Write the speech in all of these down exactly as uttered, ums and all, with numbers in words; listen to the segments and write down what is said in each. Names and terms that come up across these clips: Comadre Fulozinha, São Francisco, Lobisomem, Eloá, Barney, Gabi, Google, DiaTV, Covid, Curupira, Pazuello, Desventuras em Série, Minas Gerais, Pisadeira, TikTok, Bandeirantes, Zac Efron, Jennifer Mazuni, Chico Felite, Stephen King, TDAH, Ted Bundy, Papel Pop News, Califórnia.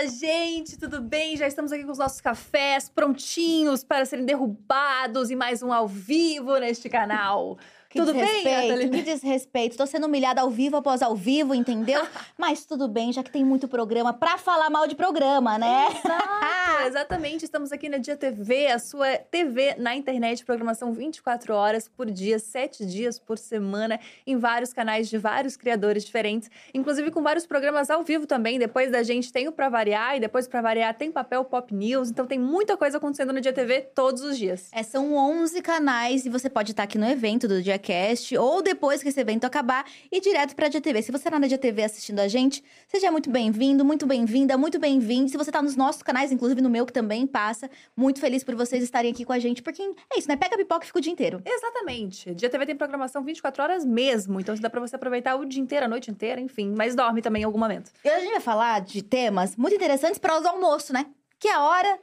Fala, gente! Tudo bem? Já estamos aqui com os nossos cafés prontinhos para serem derrubados e mais um ao vivo neste canal. Que tudo bem? Que desrespeito. Tô sendo humilhada ao vivo após ao vivo, entendeu? Mas tudo bem, já que tem muito programa pra falar mal de programa, né? Exato, exatamente. Estamos aqui na Dia T V, a sua T V na internet. Programação vinte e quatro horas por dia, sete dias por semana, em vários canais de vários criadores diferentes. Inclusive com vários programas ao vivo também. Depois da gente tem o Pra Variar e depois Pra Variar tem Papel Pop News. Então tem muita coisa acontecendo no Dia T V todos os dias. É, são onze canais e você pode estar aqui no evento do Dia Cast, ou depois que esse evento acabar e direto pra Dia T V. Se você tá na Dia T V assistindo a gente, seja muito bem-vindo, muito bem-vinda, muito bem-vindo. Se você tá nos nossos canais, inclusive no meu, que também passa, muito feliz por vocês estarem aqui com a gente, porque é isso, né? Pega a pipoca e fica o dia inteiro. Exatamente. Dia T V tem programação vinte e quatro horas mesmo, então dá pra você aproveitar o dia inteiro, a noite inteira, enfim, mas dorme também em algum momento. E a gente vai falar de temas muito interessantes pra hora do almoço, né? Que é a hora...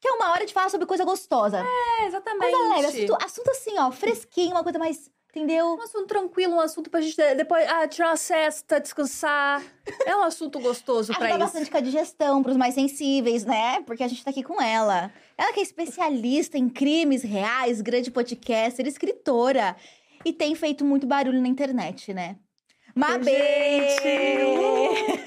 Que é uma hora de falar sobre coisa gostosa. É, exatamente. Coisa leve, assunto, assunto assim, ó, fresquinho, uma coisa mais... Entendeu? Um assunto tranquilo, um assunto pra gente depois ah, tirar uma cesta, descansar. É um assunto gostoso pra isso. Ajuda bastante com a digestão, pros mais sensíveis, né? Porque a gente tá aqui com ela. Ela que é especialista em crimes reais, grande podcaster, escritora. E tem feito muito barulho na internet, né? Mabê! Gente!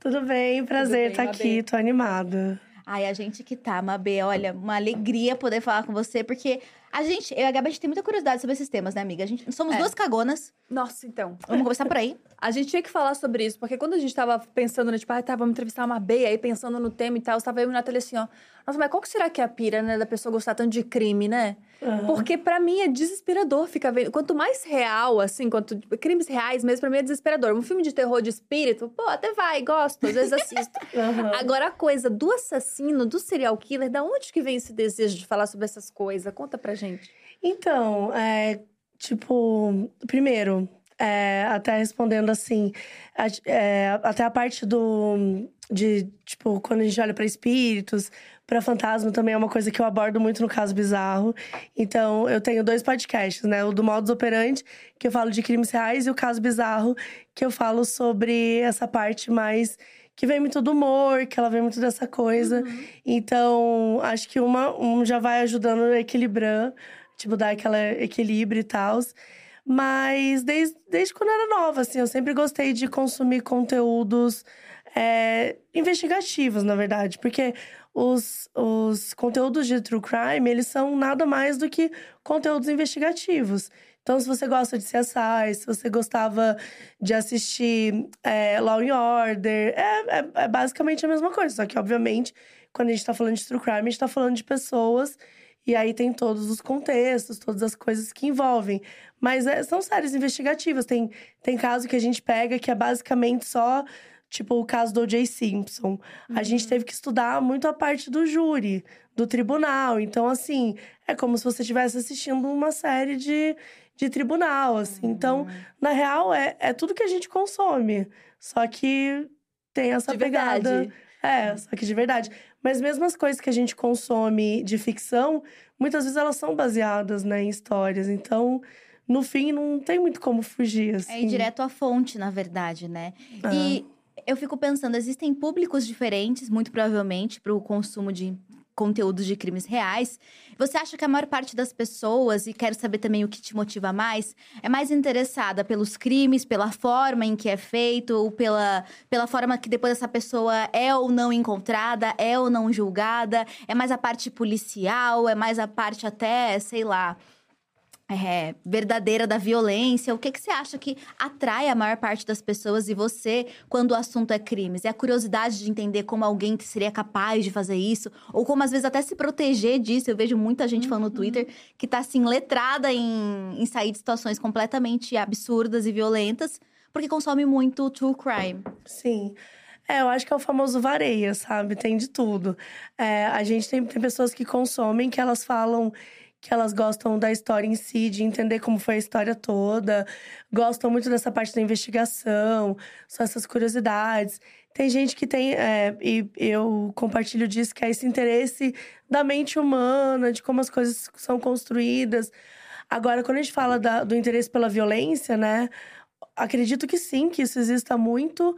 Tudo bem, prazer estar tá aqui, tô animada. Ai, a gente que tá, Mabê, olha, uma alegria poder falar com você, porque a gente, eu e a Gabi, a gente tem muita curiosidade sobre esses temas, né, amiga? A gente, somos é. duas cagonas. Nossa, então. Vamos começar por aí. A gente tinha que falar sobre isso, porque quando a gente tava pensando, né, tipo, ah, tá, vamos entrevistar a Mabê, aí pensando no tema e tal, eu tava aí na tela assim, ó. Nossa, mas qual que será que é a pira, né, da pessoa gostar tanto de crime, né? Uhum. Porque pra mim é desesperador ficar vendo. Quanto mais real, assim, quanto crimes reais mesmo, pra mim é desesperador. Um filme de terror de espírito, pô, até vai, gosto, às vezes assisto. Uhum. Agora a coisa do assassino, do serial killer, da onde que vem esse desejo de falar sobre essas coisas? Conta pra gente. Então, é, tipo, primeiro, é, até respondendo assim, a, é, até a parte do... De, tipo, quando a gente olha pra espíritos, pra fantasma também é uma coisa que eu abordo muito no Caso Bizarro. Então, eu tenho dois podcasts, né? O do Modus Operandi, que eu falo de crimes reais, e o Caso Bizarro, que eu falo sobre essa parte mais... Que vem muito do humor, que ela vem muito dessa coisa. Uhum. Então, acho que uma um já vai ajudando a equilibrar, tipo, dar aquela equilíbrio e tal. Mas desde, desde quando eu era nova, assim, eu sempre gostei de consumir conteúdos... É, investigativos, na verdade. Porque os, os conteúdos de true crime, eles são nada mais do que conteúdos investigativos. Então, se você gosta de C S I, se você gostava de assistir é, Law and Order... É, é, é basicamente a mesma coisa. Só que, obviamente, quando a gente tá falando de true crime, a gente tá falando de pessoas... E aí tem todos os contextos, todas as coisas que envolvem. Mas é, são séries investigativas. Tem, tem caso que a gente pega que é basicamente só... Tipo, o caso do O J Simpson. Uhum. A gente teve que estudar muito a parte do júri, do tribunal. Então, assim, é como se você estivesse assistindo uma série de, de tribunal, assim. Uhum. Então, na real, é, é tudo que a gente consome. Só que tem essa de pegada... Verdade. É, só que de verdade. Mas mesmo as coisas que a gente consome de ficção, muitas vezes elas são baseadas, né, em histórias. Então... No fim, não tem muito como fugir, assim. É ir direto à fonte, na verdade, né? Ah. E... Eu fico pensando, existem públicos diferentes, muito provavelmente, para o consumo de conteúdos de crimes reais. Você acha que a maior parte das pessoas, e quero saber também o que te motiva mais, é mais interessada pelos crimes, pela forma em que é feito, ou pela, pela forma que depois essa pessoa é ou não encontrada, é ou não julgada, é mais a parte policial, é mais a parte até, sei lá... É, verdadeira da violência. O que, que você acha que atrai a maior parte das pessoas e você quando o assunto é crimes? É a curiosidade de entender como alguém seria capaz de fazer isso? Ou como, às vezes, até se proteger disso. Eu vejo muita gente uhum. falando no Twitter que tá, assim, letrada em, em sair de situações completamente absurdas e violentas porque consome muito true crime. Sim. É, eu acho que é o famoso vareia, sabe? Tem de tudo. É, a gente tem, tem pessoas que consomem, que elas falam... Que elas gostam da história em si, de entender como foi a história toda. Gostam muito dessa parte da investigação, só essas curiosidades. Tem gente que tem, é, e eu compartilho disso, que é esse interesse da mente humana, de como as coisas são construídas. Agora, quando a gente fala da, do interesse pela violência, né? Acredito que sim, que isso exista muito.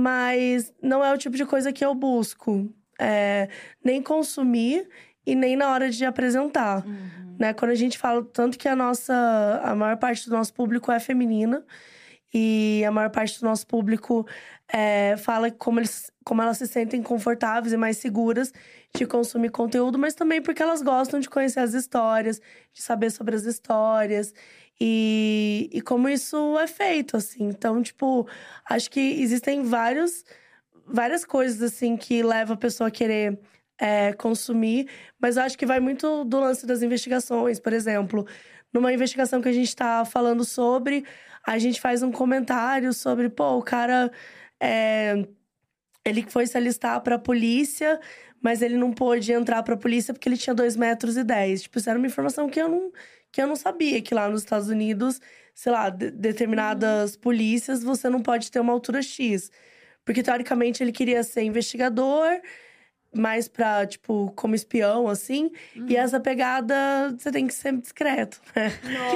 Mas não é o tipo de coisa que eu busco. É, nem consumir e nem na hora de apresentar. Uhum. Né? Quando a gente fala... Tanto que a nossa... A maior parte do nosso público é feminina. E a maior parte do nosso público é, fala como, eles, como elas se sentem confortáveis e mais seguras de consumir conteúdo. Mas também porque elas gostam de conhecer as histórias, de saber sobre as histórias. E, e como isso é feito, assim. Então, tipo, acho que existem vários, várias coisas, assim, que levam a pessoa a querer é, consumir. Mas eu acho que vai muito do lance das investigações, por exemplo. Numa investigação que a gente tá falando sobre, a gente faz um comentário sobre, pô, o cara, é, ele foi se alistar pra polícia, mas ele não pôde entrar pra polícia porque ele tinha dois metros e dez. Tipo, isso era uma informação que eu não, que eu não sabia, que lá nos Estados Unidos, sei lá, de, determinadas polícias, você não pode ter uma altura X. Porque, teoricamente, ele queria ser investigador, mais pra, tipo, como espião, assim. Uhum. E essa pegada, você tem que ser discreto, né?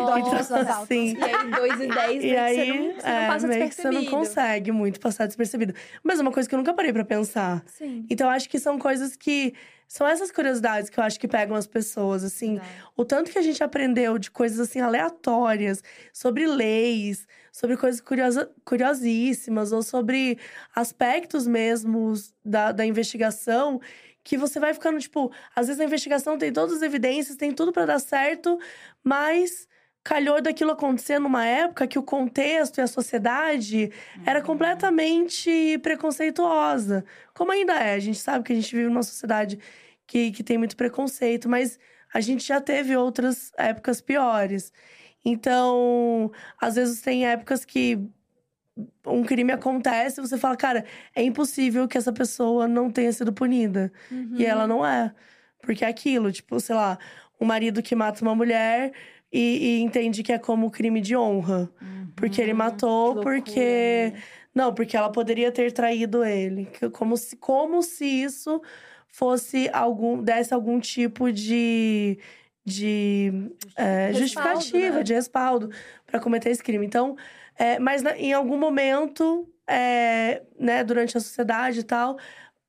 Nossa, então, assim, e aí, dois e dez, e aí, você não, você é, não passa despercebido. Você não consegue muito passar despercebido. Mas é uma coisa que eu nunca parei pra pensar. Sim. Então, acho que são coisas que… São essas curiosidades que eu acho que pegam as pessoas, assim. É. O tanto que a gente aprendeu de coisas, assim, aleatórias. Sobre leis, sobre coisas curiosa, curiosíssimas. Ou sobre aspectos mesmo da, da investigação. Que você vai ficando, tipo… Às vezes a investigação tem todas as evidências, tem tudo pra dar certo. Mas calhou daquilo acontecer numa época que o contexto e a sociedade uhum. era completamente preconceituosa. Como ainda é, a gente sabe que a gente vive numa sociedade que, que tem muito preconceito, mas a gente já teve outras épocas piores. Então, às vezes tem épocas que um crime acontece e você fala, cara, é impossível que essa pessoa não tenha sido punida. Uhum. E ela não é. Porque é aquilo, tipo, sei lá, um marido que mata uma mulher… E, e entende que é como crime de honra. Uhum. Porque ele matou, porque… Não, porque ela poderia ter traído ele. Como se, como se isso fosse algum… Desse algum tipo de… de é, justificativa, né? De respaldo para cometer esse crime. Então, é, mas na, em algum momento, é, né, durante a sociedade e tal…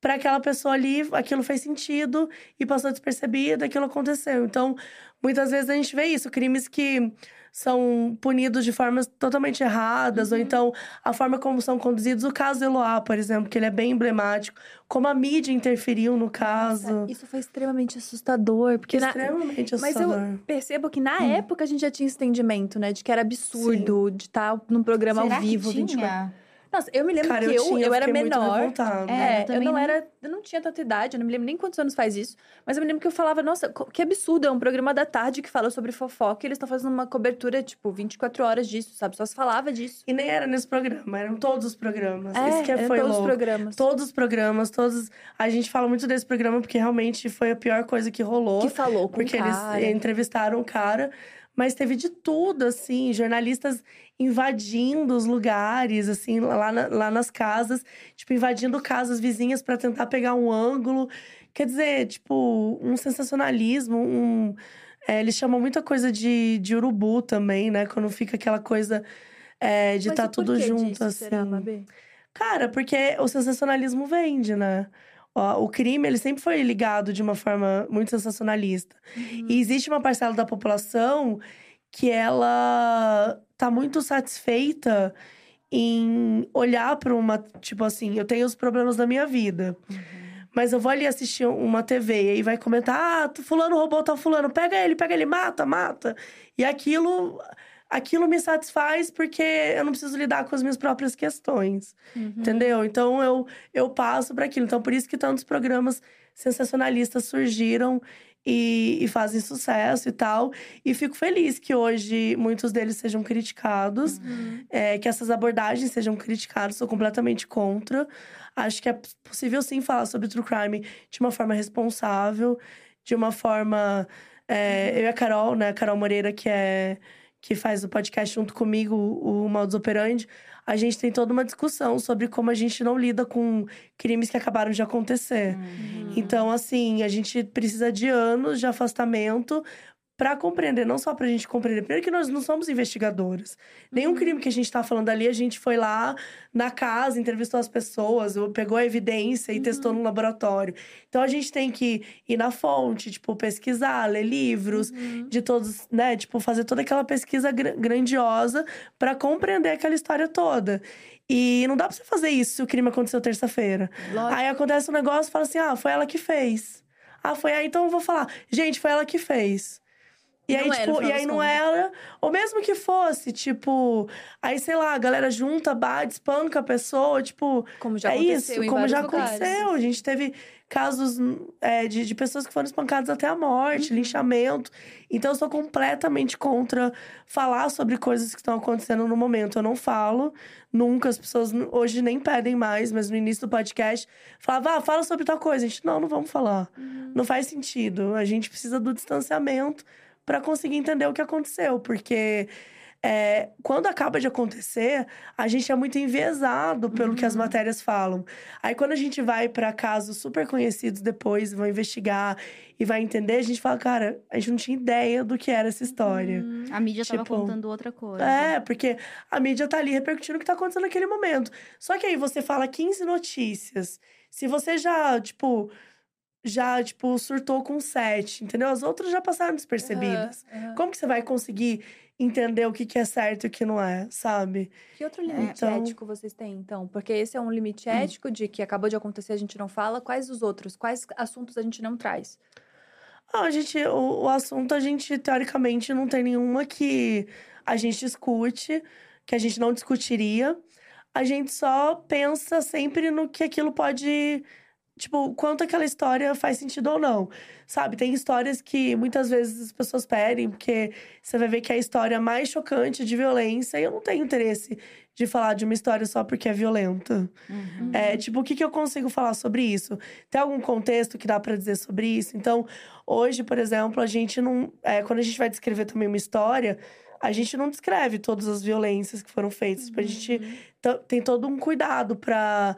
Para aquela pessoa ali, aquilo fez sentido e passou despercebido, aquilo aconteceu. Então, muitas vezes a gente vê isso. Crimes que são punidos de formas totalmente erradas. Uhum. Ou então, a forma como são conduzidos. O caso Eloá, por exemplo, que ele é bem emblemático. Como a mídia interferiu no caso. Nossa, isso foi extremamente assustador. Porque extremamente na... assustador. Mas eu percebo que na hum. época a gente já tinha esse entendimento, né? De que era absurdo, Sim. de estar num programa Será ao vivo. Que tinha? vinte e quatro Nossa, eu me lembro Cara, que eu, eu, tinha, eu, eu era menor, é, eu, eu não, não era, eu não tinha tanta idade, eu não me lembro nem quantos anos faz isso. Mas eu me lembro que eu falava, nossa, que absurdo, é um programa da tarde que fala sobre fofoca. E eles estão fazendo uma cobertura, tipo, vinte e quatro horas disso, sabe? Só se falava disso. E nem era nesse programa, eram todos os programas. É, isso que foi todos louco. Os programas. Todos os programas, todos… A gente fala muito desse programa porque realmente foi a pior coisa que rolou. Que falou com o cara. Porque eles entrevistaram o cara… Mas teve de tudo, assim, jornalistas invadindo os lugares, assim, lá, na, lá nas casas. Tipo, invadindo casas vizinhas pra tentar pegar um ângulo. Quer dizer, tipo, um sensacionalismo, um… É, eles chamam muita coisa de, de urubu também, né? Quando fica aquela coisa é, de estar tá tudo junto, disso, assim. Será, Mabê? Cara, porque o sensacionalismo vende, né? O crime, ele sempre foi ligado de uma forma muito sensacionalista. Uhum. E existe uma parcela da população que ela tá muito satisfeita em olhar para uma… Tipo assim, eu tenho os problemas da minha vida. Uhum. Mas eu vou ali assistir uma T V e aí vai comentar… Ah, fulano roubou, tá fulano. Pega ele, pega ele, mata, mata. E aquilo… Aquilo me satisfaz porque eu não preciso lidar com as minhas próprias questões, uhum. entendeu? Então, eu, eu passo para aquilo. Então, por isso que tantos programas sensacionalistas surgiram e, e fazem sucesso e tal. E fico feliz que hoje muitos deles sejam criticados, uhum. é, que essas abordagens sejam criticadas. Sou completamente contra. Acho que é possível, sim, falar sobre true crime de uma forma responsável, de uma forma… É, eu e a Carol, né? A Carol Moreira, que é… que faz o podcast junto comigo, o Modus Operandi, a gente tem toda uma discussão sobre como a gente não lida com crimes que acabaram de acontecer. Uhum. Então, assim, a gente precisa de anos de afastamento pra compreender, não só pra gente compreender. Primeiro que nós não somos investigadoras. Nenhum crime que a gente tá falando ali, a gente foi lá na casa, entrevistou as pessoas, pegou a evidência e uhum. testou no laboratório. Então a gente tem que ir na fonte, tipo, pesquisar, ler livros, uhum. de todos, né? Tipo, fazer toda aquela pesquisa grandiosa pra compreender aquela história toda. E não dá pra você fazer isso se o crime aconteceu terça-feira. Aí acontece um negócio e fala assim, ah, foi ela que fez. Ah, foi aí, então eu vou falar. Gente, foi ela que fez. E aí, tipo, e aí não era. Ou mesmo que fosse, tipo... Aí, sei lá, a galera junta, bate, espanca a pessoa, tipo... Como já aconteceu em vários lugares. É isso, como já aconteceu. A gente teve casos é, de, de pessoas que foram espancadas até a morte, uhum. linchamento. Então, eu sou completamente contra falar sobre coisas que estão acontecendo no momento. Eu não falo, nunca. As pessoas hoje nem pedem mais, mas no início do podcast... Falava, ah, fala sobre tal coisa. A gente, não, não vamos falar. Uhum. Não faz sentido. A gente precisa do distanciamento... Pra conseguir entender o que aconteceu. Porque é, quando acaba de acontecer, a gente é muito enviesado pelo uhum. que as matérias falam. Aí quando a gente vai pra casos super conhecidos depois, vão investigar e vai entender, a gente fala, cara, a gente não tinha ideia do que era essa história. Uhum. A mídia tipo, tava contando outra coisa. É, porque a mídia tá ali repercutindo o que tá acontecendo naquele momento. Só que aí você fala quinze notícias. Se você já, tipo... já, tipo, surtou com sete, entendeu? As outras já passaram despercebidas. Uhum, uhum. Como que você vai conseguir entender o que, que é certo e o que não é, sabe? Que outro limite então... ético vocês têm, então? Porque esse é um limite uhum. ético de que acabou de acontecer, a gente não fala. Quais os outros? Quais assuntos a gente não traz? Ah, a gente... O, o assunto, a gente, teoricamente, não tem nenhuma que a gente discute, que a gente não discutiria. A gente só pensa sempre no que aquilo pode... Tipo, quanto aquela história faz sentido ou não, sabe? Tem histórias que muitas vezes as pessoas pedem, porque você vai ver que é a história mais chocante de violência. E eu não tenho interesse de falar de uma história só porque é violenta. Uhum. É, tipo, o que, que eu consigo falar sobre isso? Tem algum contexto que dá pra dizer sobre isso? Então, hoje, por exemplo, a gente não... É, quando a gente vai descrever também uma história... A gente não descreve todas as violências que foram feitas. Uhum. A gente tem todo um cuidado pra...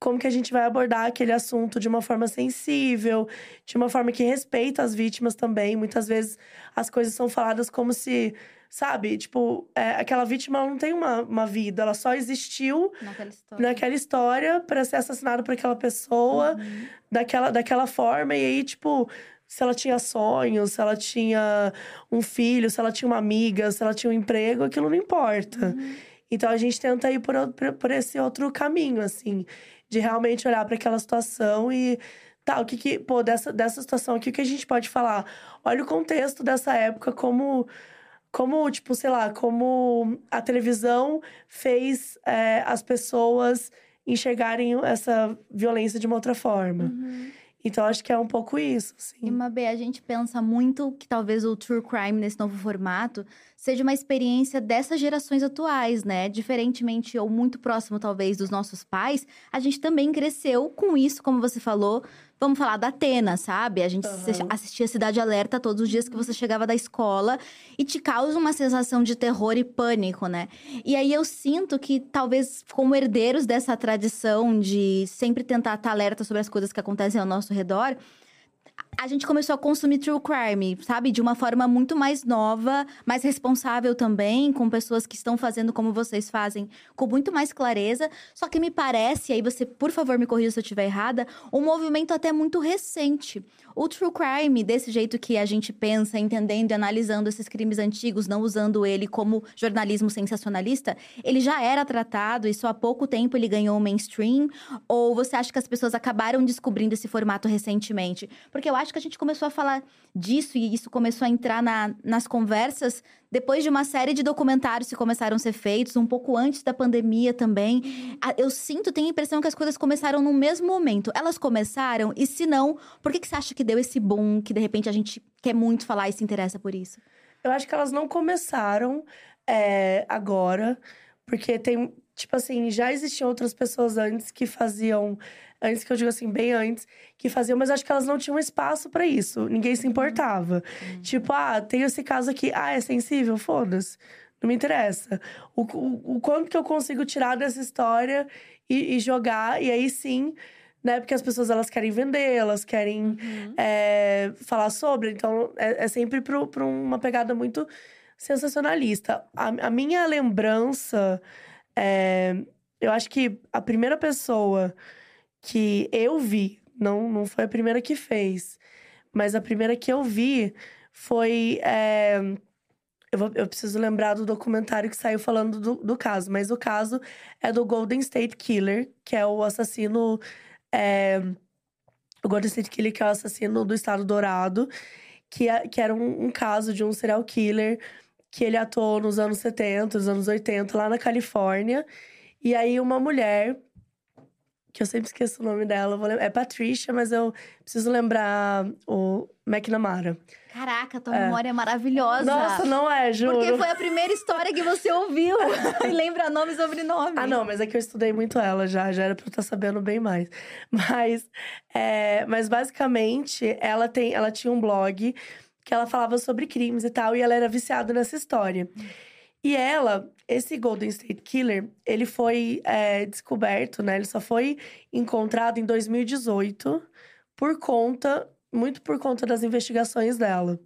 Como que a gente vai abordar aquele assunto de uma forma sensível, de uma forma que respeita as vítimas também. Muitas vezes as coisas são faladas como se, sabe? Tipo, é, aquela vítima ela não tem uma, uma vida, ela só existiu naquela história, naquela história para ser assassinada por aquela pessoa, uhum. daquela, daquela forma. E aí, tipo, se ela tinha sonhos, se ela tinha um filho, se ela tinha uma amiga, se ela tinha um emprego, aquilo não importa. Uhum. Então, a gente tenta ir por, por esse outro caminho, assim... De realmente olhar para aquela situação e... Tá, o que que... Pô, dessa, dessa situação aqui, o que a gente pode falar? Olha o contexto dessa época, como... Como, tipo, sei lá, como a televisão fez é, as pessoas enxergarem essa violência de uma outra forma. Uhum. Então, acho que é um pouco isso, assim. E, Mabê, a gente pensa muito que talvez o true crime nesse novo formato seja uma experiência dessas gerações atuais, né? Diferentemente ou muito próximo, talvez, dos nossos pais, a gente também cresceu com isso, como você falou. Vamos falar da Atena, sabe? A gente uhum. assistia Cidade Alerta todos os dias que você chegava da escola. E te causa uma sensação de terror e pânico, né? E aí, eu sinto que, talvez, como herdeiros dessa tradição de sempre tentar estar alerta sobre as coisas que acontecem ao nosso redor... A gente começou a consumir true crime, sabe? De uma forma muito mais nova, mais responsável também, com pessoas que estão fazendo como vocês fazem, com muito mais clareza. Só que me parece, aí você, por favor, me corrija se eu estiver errada, um movimento até muito recente. O true crime, desse jeito que a gente pensa, entendendo e analisando esses crimes antigos, não usando ele como jornalismo sensacionalista, ele já era tratado e só há pouco tempo ele ganhou o mainstream? Ou você acha que as pessoas acabaram descobrindo esse formato recentemente? Porque eu acho que a gente começou a falar disso e isso começou a entrar na, nas conversas depois de uma série de documentários que começaram a ser feitos, um pouco antes da pandemia também. Eu sinto, tenho a impressão que as coisas começaram no mesmo momento. Elas começaram e se não, por que, que você acha que deu esse boom que de repente a gente quer muito falar e se interessa por isso? Eu acho que elas não começaram é, agora, porque tem... Tipo assim, já existiam outras pessoas antes que faziam... Antes que eu digo assim, bem antes, que faziam... Mas acho que elas não tinham espaço pra isso. Ninguém se importava. Uhum. Tipo, ah, tem esse caso aqui. Ah, é sensível? Foda-se. Não me interessa. O, o, o quanto que eu consigo tirar dessa história e, e jogar. E aí, sim, né? Porque as pessoas, elas querem vender, elas querem uhum. é, falar sobre. Então, é, é sempre para uma pegada muito sensacionalista. A, a minha lembrança... É, eu acho que a primeira pessoa que eu vi... Não, não foi a primeira que fez. Mas a primeira que eu vi foi... É, eu, vou, eu preciso lembrar do documentário que saiu falando do, do caso. Mas o caso é do Golden State Killer, que é o assassino... É, o Golden State Killer, que é o assassino do Estado Dourado. Que, é, que era um, um caso de um serial killer que ele atuou nos anos setenta, nos anos oitenta, lá na Califórnia. E aí, uma mulher... que eu sempre esqueço o nome dela, vou lembrar. É Patricia, mas eu preciso lembrar o McNamara. Caraca, tua é. memória é maravilhosa. Nossa, não é, juro. Porque foi a primeira história que você ouviu. E lembra nome e sobrenome. Ah, não, mas é que eu estudei muito ela já. Já era pra eu estar sabendo bem mais. Mas, é, mas basicamente, ela, tem, ela tinha um blog que ela falava sobre crimes e tal. E ela era viciada nessa história. E ela, esse Golden State Killer, ele foi é, descoberto, né? Ele só foi encontrado em dois mil e dezoito por conta, muito por conta das investigações dela.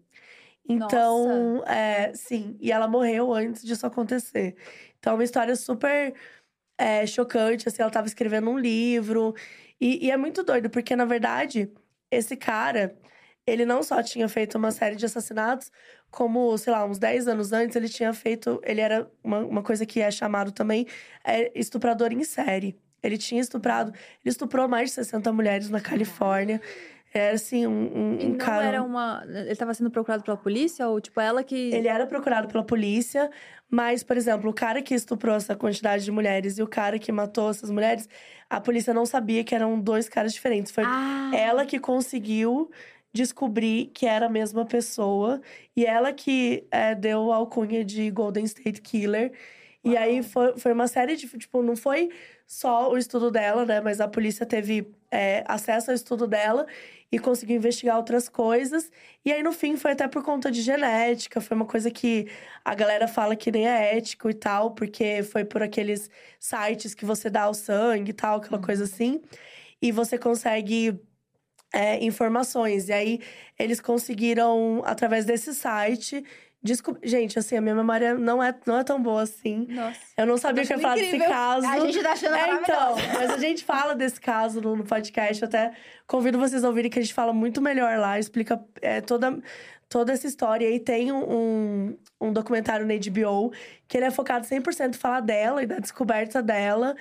Então, é, sim, e ela morreu antes disso acontecer. Então, é uma história super é, chocante, assim, ela tava escrevendo um livro. E, e é muito doido, porque na verdade, esse cara... Ele não só tinha feito uma série de assassinatos, como, sei lá, uns dez anos antes, ele tinha feito... Ele era uma, uma coisa que é chamado também é estuprador em série. Ele tinha estuprado... Ele estuprou mais de sessenta mulheres na Califórnia. Era, assim, um, um, e não um cara... era uma... Ele estava sendo procurado pela polícia? Ou, tipo, ela que... Ele era procurado pela polícia, mas, por exemplo, o cara que estuprou essa quantidade de mulheres e o cara que matou essas mulheres, a polícia não sabia que eram dois caras diferentes. Foi ah. ela que conseguiu... descobri que era a mesma pessoa. E ela que é, deu a alcunha de Golden State Killer. Uau. E aí, foi, foi uma série de... Tipo, não foi só o estudo dela, né? Mas a polícia teve é, acesso ao estudo dela. E conseguiu investigar outras coisas. E aí, no fim, foi até por conta de genética. Foi uma coisa que a galera fala que nem é ético e tal. Porque foi por aqueles sites que você dá o sangue e tal. Aquela coisa assim. E você consegue... É, informações. E aí, eles conseguiram, através desse site... Desco... Gente, assim, a minha memória não é, não é tão boa assim. Nossa. Eu não sabia o que eu ia falar desse caso. A gente tá achando é, então, mas a gente fala desse caso no, no podcast. Eu até convido vocês a ouvirem, que a gente fala muito melhor lá. Explica é, toda, toda essa história. E aí, tem um, um documentário na H B O, que ele é focado cem por cento em falar dela e da descoberta dela.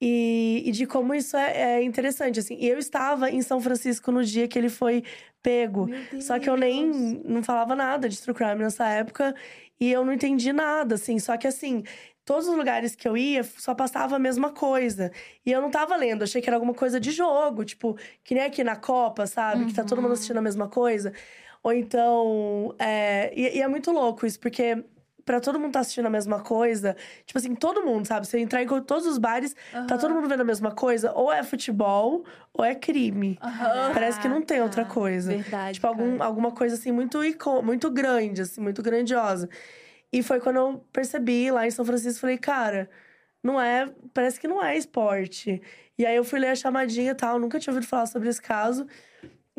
E, e de como isso é, é interessante, assim. E eu estava em São Francisco no dia que ele foi pego. Só que eu nem... Não falava nada de true crime nessa época. E eu não entendi nada, assim. Só que, assim, todos os lugares que eu ia, só passava a mesma coisa. E eu não tava lendo. Achei que era alguma coisa de jogo. Tipo, que nem aqui na Copa, sabe? Uhum. Que tá todo mundo assistindo a mesma coisa. Ou então... É... E, e é muito louco isso, porque... Pra todo mundo tá assistindo a mesma coisa. Tipo assim, todo mundo, sabe? Você entrar em todos os bares, uhum. tá todo mundo vendo a mesma coisa. Ou é futebol, ou é crime. Uhum. Parece que não tem outra coisa. Verdade, tipo, algum, alguma coisa assim, muito, muito grande, assim, muito grandiosa. E foi quando eu percebi lá em São Francisco, falei, cara, não é... Parece que não é esporte. E aí, eu fui ler a chamadinha e tal. Nunca tinha ouvido falar sobre esse caso.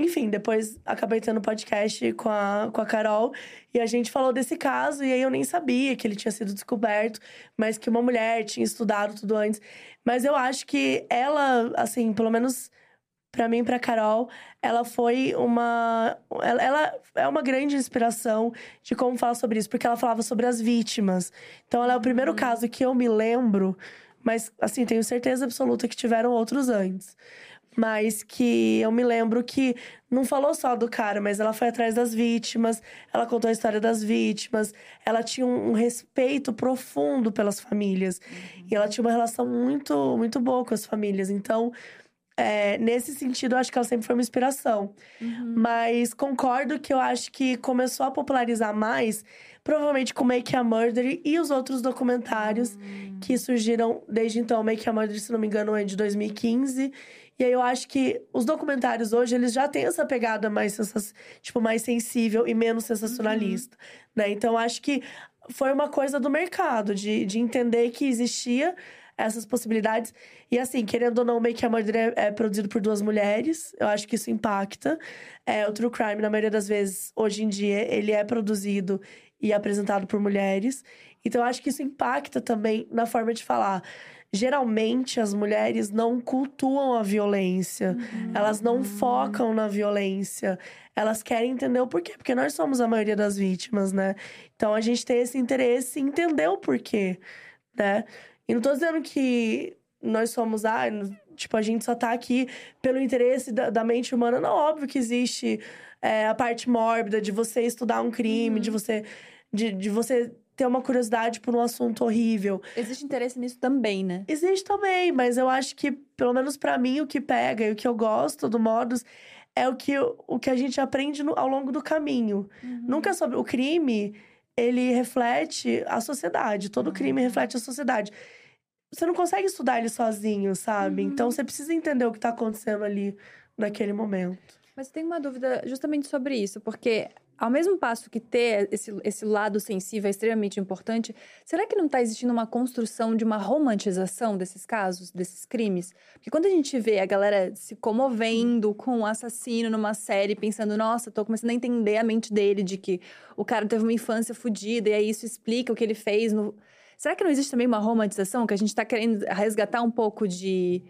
Enfim, depois acabei tendo podcast com a, com a Carol. E a gente falou desse caso. E aí, eu nem sabia que ele tinha sido descoberto. Mas que uma mulher tinha estudado tudo antes. Mas eu acho que ela, assim, pelo menos pra mim e pra Carol... Ela foi uma... Ela, ela é uma grande inspiração de como falar sobre isso. Porque ela falava sobre as vítimas. Então, ela é o primeiro uhum. caso que eu me lembro. Mas, assim, tenho certeza absoluta que tiveram outros antes. Mas que eu me lembro que não falou só do cara, mas ela foi atrás das vítimas, ela contou a história das vítimas, ela tinha um, um respeito profundo pelas famílias. Uhum. E ela tinha uma relação muito, muito boa com as famílias. Então, é, nesse sentido, eu acho que ela sempre foi uma inspiração. Uhum. Mas concordo que eu acho que começou a popularizar mais, provavelmente com Making a Murderer e os outros documentários uhum. que surgiram desde então. Making a Murderer, se não me engano, é de dois mil e quinze. E aí, eu acho que os documentários hoje, eles já têm essa pegada mais, sens... tipo, mais sensível e menos sensacionalista, uhum. né? Então, acho que foi uma coisa do mercado, de, de entender que existia essas possibilidades. E assim, querendo ou não, Making a Murderer é produzido por duas mulheres. Eu acho que isso impacta. É, o True Crime, na maioria das vezes, hoje em dia, ele é produzido e apresentado por mulheres. Então, eu acho que isso impacta também na forma de falar. Geralmente, as mulheres não cultuam a violência. Uhum. Elas não focam na violência. Elas querem entender o porquê. Porque nós somos a maioria das vítimas, né? Então, a gente tem esse interesse em entender o porquê, né? E não tô dizendo que nós somos... Ah, tipo, a gente só tá aqui pelo interesse da, da mente humana. Não, óbvio que existe é, a parte mórbida de você estudar um crime, uhum. de você... De, de você ter uma curiosidade por um assunto horrível. Existe interesse nisso também, né? Existe também, mas eu acho que, pelo menos pra mim, o que pega e o que eu gosto do Modus é o que, o que a gente aprende no, ao longo do caminho. Uhum. Nunca sobre... O crime, ele reflete a sociedade. Todo uhum. crime reflete a sociedade. Você não consegue estudar ele sozinho, sabe? Uhum. Então, você precisa entender o que tá acontecendo ali naquele momento. Mas tem uma dúvida justamente sobre isso, porque... Ao mesmo passo que ter esse, esse lado sensível é extremamente importante, será que não está existindo uma construção de uma romantização desses casos, desses crimes? Porque quando a gente vê a galera se comovendo com um assassino numa série, pensando, nossa, tô começando a entender a mente dele, de que o cara teve uma infância fodida, e aí isso explica o que ele fez. No... Será que não existe também uma romantização, que a gente está querendo resgatar um pouco de...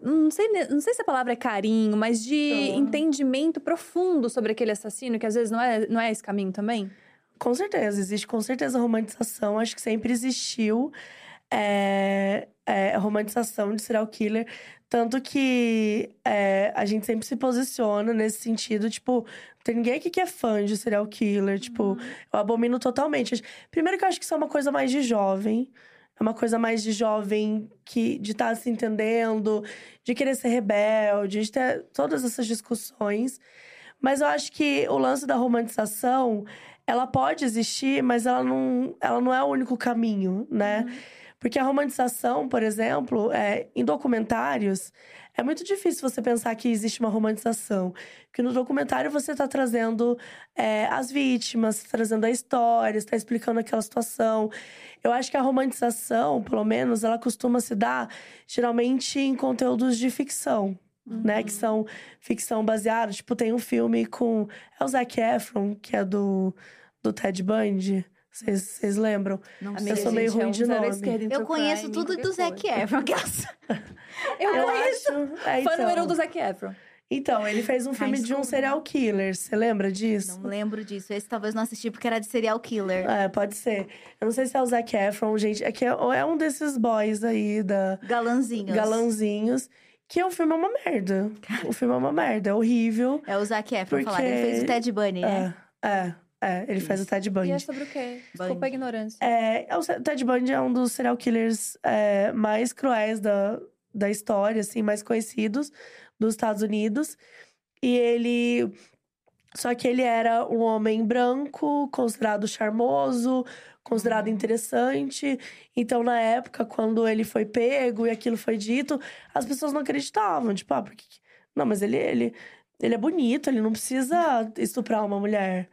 Não sei, não sei se a palavra é carinho, mas de então... entendimento profundo sobre aquele assassino, que às vezes não é, não é esse caminho também? Com certeza, existe com certeza romantização. Acho que sempre existiu é, é, romantização de serial killer. Tanto que é, a gente sempre se posiciona nesse sentido, tipo... Tem ninguém aqui que é fã de serial killer, tipo... Uhum. Eu abomino totalmente. Primeiro que eu acho que isso é uma coisa mais de jovem... É uma coisa mais de jovem, que, de estar se entendendo, de querer ser rebelde, de ter todas essas discussões. Mas eu acho que o lance da romantização, ela pode existir, mas ela não, ela não é o único caminho, né? Uhum. Porque a romantização, por exemplo, é, em documentários, é muito difícil você pensar que existe uma romantização. Porque no documentário você tá trazendo é, as vítimas, trazendo a história, está explicando aquela situação. Eu acho que a romantização, pelo menos, ela costuma se dar geralmente em conteúdos de ficção. Uhum. Né, que são ficção baseada. Tipo, tem um filme com... É o Zac Efron, que é do, do Ted Bundy. Vocês lembram? Não sei, eu sou meio ruim de nome. Eu conheço tudo do Zac Efron. Eu conheço. Fã número um do Zac Efron. Então, ele fez um filme de um serial killer. Você lembra disso? Não lembro disso. Esse talvez não assisti porque era de serial killer. É, pode ser. Eu não sei se é o Zac Efron, gente. É, que é um desses boys aí da... Galanzinhos. Galanzinhos. Que o filme é uma merda. O filme é uma merda. É horrível. É o Zac Efron falar. Ele fez o Ted Bundy, né? É, é. É, ele Isso. faz o Ted Bundy. E é sobre o quê? Desculpa a ignorância. É, o Ted Bundy é um dos serial killers é, mais cruéis da, da história, assim, mais conhecidos dos Estados Unidos. E ele... Só que ele era um homem branco, considerado charmoso, considerado interessante. Então, na época, quando ele foi pego e aquilo foi dito, as pessoas não acreditavam. Tipo, ah, porque... Não, mas ele... ele... Ele é bonito, ele não precisa estuprar uma mulher,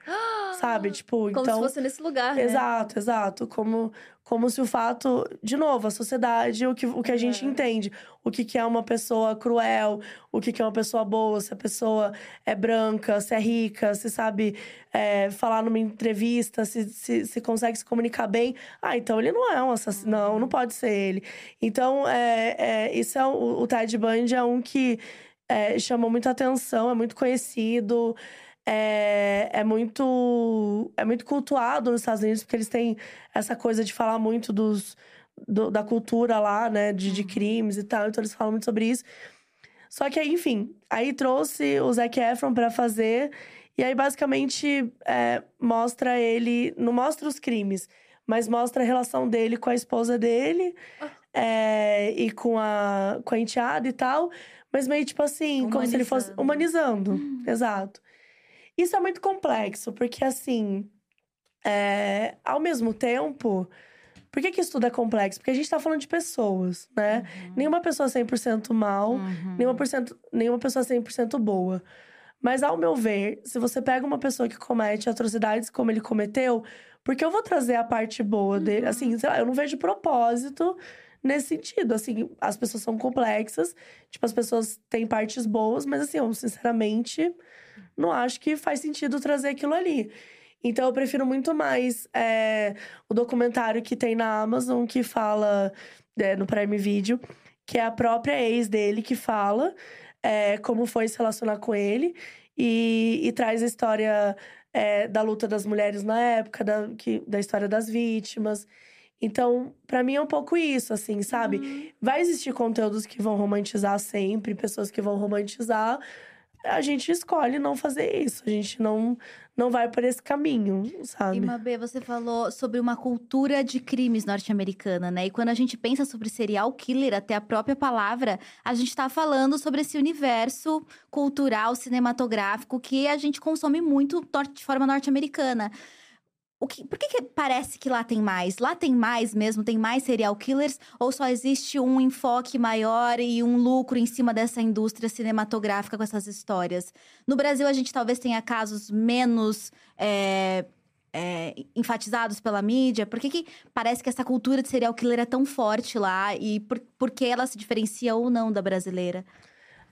sabe? Tipo, como então... Como se fosse nesse lugar, né? Exato, exato. Como, como se o fato... De novo, a sociedade, o que, o que a gente é. entende. O que, que é uma pessoa cruel, o que, que é uma pessoa boa. Se a pessoa é branca, se é rica, se sabe é, falar numa entrevista, se, se, se consegue se comunicar bem. Ah, então ele não é um assassino. Uhum. Não, não pode ser ele. Então, é, é, isso é o, o Ted Bundy é um que... É, chamou muita atenção, é muito conhecido, é, é, muito, é muito cultuado nos Estados Unidos, porque eles têm essa coisa de falar muito dos, do, da cultura lá, né, de, de crimes e tal, então eles falam muito sobre isso. Só que, enfim, aí trouxe o Zac Efron pra fazer, e aí basicamente é, mostra ele, não mostra os crimes, mas mostra a relação dele com a esposa dele, é, e com a, com a enteada e tal... Mas meio, tipo assim, como se ele fosse... Humanizando, hum. exato. Isso é muito complexo, porque assim... É... Ao mesmo tempo... Por que que isso tudo é complexo? Porque a gente tá falando de pessoas, né? Uhum. Nenhuma pessoa cem por cento mal, uhum. nenhuma, por cento... nenhuma pessoa cem por cento boa. Mas ao meu ver, se você pega uma pessoa que comete atrocidades como ele cometeu... Porque eu vou trazer a parte boa dele, uhum. assim... Sei lá, eu não vejo propósito... nesse sentido. Assim, as pessoas são complexas. Tipo, as pessoas têm partes boas. Mas assim, eu sinceramente não acho que faz sentido trazer aquilo ali. Então, eu prefiro muito mais é, o documentário que tem na Amazon, que fala é, no Prime Video, que é a própria ex dele que fala é, como foi se relacionar com ele. E, e traz a história é, da luta das mulheres na época, da, que, da história das vítimas. Então, pra mim é um pouco isso, assim, sabe? Uhum. Vai existir conteúdos que vão romantizar sempre, pessoas que vão romantizar. A gente escolhe não fazer isso, a gente não, não vai por esse caminho, sabe? E, Mabê, você falou sobre uma cultura de crimes norte-americana, né? E quando a gente pensa sobre serial killer, até a própria palavra, a gente tá falando sobre esse universo cultural, cinematográfico, que a gente consome muito de forma norte-americana. O que, por que, que parece que lá tem mais? Lá tem mais mesmo? Tem mais serial killers? Ou só existe um enfoque maior e um lucro em cima dessa indústria cinematográfica com essas histórias? No Brasil, a gente talvez tenha casos menos é, é, enfatizados pela mídia. Por que, que parece que essa cultura de serial killer é tão forte lá? E por, por que ela se diferencia ou não da brasileira?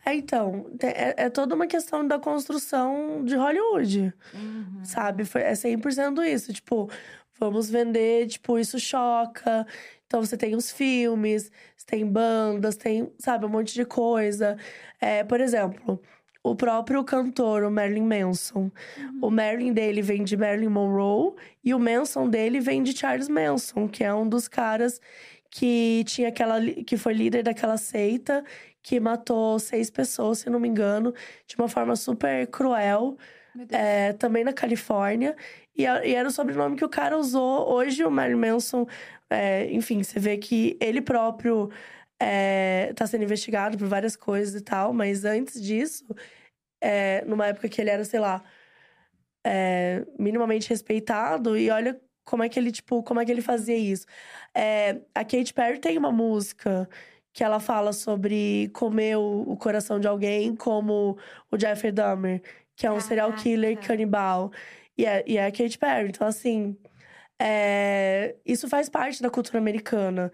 É, então, é, é toda uma questão da construção de Hollywood, uhum. sabe? Foi, é cem por cento isso, tipo, vamos vender, tipo, isso choca. Então, você tem os filmes, você tem bandas, tem, sabe, um monte de coisa. É, por exemplo, o próprio cantor, o Marilyn Manson. Uhum. O Marilyn dele vem de Marilyn Monroe e o Manson dele vem de Charles Manson, que é um dos caras que, tinha aquela, que foi líder daquela seita que matou seis pessoas, se não me engano, de uma forma super cruel, é, também na Califórnia. E, e era o sobrenome que o cara usou. Hoje, o Marilyn Manson, é, enfim, você vê que ele próprio é, tá sendo investigado por várias coisas e tal. Mas antes disso, é, numa época que ele era, sei lá, é, minimamente respeitado. E olha como é que ele, tipo, como é que ele fazia isso. É, a Katy Perry tem uma música que ela fala sobre comer o, o coração de alguém, como o Jeffrey Dahmer, que é um Caraca. serial killer canibal. E é, e é a Katy Perry. Então, assim, é, isso faz parte da cultura americana.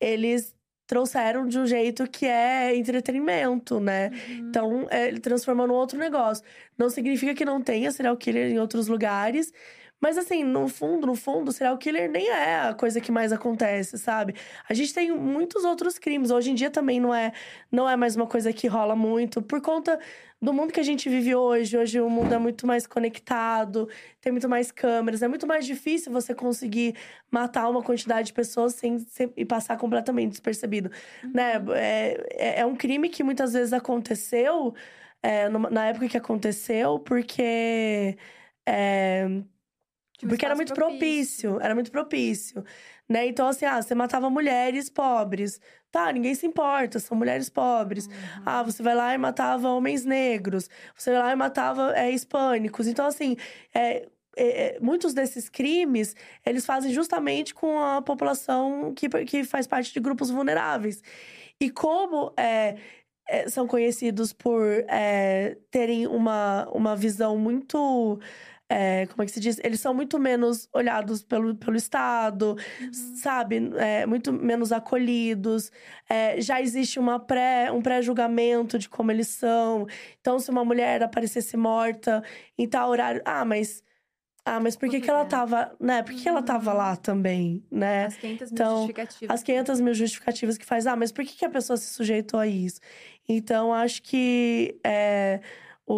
Eles trouxeram de um jeito que é entretenimento, né? Uhum. Então, é, ele transformou num outro negócio. Não significa que não tenha serial killer em outros lugares. Mas assim, no fundo, no fundo, serial killer nem é a coisa que mais acontece, sabe? A gente tem muitos outros crimes. Hoje em dia também não é, não é mais uma coisa que rola muito. Por conta do mundo que a gente vive hoje. Hoje o mundo é muito mais conectado, tem muito mais câmeras. É muito mais difícil você conseguir matar uma quantidade de pessoas sem, sem, e passar completamente despercebido. Uhum. Né? É, é um crime que muitas vezes aconteceu, é, na época que aconteceu, porque... É, Porque era muito propício. propício, era muito propício, né? Então, assim, ah, você matava mulheres pobres. Tá, ninguém se importa, são mulheres pobres. Uhum. Ah, você vai lá e matava homens negros. Você vai lá e matava é, hispânicos. Então, assim, é, é, muitos desses crimes, eles fazem justamente com a população que, que faz parte de grupos vulneráveis. E como... É, É, são conhecidos por é, terem uma, uma visão muito... É, como é que se diz? Eles são muito menos olhados pelo, pelo Estado, uhum. sabe? É, muito menos acolhidos. É, já existe uma pré, um pré-julgamento de como eles são. Então, se uma mulher aparecesse morta em tal horário... Ah, mas... Ah, mas por que, que ela tava, né? Por que, uhum. que ela tava lá também, né? As quinhentas mil então, justificativas. As quinhentas mil justificativas que faz. Ah, mas por que, que a pessoa se sujeitou a isso? Então, acho que é, o,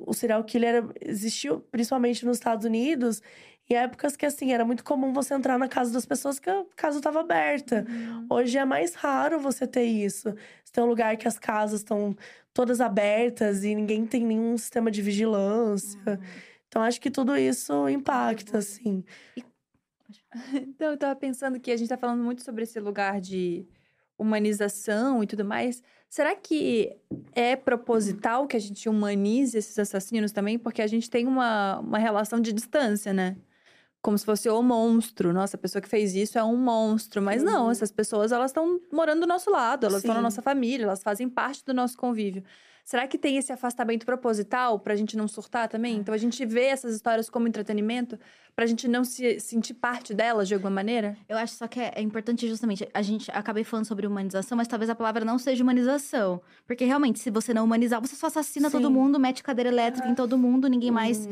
o, o serial killer existiu principalmente nos Estados Unidos em épocas que, assim, era muito comum você entrar na casa das pessoas que a casa estava aberta. Uhum. Hoje é mais raro você ter isso. Você tem um lugar que as casas estão todas abertas e ninguém tem nenhum sistema de vigilância. Uhum. Então, acho que tudo isso impacta, assim. Então, eu tava pensando que a gente tá falando muito sobre esse lugar de humanização e tudo mais. Será que é proposital que a gente humanize esses assassinos também? Porque a gente tem uma, uma relação de distância, né? Como se fosse o monstro. Nossa, a pessoa que fez isso é um monstro. Mas uhum. não, essas pessoas, elas estão morando do nosso lado. Elas estão na nossa família, elas fazem parte do nosso convívio. Será que tem esse afastamento proposital pra gente não surtar também? Então a gente vê essas histórias como entretenimento pra gente não se sentir parte delas de alguma maneira? Eu acho só que é, é importante justamente... A gente... Acabei falando sobre humanização, mas talvez a palavra não seja humanização. Porque realmente, se você não humanizar, você só assassina Sim. todo mundo, mete cadeira elétrica ah. em todo mundo, ninguém uhum. mais...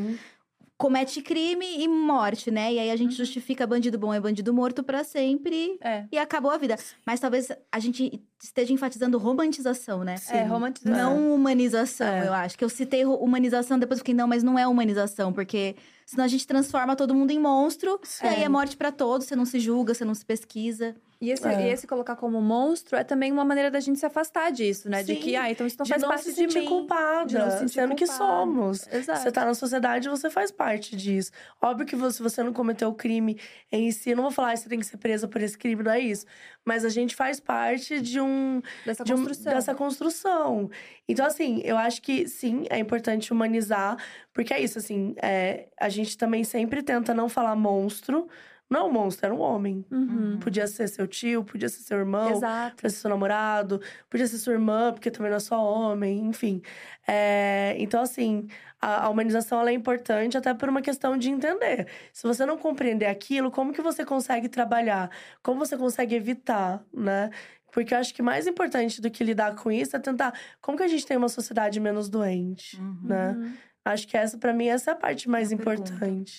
comete crime e morte, né? E aí a gente justifica bandido bom é bandido morto pra sempre. É. E acabou a vida. Mas talvez a gente esteja enfatizando romantização, né? Sim. É, romantização. Não humanização, é. eu acho. Que eu citei humanização, depois fiquei, não, mas não é humanização. Porque senão a gente transforma todo mundo em monstro. Sim. E aí é morte pra todos, você não se julga, você não se pesquisa. E esse, é. e esse colocar como monstro é também uma maneira da gente se afastar disso, né? Sim. De que, ah, então isso não faz parte de mim. De não se sentir culpada, de não se sentir sendo culpada. Que somos. Exato. Você tá na sociedade, você faz parte disso. Óbvio que você, se você não cometeu o crime em si, eu não vou falar, ah, você tem que ser presa por esse crime, não é isso. Mas a gente faz parte de um... Dessa de construção. Um, dessa construção. Então, assim, eu acho que, sim, é importante humanizar. Porque é isso, assim, é, a gente também sempre tenta não falar monstro. Não é um monstro, era um homem. Uhum. Podia ser seu tio, podia ser seu irmão, Exato. Podia ser seu namorado, podia ser sua irmã, porque também não é só homem, enfim. É, então, assim, a, a humanização ela é importante até por uma questão de entender. Se você não compreender aquilo, como que você consegue trabalhar? Como você consegue evitar, né? Porque eu acho que mais importante do que lidar com isso é tentar... Como que a gente tem uma sociedade menos doente, uhum. né? Acho que essa, pra mim, essa é a parte mais é importante. Pergunta.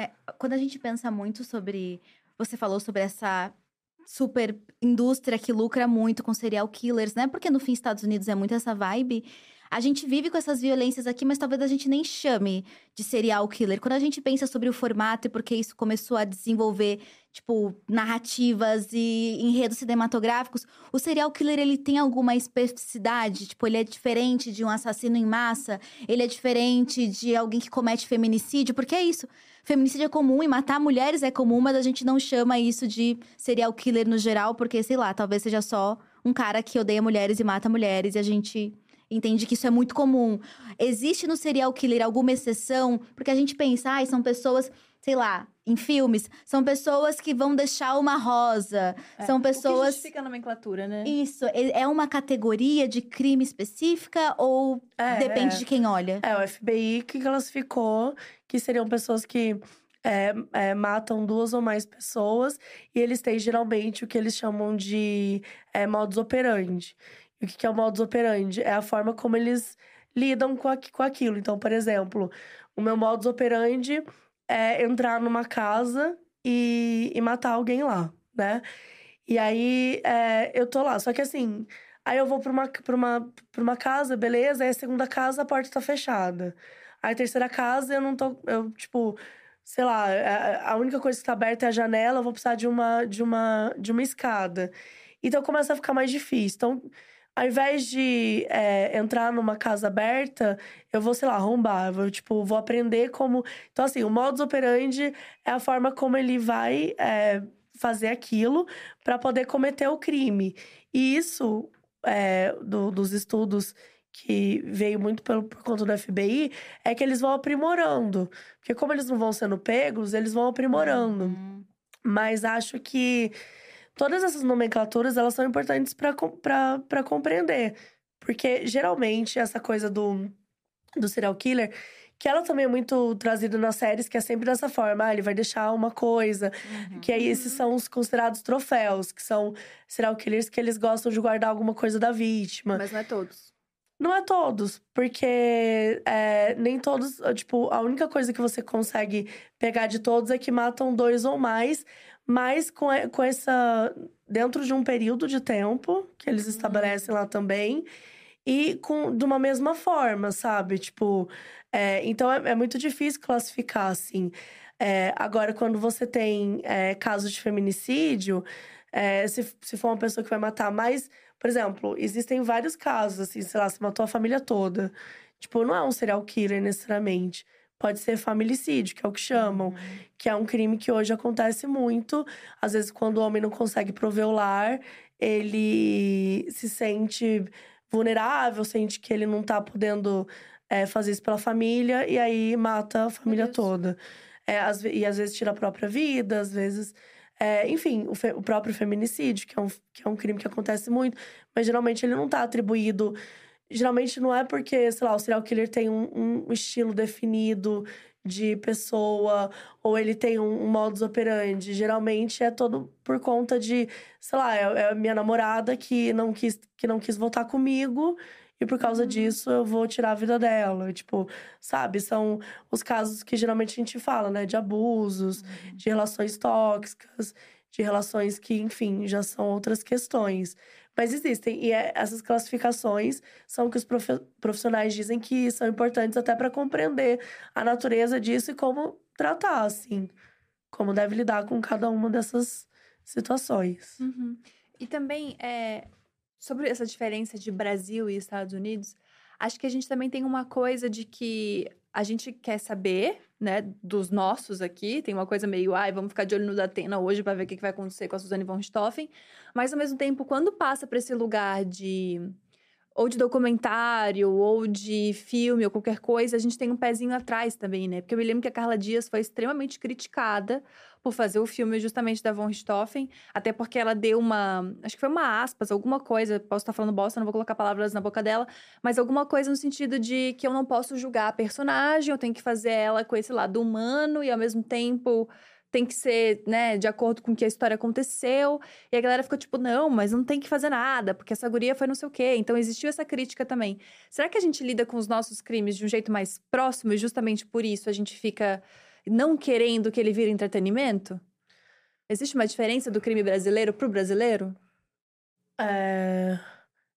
É, quando a gente pensa muito sobre... Você falou sobre essa super indústria que lucra muito com serial killers, né? Porque no fim, Estados Unidos é muito essa vibe. A gente vive com essas violências aqui, mas talvez a gente nem chame de serial killer. Quando a gente pensa sobre o formato e porque isso começou a desenvolver, tipo, narrativas e enredos cinematográficos, o serial killer, ele tem alguma especificidade? Tipo, ele é diferente de um assassino em massa? Ele é diferente de alguém que comete feminicídio? Porque é isso. Feminicídio é comum e matar mulheres é comum, mas a gente não chama isso de serial killer no geral, porque, sei lá, talvez seja só um cara que odeia mulheres e mata mulheres, e a gente entende que isso é muito comum. Existe no serial killer alguma exceção? Porque a gente pensa, ai, ah, são pessoas, sei lá, em filmes, são pessoas que vão deixar uma rosa, é, são pessoas... O que justifica a nomenclatura, né? Isso, é uma categoria de crime específica ou é, depende é. de quem olha? É, o F B I que classificou que seriam pessoas que... É, é, matam duas ou mais pessoas e eles têm geralmente o que eles chamam de é, modus operandi. E o que é o modus operandi? É a forma como eles lidam com, a, com aquilo. Então, por exemplo, o meu modus operandi é entrar numa casa e, e matar alguém lá, né? E aí, é, eu tô lá. Só que assim, aí eu vou pra uma, pra uma, pra uma casa, beleza? Aí a segunda casa, a porta tá fechada. Aí a terceira casa, eu não tô... Eu, tipo... Sei lá, a única coisa que tá aberta é a janela, eu vou precisar de uma, de uma, de uma escada. Então, começa a ficar mais difícil. Então, ao invés de é, entrar numa casa aberta, eu vou, sei lá, arrombar. Eu vou, tipo, vou aprender como... Então, assim, o modus operandi é a forma como ele vai é, fazer aquilo pra poder cometer o crime. E isso, é, do, dos estudos... que veio muito por, por conta do F B I, é que eles vão aprimorando. Porque como eles não vão sendo pegos, eles vão aprimorando. Uhum. Mas acho que todas essas nomenclaturas, elas são importantes pra, pra, pra compreender. Porque, geralmente, essa coisa do, do serial killer... Que ela também é muito trazida nas séries, que é sempre dessa forma. Ah, ele vai deixar uma coisa. Uhum. Que aí esses são os considerados troféus, que são serial killers que eles gostam de guardar alguma coisa da vítima. Mas não é todos. Não é todos, porque é, nem todos... Tipo, a única coisa que você consegue pegar de todos é que matam dois ou mais. Mas com, com essa... Dentro de um período de tempo, que eles estabelecem lá também. E com, de uma mesma forma, sabe? Tipo... É, então, é, é muito difícil classificar, assim. É, agora, quando você tem é, casos de feminicídio... É, se, se for uma pessoa que vai matar mais... Por exemplo, existem vários casos, assim, sei lá, se matou a família toda. Tipo, não é um serial killer, necessariamente. Pode ser familicídio, que é o que chamam. Uhum. Que é um crime que hoje acontece muito. Às vezes, quando o homem não consegue prover o lar, ele se sente vulnerável, sente que ele não tá podendo é, fazer isso pela família. E aí, mata a família toda. É, às, e às vezes, tira a própria vida, às vezes... É, enfim, o, fe- o próprio feminicídio, que é, um, que é um crime que acontece muito. Mas geralmente ele não tá atribuído geralmente não é porque, sei lá, o serial killer tem um, um estilo definido de pessoa, ou ele tem um, um modus operandi. Geralmente é todo por conta de, sei lá, é a minha namorada que não quis, que não quis voltar comigo, e por causa disso eu vou tirar a vida dela. Tipo, sabe? São os casos que geralmente a gente fala, né? De abusos, uhum. de relações tóxicas, de relações que, enfim, já são outras questões. Mas existem. E é, essas classificações são que os prof, profissionais dizem que são importantes até para compreender a natureza disso e como tratar, assim. Como deve lidar com cada uma dessas situações. Uhum. E também, é... sobre essa diferença de Brasil e Estados Unidos, acho que a gente também tem uma coisa de que a gente quer saber, né, dos nossos aqui. Tem uma coisa meio, ai, vamos ficar de olho no da Atena hoje pra ver o que vai acontecer com a Suzane von Richthofen. Mas, ao mesmo tempo, quando passa pra esse lugar de... ou de documentário, ou de filme, ou qualquer coisa, a gente tem um pezinho atrás também, né? Porque eu me lembro que a Carla Dias foi extremamente criticada por fazer o filme justamente da von Richthofen, até porque ela deu uma... acho que foi uma aspas, alguma coisa, posso estar falando bosta, não vou colocar palavras na boca dela, mas alguma coisa no sentido de que eu não posso julgar a personagem, eu tenho que fazer ela com esse lado humano, e ao mesmo tempo... tem que ser, né, de acordo com o que a história aconteceu. E a galera ficou tipo, não, mas não tem que fazer nada, porque essa guria foi não sei o quê. Então, existiu essa crítica também. Será que a gente lida com os nossos crimes de um jeito mais próximo? E justamente por isso a gente fica não querendo que ele vire entretenimento? Existe uma diferença do crime brasileiro pro brasileiro? É...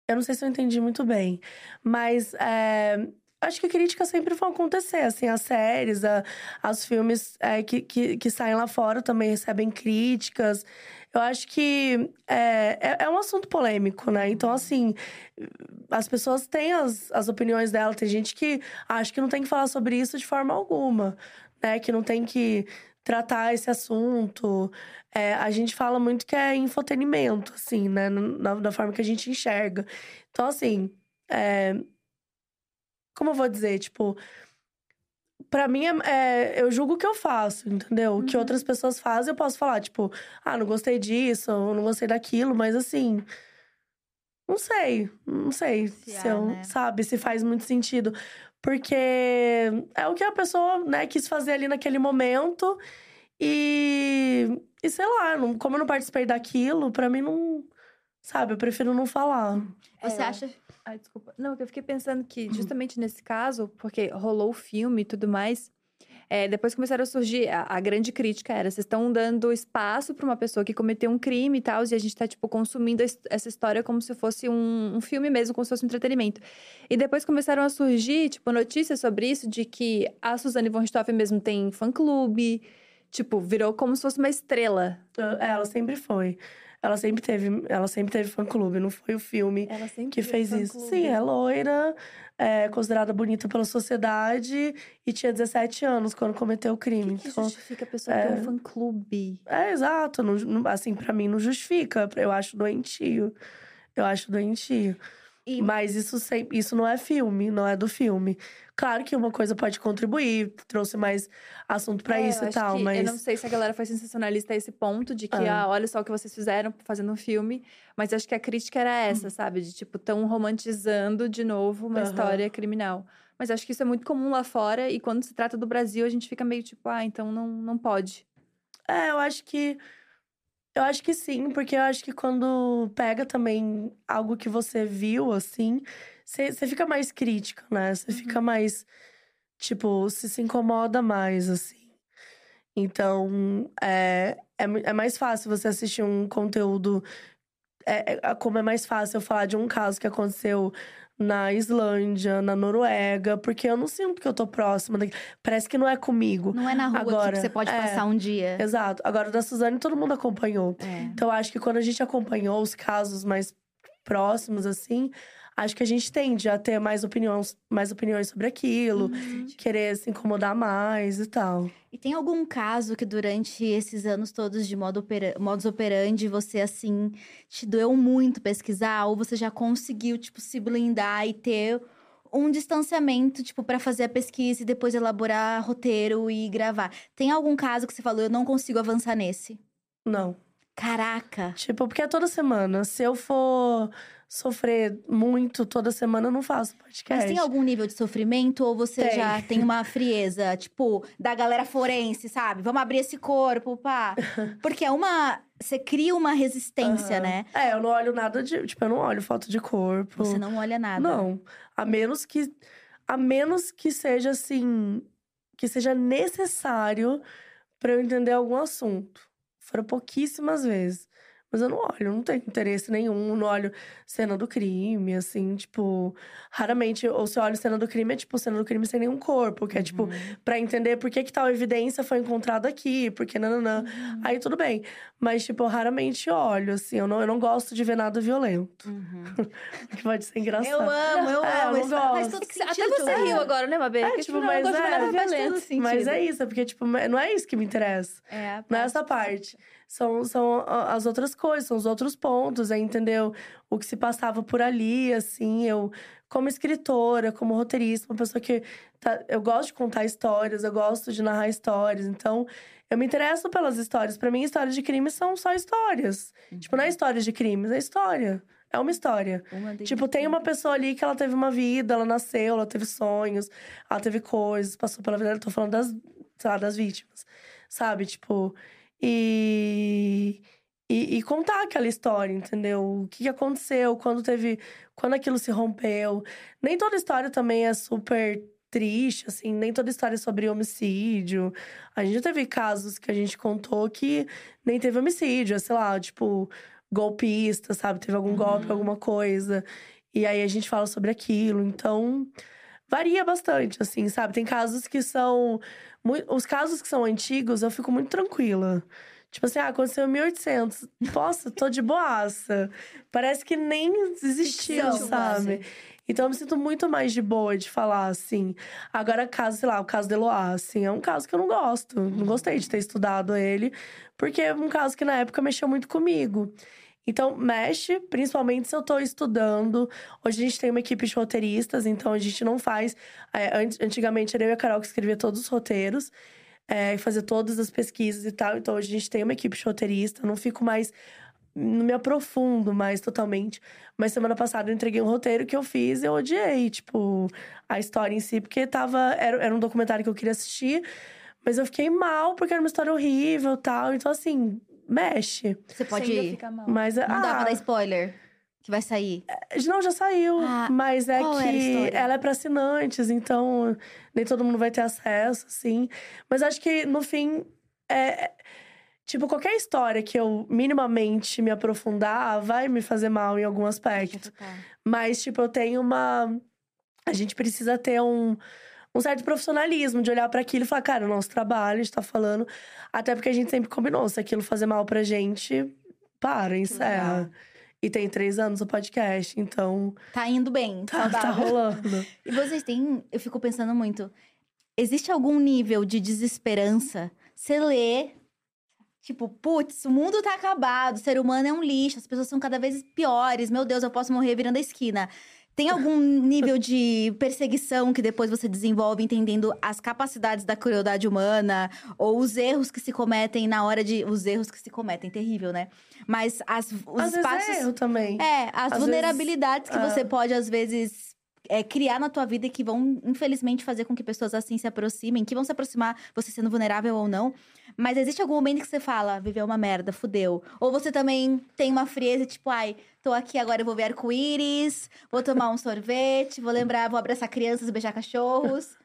eu não sei se eu entendi muito bem. Mas... é... acho que críticas sempre vão acontecer, assim, as séries, a, os filmes é, que, que, que saem lá fora também recebem críticas. Eu acho que é, é, é um assunto polêmico, né? Então, assim, as pessoas têm as, as opiniões dela. Tem gente que acha que não tem que falar sobre isso de forma alguma, né? Que não tem que tratar esse assunto. É, a gente fala muito que é infotenimento, assim, né? Na, da forma que a gente enxerga. Então, assim... é... como eu vou dizer, tipo... pra mim, é, é, eu julgo o que eu faço, entendeu? O que outras pessoas fazem, eu posso falar, tipo... ah, não gostei disso, ou não gostei daquilo, mas assim... não sei, não sei se, se eu, né? Sabe, se faz muito sentido. Porque é o que a pessoa, né, quis fazer ali naquele momento. E, e sei lá, não, como eu não participei daquilo, pra mim não... sabe, eu prefiro não falar. Você é. acha... ai, desculpa. Não, eu fiquei pensando que justamente nesse caso, porque rolou o filme e tudo mais, é, depois começaram a surgir, a, a grande crítica era, vocês estão dando espaço para uma pessoa que cometeu um crime e tal, e a gente tá, tipo, consumindo essa história como se fosse um, um filme mesmo, como se fosse um entretenimento. E depois começaram a surgir, tipo, notícias sobre isso, de que a Suzane von Richthofen mesmo tem fã-clube, tipo, virou como se fosse uma estrela. Ela sempre foi. Ela sempre teve, ela sempre teve fã-clube, não foi o filme que fez isso. Sim, é loira, é considerada bonita pela sociedade e tinha dezessete anos quando cometeu o crime. O que, que então, justifica a pessoa é... ter um fã-clube? É, exato. Não, não, assim, pra mim não justifica. Eu acho doentio. Eu acho doentio. E... mas isso, sempre, isso não é filme, não é do filme. Claro que uma coisa pode contribuir, trouxe mais assunto pra é, isso e tal, mas... eu não sei se a galera foi sensacionalista a esse ponto, de que, ah. ah, olha só o que vocês fizeram fazendo um filme. Mas acho que a crítica era essa, hum. sabe? De, tipo, tão romantizando de novo uma uhum. história criminal. Mas acho que isso é muito comum lá fora. E quando se trata do Brasil, a gente fica meio tipo, ah, então não, não pode. É, eu acho que... eu acho que sim, porque eu acho que quando pega também algo que você viu, assim... você fica mais crítica, né? Você uhum. fica mais... tipo, se se incomoda mais, assim. Então, é, é, é mais fácil você assistir um conteúdo... É, é, como é mais fácil eu falar de um caso que aconteceu na Islândia, na Noruega, porque eu não sinto que eu tô próxima daqui. Parece que não é comigo. Não é na rua agora, que você pode é, passar um dia. Exato. Agora, da Suzane, todo mundo acompanhou. É. Então, eu acho que quando a gente acompanhou os casos mais próximos, assim... acho que a gente tende a ter mais opiniões, mais opiniões sobre aquilo. Uhum. Querer se incomodar mais e tal. E tem algum caso que durante esses anos todos de modo opera, modus operandi... você, assim, te doeu muito pesquisar? Ou você já conseguiu, tipo, se blindar e ter um distanciamento... tipo, pra fazer a pesquisa e depois elaborar roteiro e gravar? Tem algum caso que você falou, eu não consigo avançar nesse? Não. Caraca! Tipo, porque é toda semana. Se eu for... sofrer muito toda semana, eu não faço podcast. Mas tem algum nível de sofrimento? Ou você tem. já tem uma frieza, tipo, da galera forense, sabe? Vamos abrir esse corpo, pá. Porque é uma… Você cria uma resistência, uhum. né? É, eu não olho nada de… Tipo, eu não olho foto de corpo. Você não olha nada? Não. A menos que… A menos que seja, assim… Que seja necessário pra eu entender algum assunto. Foram pouquíssimas vezes. Mas eu não olho, eu não tenho interesse nenhum. Não olho cena do crime, assim, tipo… Raramente, ou se eu olho cena do crime, é tipo cena do crime sem nenhum corpo. Que é tipo, uhum. pra entender por que que tal evidência foi encontrada aqui. Porque nananã. Uhum. Aí tudo bem. Mas tipo, eu raramente olho, assim. Eu não, eu não gosto de ver nada violento. Uhum. Que pode ser engraçado. Eu amo, eu é, amo. Eu não gosto. Todo sentido, até você é. riu agora, né, Mabê? É, porque, tipo, tipo, mas, eu gosto é, de nada violento. Mas é isso, porque tipo, não é isso que me interessa. É, não é essa parte. São, são as outras coisas, são os outros pontos, aí, entendeu? O que se passava por ali, assim. Eu, como escritora, como roteirista, uma pessoa que… Tá, eu gosto de contar histórias, eu gosto de narrar histórias. Então, eu me interesso pelas histórias. Pra mim, histórias de crime são só histórias. Uhum. Tipo, não é história de crimes, é história. É uma história. Uma tipo, tem uma pessoa ali que ela teve uma vida, ela nasceu, ela teve sonhos. Ela teve coisas, passou pela vida… Eu tô falando das, sei lá, das vítimas, sabe? Tipo… E, e, e contar aquela história, entendeu? O que que aconteceu, quando teve… Quando aquilo se rompeu. Nem toda história também é super triste, assim. Nem toda história é sobre homicídio. A gente já teve casos que a gente contou que nem teve homicídio. Sei lá, tipo, golpista, sabe? Teve algum golpe, uhum. alguma coisa. E aí, a gente fala sobre aquilo. Então, varia bastante, assim, sabe? Tem casos que são… Os casos que são antigos, eu fico muito tranquila. Tipo assim, ah, aconteceu em mil e oitocentos. Nossa, tô de boaça. Parece que nem existiu, sabe? Então, eu me sinto muito mais de boa de falar, assim. Agora, caso, sei lá, o caso de Eloá, assim, é um caso que eu não gosto. Não gostei de ter estudado ele. Porque é um caso que, na época, mexeu muito comigo. Então, mexe, principalmente se eu tô estudando. Hoje a gente tem uma equipe de roteiristas, então a gente não faz… É, antigamente, era eu e a Carol que escrevia todos os roteiros. É, fazia todas as pesquisas e tal. Então, hoje a gente tem uma equipe de roteirista. Não fico mais… Não me aprofundo mais totalmente. Mas semana passada eu entreguei um roteiro que eu fiz e eu odiei, tipo… A história em si, porque tava… Era, era um documentário que eu queria assistir. Mas eu fiquei mal, porque era uma história horrível e tal. Então, assim… Mexe. Você pode ir. Fica mal. Mas, não ah, dá pra dar spoiler? Que vai sair? Não, já saiu. Ah, mas é que ela é pra assinantes, então nem todo mundo vai ter acesso, assim. Mas acho que, no fim, é… Tipo, qualquer história que eu minimamente me aprofundar vai me fazer mal em algum aspecto. Mas, tipo, eu tenho uma… A gente precisa ter um… Um certo profissionalismo de olhar pra aquilo e falar, cara, o nosso trabalho, a gente tá falando. Até porque a gente sempre combinou, se aquilo fazer mal pra gente, para, encerra. E tem três anos o podcast, então… Tá indo bem, tá, tá rolando. E vocês têm… Eu fico pensando muito. Existe algum nível de desesperança? Você lê… Tipo, putz, o mundo tá acabado, o ser humano é um lixo, as pessoas são cada vez piores. Meu Deus, eu posso morrer virando a esquina. Tem algum nível de perseguição que depois você desenvolve entendendo as capacidades da crueldade humana? Ou os erros que se cometem na hora de… Os erros que se cometem, terrível, né? Mas as, os às espaços… Vezes é erro também. É, as às vulnerabilidades vezes, que você ah... pode, às vezes, é, criar na tua vida. E que vão, infelizmente, fazer com que pessoas assim se aproximem. Que vão se aproximar, você sendo vulnerável ou não. Mas existe algum momento que você fala, viveu uma merda, fudeu. Ou você também tem uma frieza, tipo, ai… Tô aqui agora, eu vou ver arco-íris, vou tomar um sorvete, vou lembrar, vou abraçar crianças, beijar cachorros.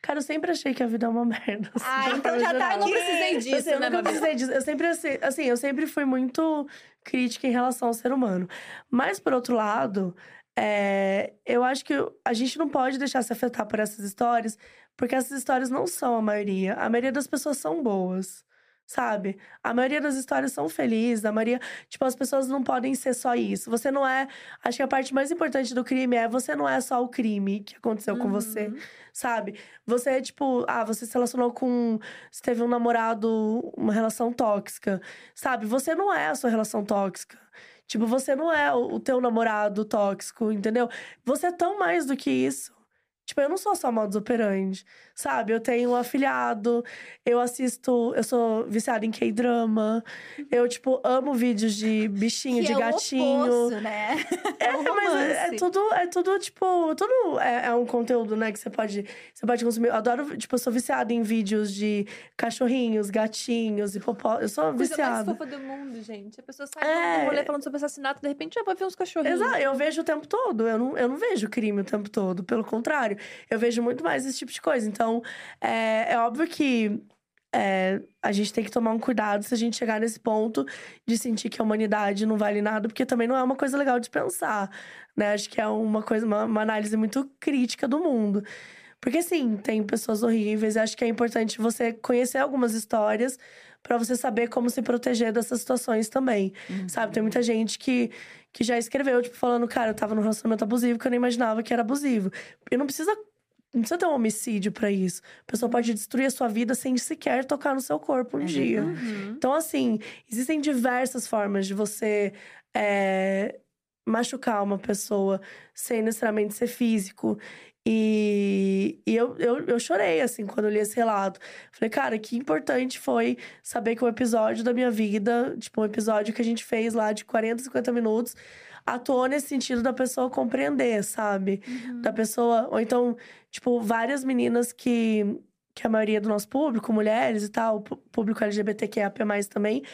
Cara, eu sempre achei que a vida é uma merda. Assim, ah, então já tá, eu não precisei disso, eu sei, né, eu nunca precisei disso. Eu sempre, assim, eu sempre fui muito crítica em relação ao ser humano. Mas, por outro lado, é, eu acho que a gente não pode deixar se afetar por essas histórias, porque essas histórias não são a maioria. A maioria das pessoas são boas. Sabe? A maioria das histórias são felizes, a maioria… Tipo, as pessoas não podem ser só isso. Você não é… Acho que a parte mais importante do crime é… Você não é só o crime que aconteceu uhum. com você, sabe? Você é tipo… Ah, você se relacionou com… Você teve um namorado, uma relação tóxica, sabe? Você não é a sua relação tóxica. Tipo, você não é o teu namorado tóxico, entendeu? Você é tão mais do que isso. Tipo, eu não sou só modus operandi, sabe? Eu tenho um afilhado, eu assisto… Eu sou viciada em K-drama. Eu, tipo, amo vídeos de bichinho, que de é gatinho. O oposto, né? É, é um mas é, é, tudo, é tudo, tipo… Tudo é, é um conteúdo, né, que você pode, você pode consumir. Eu adoro… Tipo, eu sou viciada em vídeos de cachorrinhos, gatinhos, hipopó… Eu sou viciada. Coisa mais fofa do mundo, gente. A pessoa sai é... do rolê falando sobre assassinato, de repente já vai ver uns cachorrinhos. Exato, eu vejo o tempo todo. Eu não, eu não vejo crime o tempo todo, pelo contrário. Eu vejo muito mais esse tipo de coisa. Então, é, é óbvio que é, a gente tem que tomar um cuidado se a gente chegar nesse ponto de sentir que a humanidade não vale nada, porque também não é uma coisa legal de pensar, né? Acho que é uma coisa, uma, uma análise muito crítica do mundo. Porque, sim, tem pessoas horríveis. Acho que é importante você conhecer algumas histórias pra você saber como se proteger dessas situações também, uhum. sabe? Tem muita gente que, que já escreveu, tipo, falando... Cara, eu tava num relacionamento abusivo que eu nem imaginava que era abusivo. E não precisa, não precisa ter um homicídio pra isso. A pessoa pode destruir a sua vida sem sequer tocar no seu corpo um é dia. Uhum. Então, assim, existem diversas formas de você... É, machucar uma pessoa sem necessariamente ser físico. E, e eu, eu, eu chorei, assim, quando eu li esse relato. Falei, cara, que importante foi saber que um episódio da minha vida, tipo, um episódio que a gente fez lá de quarenta, cinquenta minutos, atuou nesse sentido da pessoa compreender, sabe? Uhum. Da pessoa... Ou então, tipo, várias meninas que... Que a maioria do nosso público, mulheres e tal, público L G B T Q I A P mais, também...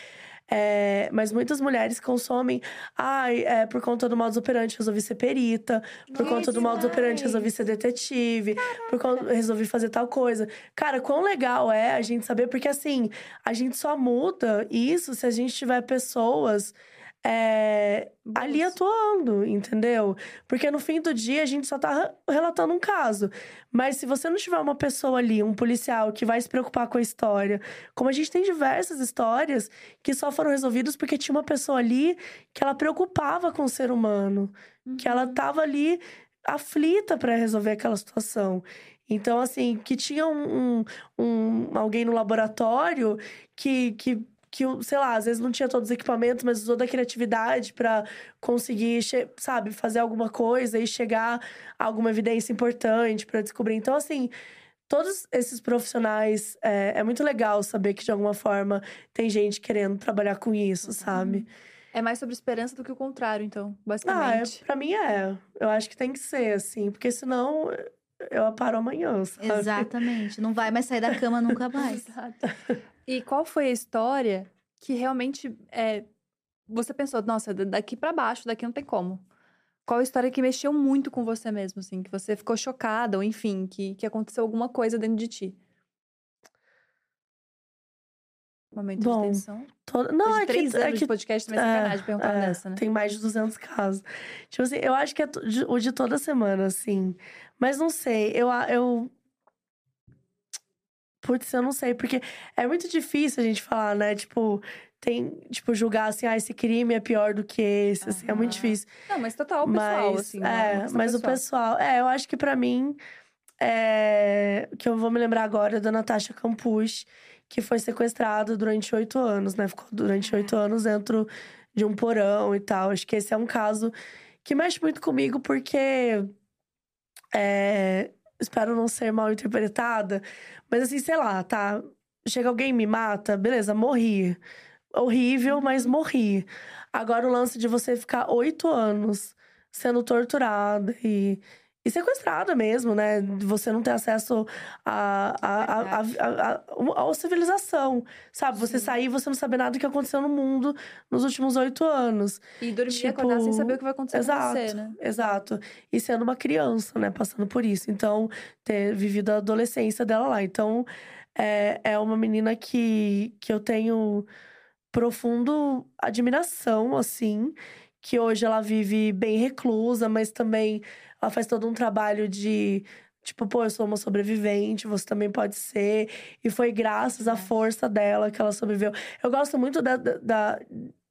É, mas muitas mulheres consomem... Ai, ah, é, por conta do modus operandi, resolvi ser perita. Por que conta demais. do modus operandi, resolvi ser detetive. Caraca. Por conta, resolvi fazer tal coisa. Cara, quão legal é a gente saber... Porque, assim, a gente só muda isso se a gente tiver pessoas... É, ali atuando, entendeu? Porque no fim do dia, a gente só tá relatando um caso. Mas se você não tiver uma pessoa ali, um policial, que vai se preocupar com a história... Como a gente tem diversas histórias que só foram resolvidas porque tinha uma pessoa ali que ela preocupava com o ser humano. Uhum. Que ela tava ali aflita pra resolver aquela situação. Então, assim, que tinha um, um, um alguém no laboratório que... que Que, sei lá, às vezes não tinha todos os equipamentos, mas usou da criatividade pra conseguir, sabe, fazer alguma coisa e chegar a alguma evidência importante pra descobrir. Então, assim, todos esses profissionais... É, é muito legal saber que, de alguma forma, tem gente querendo trabalhar com isso, sabe? É mais sobre esperança do que o contrário, então, basicamente. Ah, é, pra mim é. Eu acho que tem que ser, assim, porque senão... Eu paro amanhã, sabe? Exatamente. Não vai mais sair da cama nunca mais. Exato. E qual foi a história que realmente... É, você pensou, nossa, daqui pra baixo, daqui não tem como. Qual a história que mexeu muito com você mesmo, assim? Que você ficou chocada, ou enfim, que, que aconteceu alguma coisa dentro de ti? Momento Bom, de tensão? Todo... Não, de é três que, anos é que... de podcast, também é sacanagem perguntar é, dessa, né? Tem mais de duzentos casos. Tipo assim, eu acho que é o de toda semana, assim... Mas não sei, eu... eu... Putz, eu não sei, porque é muito difícil a gente falar, né? Tipo, tem, tipo julgar assim, ah, esse crime é pior do que esse, uhum. assim, é muito difícil. Não, mas total o pessoal, mas, assim. É, é mas pessoal. o pessoal... É, eu acho que pra mim, é... que eu vou me lembrar agora é da Natasha Campuch, que foi sequestrada durante oito anos, né? Ficou durante oito anos dentro de um porão e tal. Acho que esse é um caso que mexe muito comigo, porque... É, espero não ser mal interpretada, mas assim, sei lá, tá? Chega alguém e me mata, beleza, morri. Horrível, mas morri. Agora o lance de você ficar oito anos sendo torturada e, e sequestrada mesmo, né? Você não ter acesso à a, a, a, a, a civilização, sabe? Você Sim. sair, você não saber nada do que aconteceu no mundo nos últimos oito anos. E dormir tipo... e acordar sem saber o que vai acontecer exato, com você, né? Exato. E sendo uma criança, né? Passando por isso. Então, ter vivido a adolescência dela lá. Então, é, é uma menina que, que eu tenho profundo admiração, assim... Que hoje ela vive bem reclusa, mas também ela faz todo um trabalho de... Tipo, pô, eu sou uma sobrevivente, você também pode ser. E foi graças à força dela que ela sobreviveu. Eu gosto muito da, da,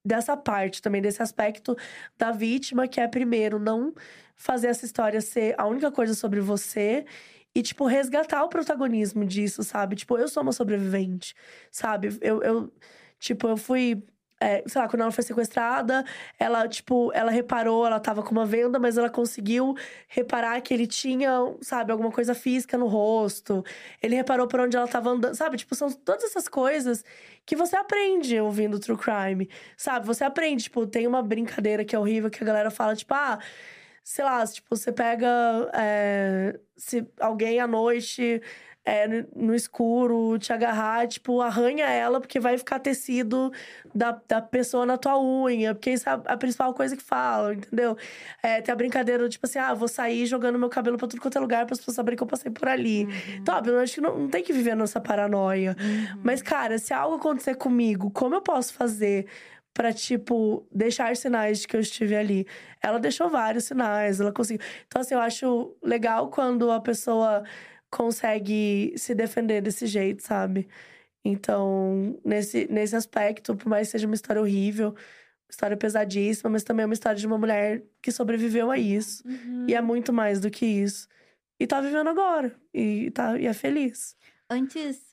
dessa parte também, desse aspecto da vítima, que é, primeiro, não fazer essa história ser a única coisa sobre você... E, tipo, resgatar o protagonismo disso, sabe? Tipo, eu sou uma sobrevivente, sabe? Eu, eu tipo, eu fui... É, sei lá, quando ela foi sequestrada, ela, tipo, ela reparou, ela tava com uma venda, mas ela conseguiu reparar que ele tinha, sabe, alguma coisa física no rosto. Ele reparou por onde ela tava andando, sabe? Tipo, são todas essas coisas que você aprende ouvindo True Crime, sabe? Você aprende, tipo, tem uma brincadeira que é horrível, que a galera fala, tipo, ah... Sei lá, tipo, você pega é, se alguém à noite, é, no escuro, te agarrar, tipo, arranha ela, porque vai ficar tecido da, da pessoa na tua unha. Porque isso é a, a principal coisa que falam, entendeu? É, tem a brincadeira, tipo assim, ah, vou sair jogando meu cabelo pra tudo quanto é lugar, pra as pessoas saberem que eu passei por ali. Uhum. Então, óbvio, eu acho que não, não tem que viver nessa paranoia. Uhum. Mas, cara, se algo acontecer comigo, como eu posso fazer... Pra, tipo, deixar sinais de que eu estive ali. Ela deixou vários sinais, ela conseguiu. Então, assim, eu acho legal quando a pessoa consegue se defender desse jeito, sabe? Então, nesse, nesse aspecto, por mais que seja uma história horrível, uma história pesadíssima, mas também é uma história de uma mulher que sobreviveu a isso. Uhum. E é muito mais do que isso. E tá vivendo agora. E, tá, e é feliz. Antes...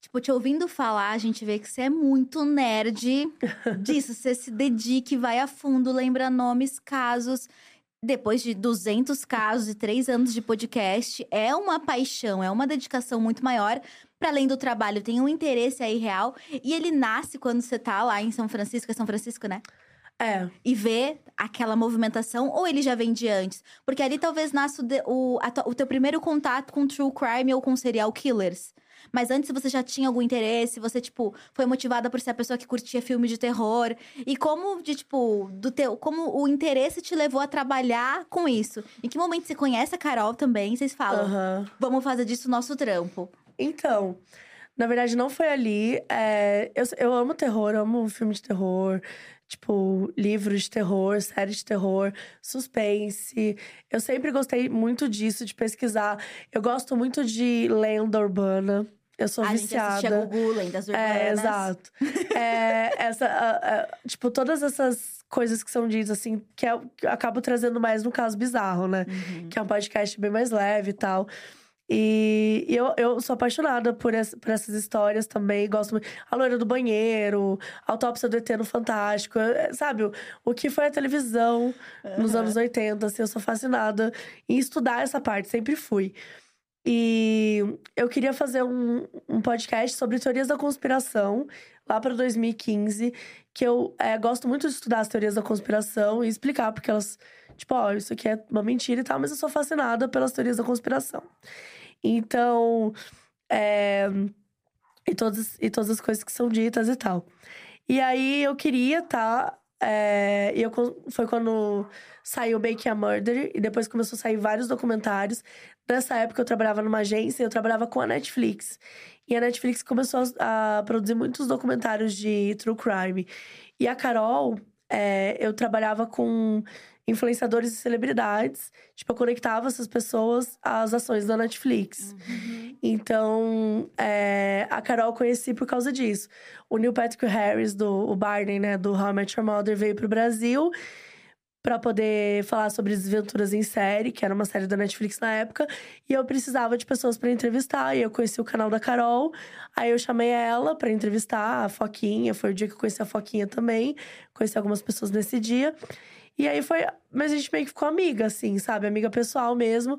Tipo, te ouvindo falar, a gente vê que você é muito nerd disso. Você se dedica e vai a fundo, lembra nomes, casos. Depois de duzentos casos e três anos de podcast, é uma paixão, é uma dedicação muito maior. Para além do trabalho, tem um interesse aí real. E ele nasce quando você tá lá em São Francisco. É São Francisco, né? É. E vê aquela movimentação, ou ele já vem de antes? Porque ali talvez nasce o, o teu primeiro contato com true crime ou com serial killers. Mas antes você já tinha algum interesse, você, tipo, foi motivada por ser a pessoa que curtia filme de terror. E como, de, tipo, do teu, como o interesse te levou a trabalhar com isso? Em que momento você conhece a Carol também? Vocês falam, uhum. Vamos fazer disso o nosso trampo. Então, na verdade não foi ali. É, eu, eu amo terror, eu amo filme de terror. Tipo, livros de terror, séries de terror, suspense. Eu sempre gostei muito disso, de pesquisar. Eu gosto muito de lenda urbana. Eu sou a viciada. A gente assistia Gugu, lendas urbanas. É, exato. é, essa, a, a, tipo, todas essas coisas que são ditas, assim, que eu acabo trazendo mais no Caso Bizarro, né? Uhum. Que é um podcast bem mais leve e tal. E eu, eu sou apaixonada por, essa, por essas histórias também. Gosto muito. A Loira do Banheiro, a Autópsia do E T no Fantástico. Eu, sabe, o, o que foi a televisão nos anos oitenta, assim, eu sou fascinada em estudar essa parte, sempre fui. E eu queria fazer um, um podcast sobre teorias da conspiração, lá para dois mil e quinze, que eu é, gosto muito de estudar as teorias da conspiração e explicar, porque elas, tipo, ó, isso aqui é uma mentira e tal, mas eu sou fascinada pelas teorias da conspiração. Então, é, e, todas, e todas as coisas que são ditas e tal. E aí, eu queria, tá? É, e eu, foi quando saiu Making a Murderer. E depois começou a sair vários documentários. Nessa época, eu trabalhava numa agência e eu trabalhava com a Netflix. E a Netflix começou a, a produzir muitos documentários de true crime. E a Carol, é, eu trabalhava com... influenciadores e celebridades. Tipo, eu conectava essas pessoas às ações da Netflix. Uhum. Então, é, a Carol eu conheci por causa disso. O Neil Patrick Harris, do o Barney, né? Do How I Met Your Mother, veio pro Brasil pra poder falar sobre Desventuras em Série, que era uma série da Netflix na época. E eu precisava de pessoas pra entrevistar. E eu conheci o canal da Carol. Aí eu chamei ela pra entrevistar a Foquinha. Foi o dia que eu conheci a Foquinha também. Conheci algumas pessoas nesse dia. E aí foi... Mas a gente meio que ficou amiga, assim, sabe? Amiga pessoal mesmo.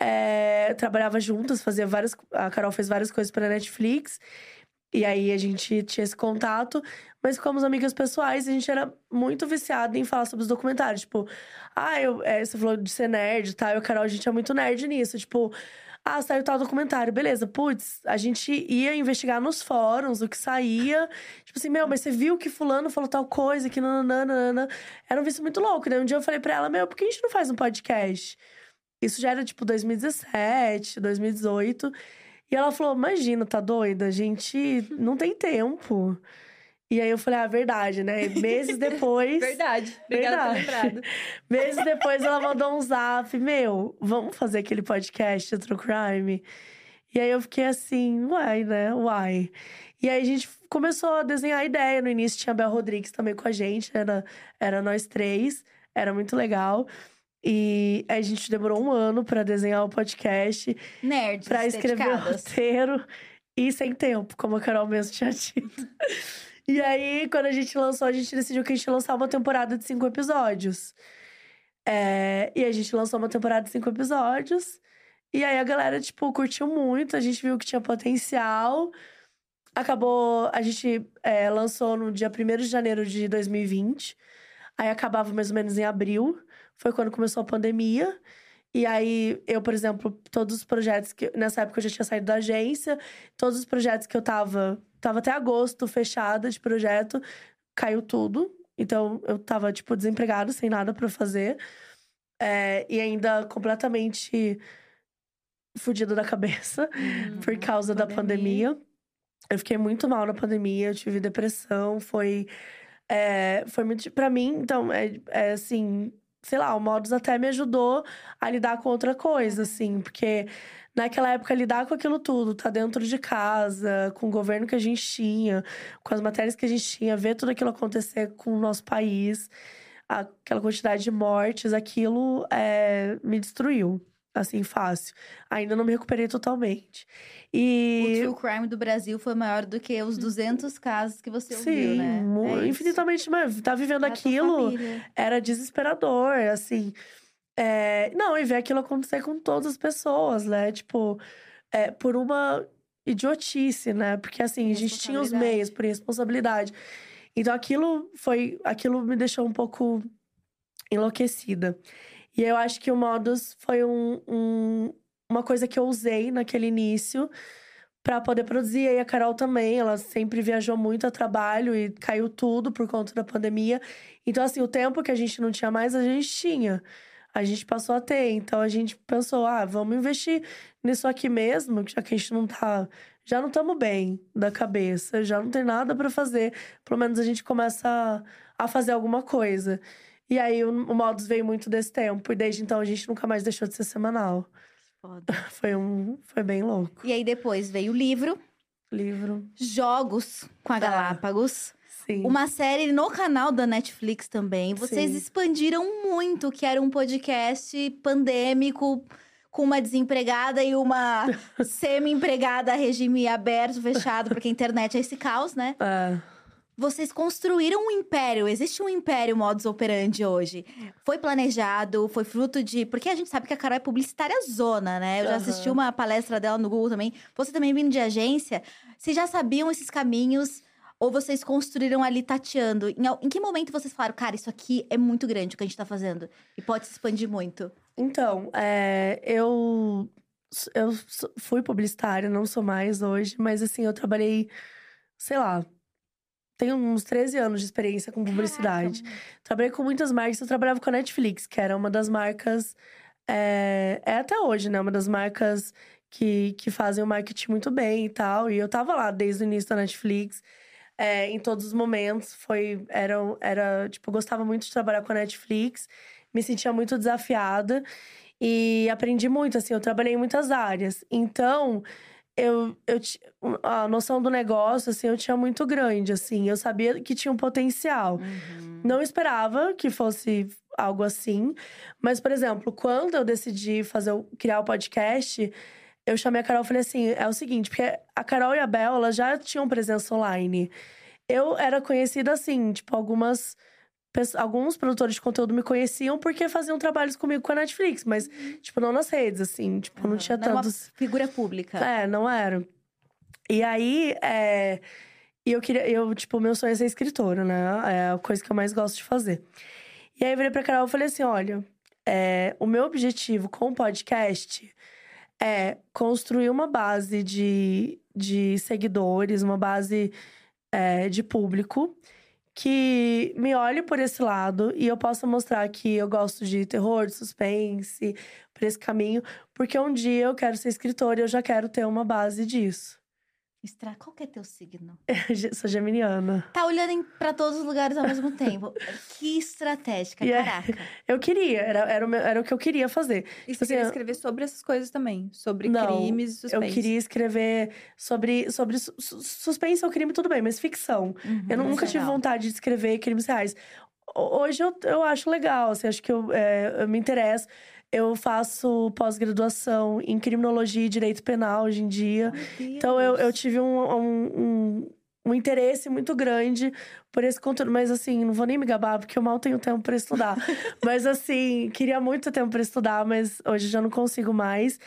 É... Trabalhava juntas, fazia várias... A Carol fez várias coisas pra Netflix. E aí, a gente tinha esse contato. Mas ficamos amigas pessoais. E a gente era muito viciada em falar sobre os documentários. Tipo... Ah, eu... é, você falou de ser nerd e tal. Eu e a Carol, a gente é muito nerd nisso. Tipo... Ah, saiu tal documentário. Beleza, putz. A gente ia investigar nos fóruns o que saía. Tipo assim, meu, mas você viu que fulano falou tal coisa, que nananana. Era um vício muito louco, né? Um dia eu falei pra ela, meu, por que a gente não faz um podcast? Isso já era, tipo, dois mil e dezessete, dois mil e dezoito. E ela falou, imagina, tá doida? A gente não tem tempo. E aí eu falei, ah, verdade, né? E meses depois... Verdade, obrigada por ter lembrado. Meses depois ela mandou um zap, meu, vamos fazer aquele podcast True Crime? E aí eu fiquei assim, uai, né? Uai. E aí a gente começou a desenhar a ideia. No início tinha a Bel Rodrigues também com a gente, era, era nós três, era muito legal. E a gente demorou um ano pra desenhar o podcast. Nerds, pra escrever o roteiro. E sem tempo, como a Carol mesmo tinha dito. E aí, quando a gente lançou, a gente decidiu que a gente lançava uma temporada de cinco episódios. É, e a gente lançou uma temporada de cinco episódios. E aí, a galera, tipo, curtiu muito. A gente viu que tinha potencial. Acabou... A gente é, lançou no dia primeiro de janeiro de dois mil e vinte. Aí, acabava mais ou menos em abril. Foi quando começou a pandemia. E aí, eu, por exemplo, todos os projetos que... Nessa época, eu já tinha saído da agência. Todos os projetos que eu tava... Tava até agosto, fechada de projeto. Caiu tudo. Então, eu tava, tipo, desempregada, sem nada pra fazer. É, e ainda completamente fudida da cabeça uhum, por causa pandemia. da pandemia. Eu fiquei muito mal na pandemia. Eu tive depressão. Foi... É, foi muito... Pra mim, então, é, é assim... Sei lá, o Modus até me ajudou a lidar com outra coisa, assim. Porque naquela época, lidar com aquilo tudo, tá dentro de casa, com o governo que a gente tinha, com as matérias que a gente tinha, ver tudo aquilo acontecer com o nosso país, aquela quantidade de mortes, aquilo é, me destruiu, assim, fácil. Ainda não me recuperei totalmente. E... O true crime do Brasil foi maior do que os duzentos casos que você ouviu, Sim, né? Sim, é infinitamente maior. Tá vivendo era aquilo, era desesperador, assim. É... Não, e ver aquilo acontecer com todas as pessoas, né? Tipo, é, por uma idiotice, né? Porque assim, a gente tinha os meios por responsabilidade. Então aquilo foi... Aquilo me deixou um pouco enlouquecida. E eu acho que o Modus foi um, um, uma coisa que eu usei naquele início pra poder produzir. E a Carol também, ela sempre viajou muito a trabalho e caiu tudo por conta da pandemia. Então, assim, o tempo que a gente não tinha mais, a gente tinha. A gente passou a ter. Então, a gente pensou, ah, vamos investir nisso aqui mesmo, já que a gente não tá... Já não estamos bem da cabeça, já não tem nada pra fazer. Pelo menos a gente começa a, a fazer alguma coisa. E aí, o Modus veio muito desse tempo. E desde então, a gente nunca mais deixou de ser semanal. Foda. Foi, um, foi bem louco. E aí, depois veio o livro. Livro. Jogos com a Galápagos. Ah, sim. Uma série no canal da Netflix também. Vocês sim. expandiram muito, que era um podcast pandêmico... Com uma desempregada e uma semi-empregada a regime aberto, fechado. Porque a internet é esse caos, né? É... Vocês construíram um império. Existe um império Modus Operandi hoje. Foi planejado, foi fruto de... Porque a gente sabe que a Carol é publicitária zona, né? Eu já uhum. assisti uma palestra dela no Google também. Você também vindo de agência. Vocês já sabiam esses caminhos? Ou vocês construíram ali tateando? Em, em que momento vocês falaram, cara, isso aqui é muito grande o que a gente tá fazendo. E pode se expandir muito. Então, é, eu, eu fui publicitária, não sou mais hoje. Mas assim, eu trabalhei, sei lá... Tenho uns treze anos de experiência com publicidade. Caraca. Trabalhei com muitas marcas. Eu trabalhava com a Netflix, que era uma das marcas... É, é até hoje, né? Uma das marcas que, que fazem o marketing muito bem e tal. E eu tava lá desde o início da Netflix. É, em todos os momentos. Foi, era, era, tipo, gostava muito de trabalhar com a Netflix. Me sentia muito desafiada. E aprendi muito, assim. Eu trabalhei em muitas áreas. Então... Eu, eu, a noção do negócio, assim, eu tinha muito grande, assim. Eu sabia que tinha um potencial. Uhum. Não esperava que fosse algo assim. Mas, por exemplo, quando eu decidi fazer, criar o podcast... Eu chamei a Carol e falei assim, é o seguinte... Porque a Carol e a Bel, elas já tinham presença online. Eu era conhecida, assim, tipo, algumas... Alguns produtores de conteúdo me conheciam porque faziam trabalhos comigo com a Netflix. Mas, tipo, não nas redes, assim. Tipo, não tinha tanto... Não era uma figura pública. É, não era. E aí, é... E eu queria... Eu, tipo, meu sonho é ser escritora, né? É a coisa que eu mais gosto de fazer. E aí, eu virei pra Carol e falei assim, olha... É... O meu objetivo com o podcast é construir uma base de, de seguidores. Uma base é, de público... Que me olhe por esse lado e eu possa mostrar que eu gosto de terror, de suspense, por esse caminho. Porque um dia eu quero ser escritora e eu já quero ter uma base disso. Estra... Qual que é teu signo? Sou geminiana. Tá olhando pra todos os lugares ao mesmo tempo. Que estratégica, yeah. Caraca. Eu queria, era, era, o meu, era o que eu queria fazer. E você assim, queria escrever sobre essas coisas também? Sobre não, crimes e suspense? Eu queria escrever sobre, sobre su suspense ou crime, tudo bem, mas ficção. Uhum, eu nunca tive legal. vontade de escrever crimes reais. Hoje eu, eu acho legal, assim, acho que eu, é, eu me interesso. Eu faço pós-graduação em criminologia e direito penal hoje em dia. Então, eu, eu tive um, um, um interesse muito grande por esse conteúdo. Mas assim, não vou nem me gabar, porque eu mal tenho tempo pra estudar. Mas assim, queria muito tempo pra estudar, mas hoje já não consigo mais.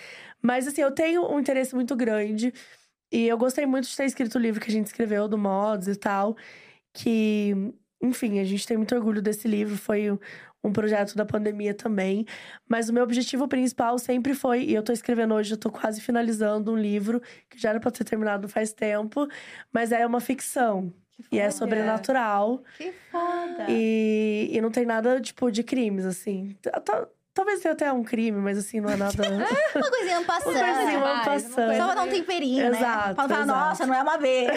Mas assim, eu tenho um interesse muito grande. E eu gostei muito de ter escrito o livro que a gente escreveu, do Modus e tal. Que, enfim, a gente tem muito orgulho desse livro. Foi um projeto da pandemia também. Mas o meu objetivo principal sempre foi… E eu tô escrevendo hoje, eu tô quase finalizando um livro. Que já era pra ter terminado faz tempo. Mas é uma ficção. E é sobrenatural. Que foda! E, e não tem nada, tipo, de crimes, assim. Tá... Talvez tenha até um crime, mas assim, não é nada... É, uma coisinha passando. Uma coisinha mais, passando. Só pra dar um temperinho, exato, né? Exato. Pra falar, nossa, não é uma vez.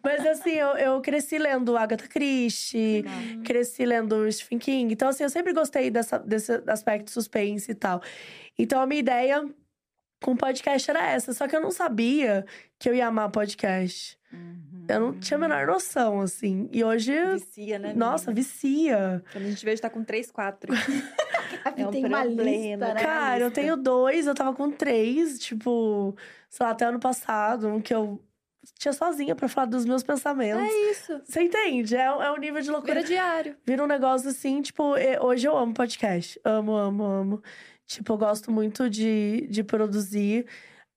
Mas assim, eu, eu cresci lendo Agatha Christie. Não. Cresci lendo Stephen King. Então assim, eu sempre gostei dessa, desse aspecto suspense e tal. Então a minha ideia com podcast era essa. Só que eu não sabia que eu ia amar podcast. Uhum. Eu não tinha a menor noção, assim. E hoje... Vicia, né? Nossa, menina? Vicia. Quando a gente vê, a gente tá com três, quatro. É um tem uma lenda, né? Cara, eu tenho dois, eu tava com três, tipo, sei lá, até ano passado, um que eu tinha sozinha pra falar dos meus pensamentos. É isso. Você entende? É, é um nível de loucura. Vira diário. Vira um negócio assim, tipo, hoje eu amo podcast. Amo, amo, amo. Tipo, eu gosto muito de, de produzir.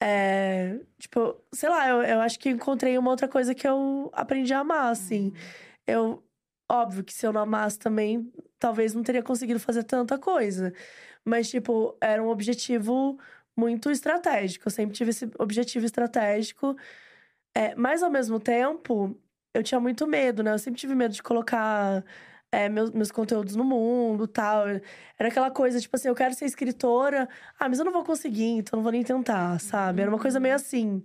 É, tipo, sei lá, eu, eu acho que encontrei uma outra coisa que eu aprendi a amar, assim. Uhum. Eu, óbvio que se eu não amasse também, talvez não teria conseguido fazer tanta coisa. Mas, tipo, era um objetivo muito estratégico. Eu sempre tive esse objetivo estratégico. É, mas, ao mesmo tempo, eu tinha muito medo, né? Eu sempre tive medo de colocar... É, meus, meus conteúdos no mundo, tal. Era aquela coisa, tipo assim, eu quero ser escritora. Ah, mas eu não vou conseguir, então não vou nem tentar, sabe? Era uma coisa meio assim.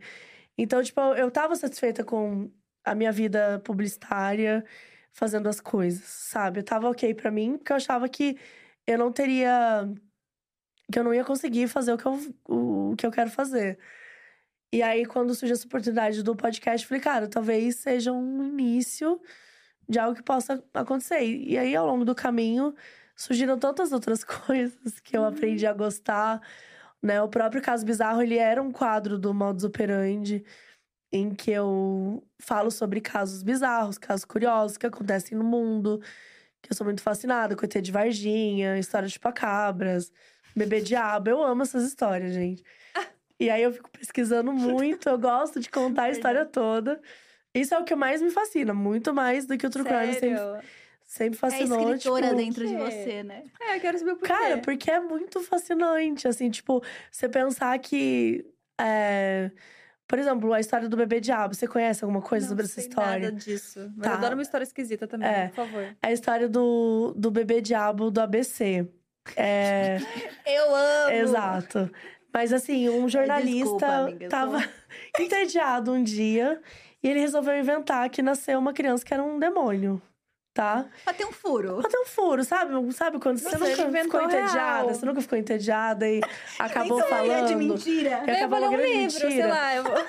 Então, tipo, eu, eu tava satisfeita com a minha vida publicitária, fazendo as coisas, sabe? Eu tava ok pra mim, porque eu achava que eu não teria... Que eu não ia conseguir fazer o que eu, o, o que eu quero fazer. E aí, quando surgiu essa oportunidade do podcast, eu falei, cara, talvez seja um início... de algo que possa acontecer. E aí, ao longo do caminho, surgiram tantas outras coisas que eu aprendi a gostar, né? O próprio Caso Bizarro, ele era um quadro do Modus Operandi, em que eu falo sobre casos bizarros, casos curiosos que acontecem no mundo, que eu sou muito fascinada, com E T de Varginha, história de Chupacabras, Bebê Diabo. Eu amo essas histórias, gente. E aí, eu fico pesquisando muito, eu gosto de contar a história toda. Isso é o que mais me fascina, muito mais do que o true crime sempre, sempre fascinou. É escritora tipo, dentro de você, né? É, eu quero saber o porquê. Cara, porque é muito fascinante, assim, tipo, você pensar que… É... Por exemplo, a história do Bebê Diabo, você conhece alguma coisa não sobre essa história? Não sei nada disso, mas tá. Eu adoro uma história esquisita também, é. Por favor. A história do, do Bebê Diabo do A B C. É... Eu amo! Exato. Mas assim, um jornalista Desculpa, amiga, tava tô... entediado um dia… E ele resolveu inventar que nasceu uma criança que era um demônio, tá? Pra ter um furo. Pra ter um furo, sabe? Sabe quando você nunca ficou entediada? Você nunca ficou entediada e acabou então, falando… Então é de mentira. E acabou eu vou ler um livro, mentira. Sei lá. Eu vou...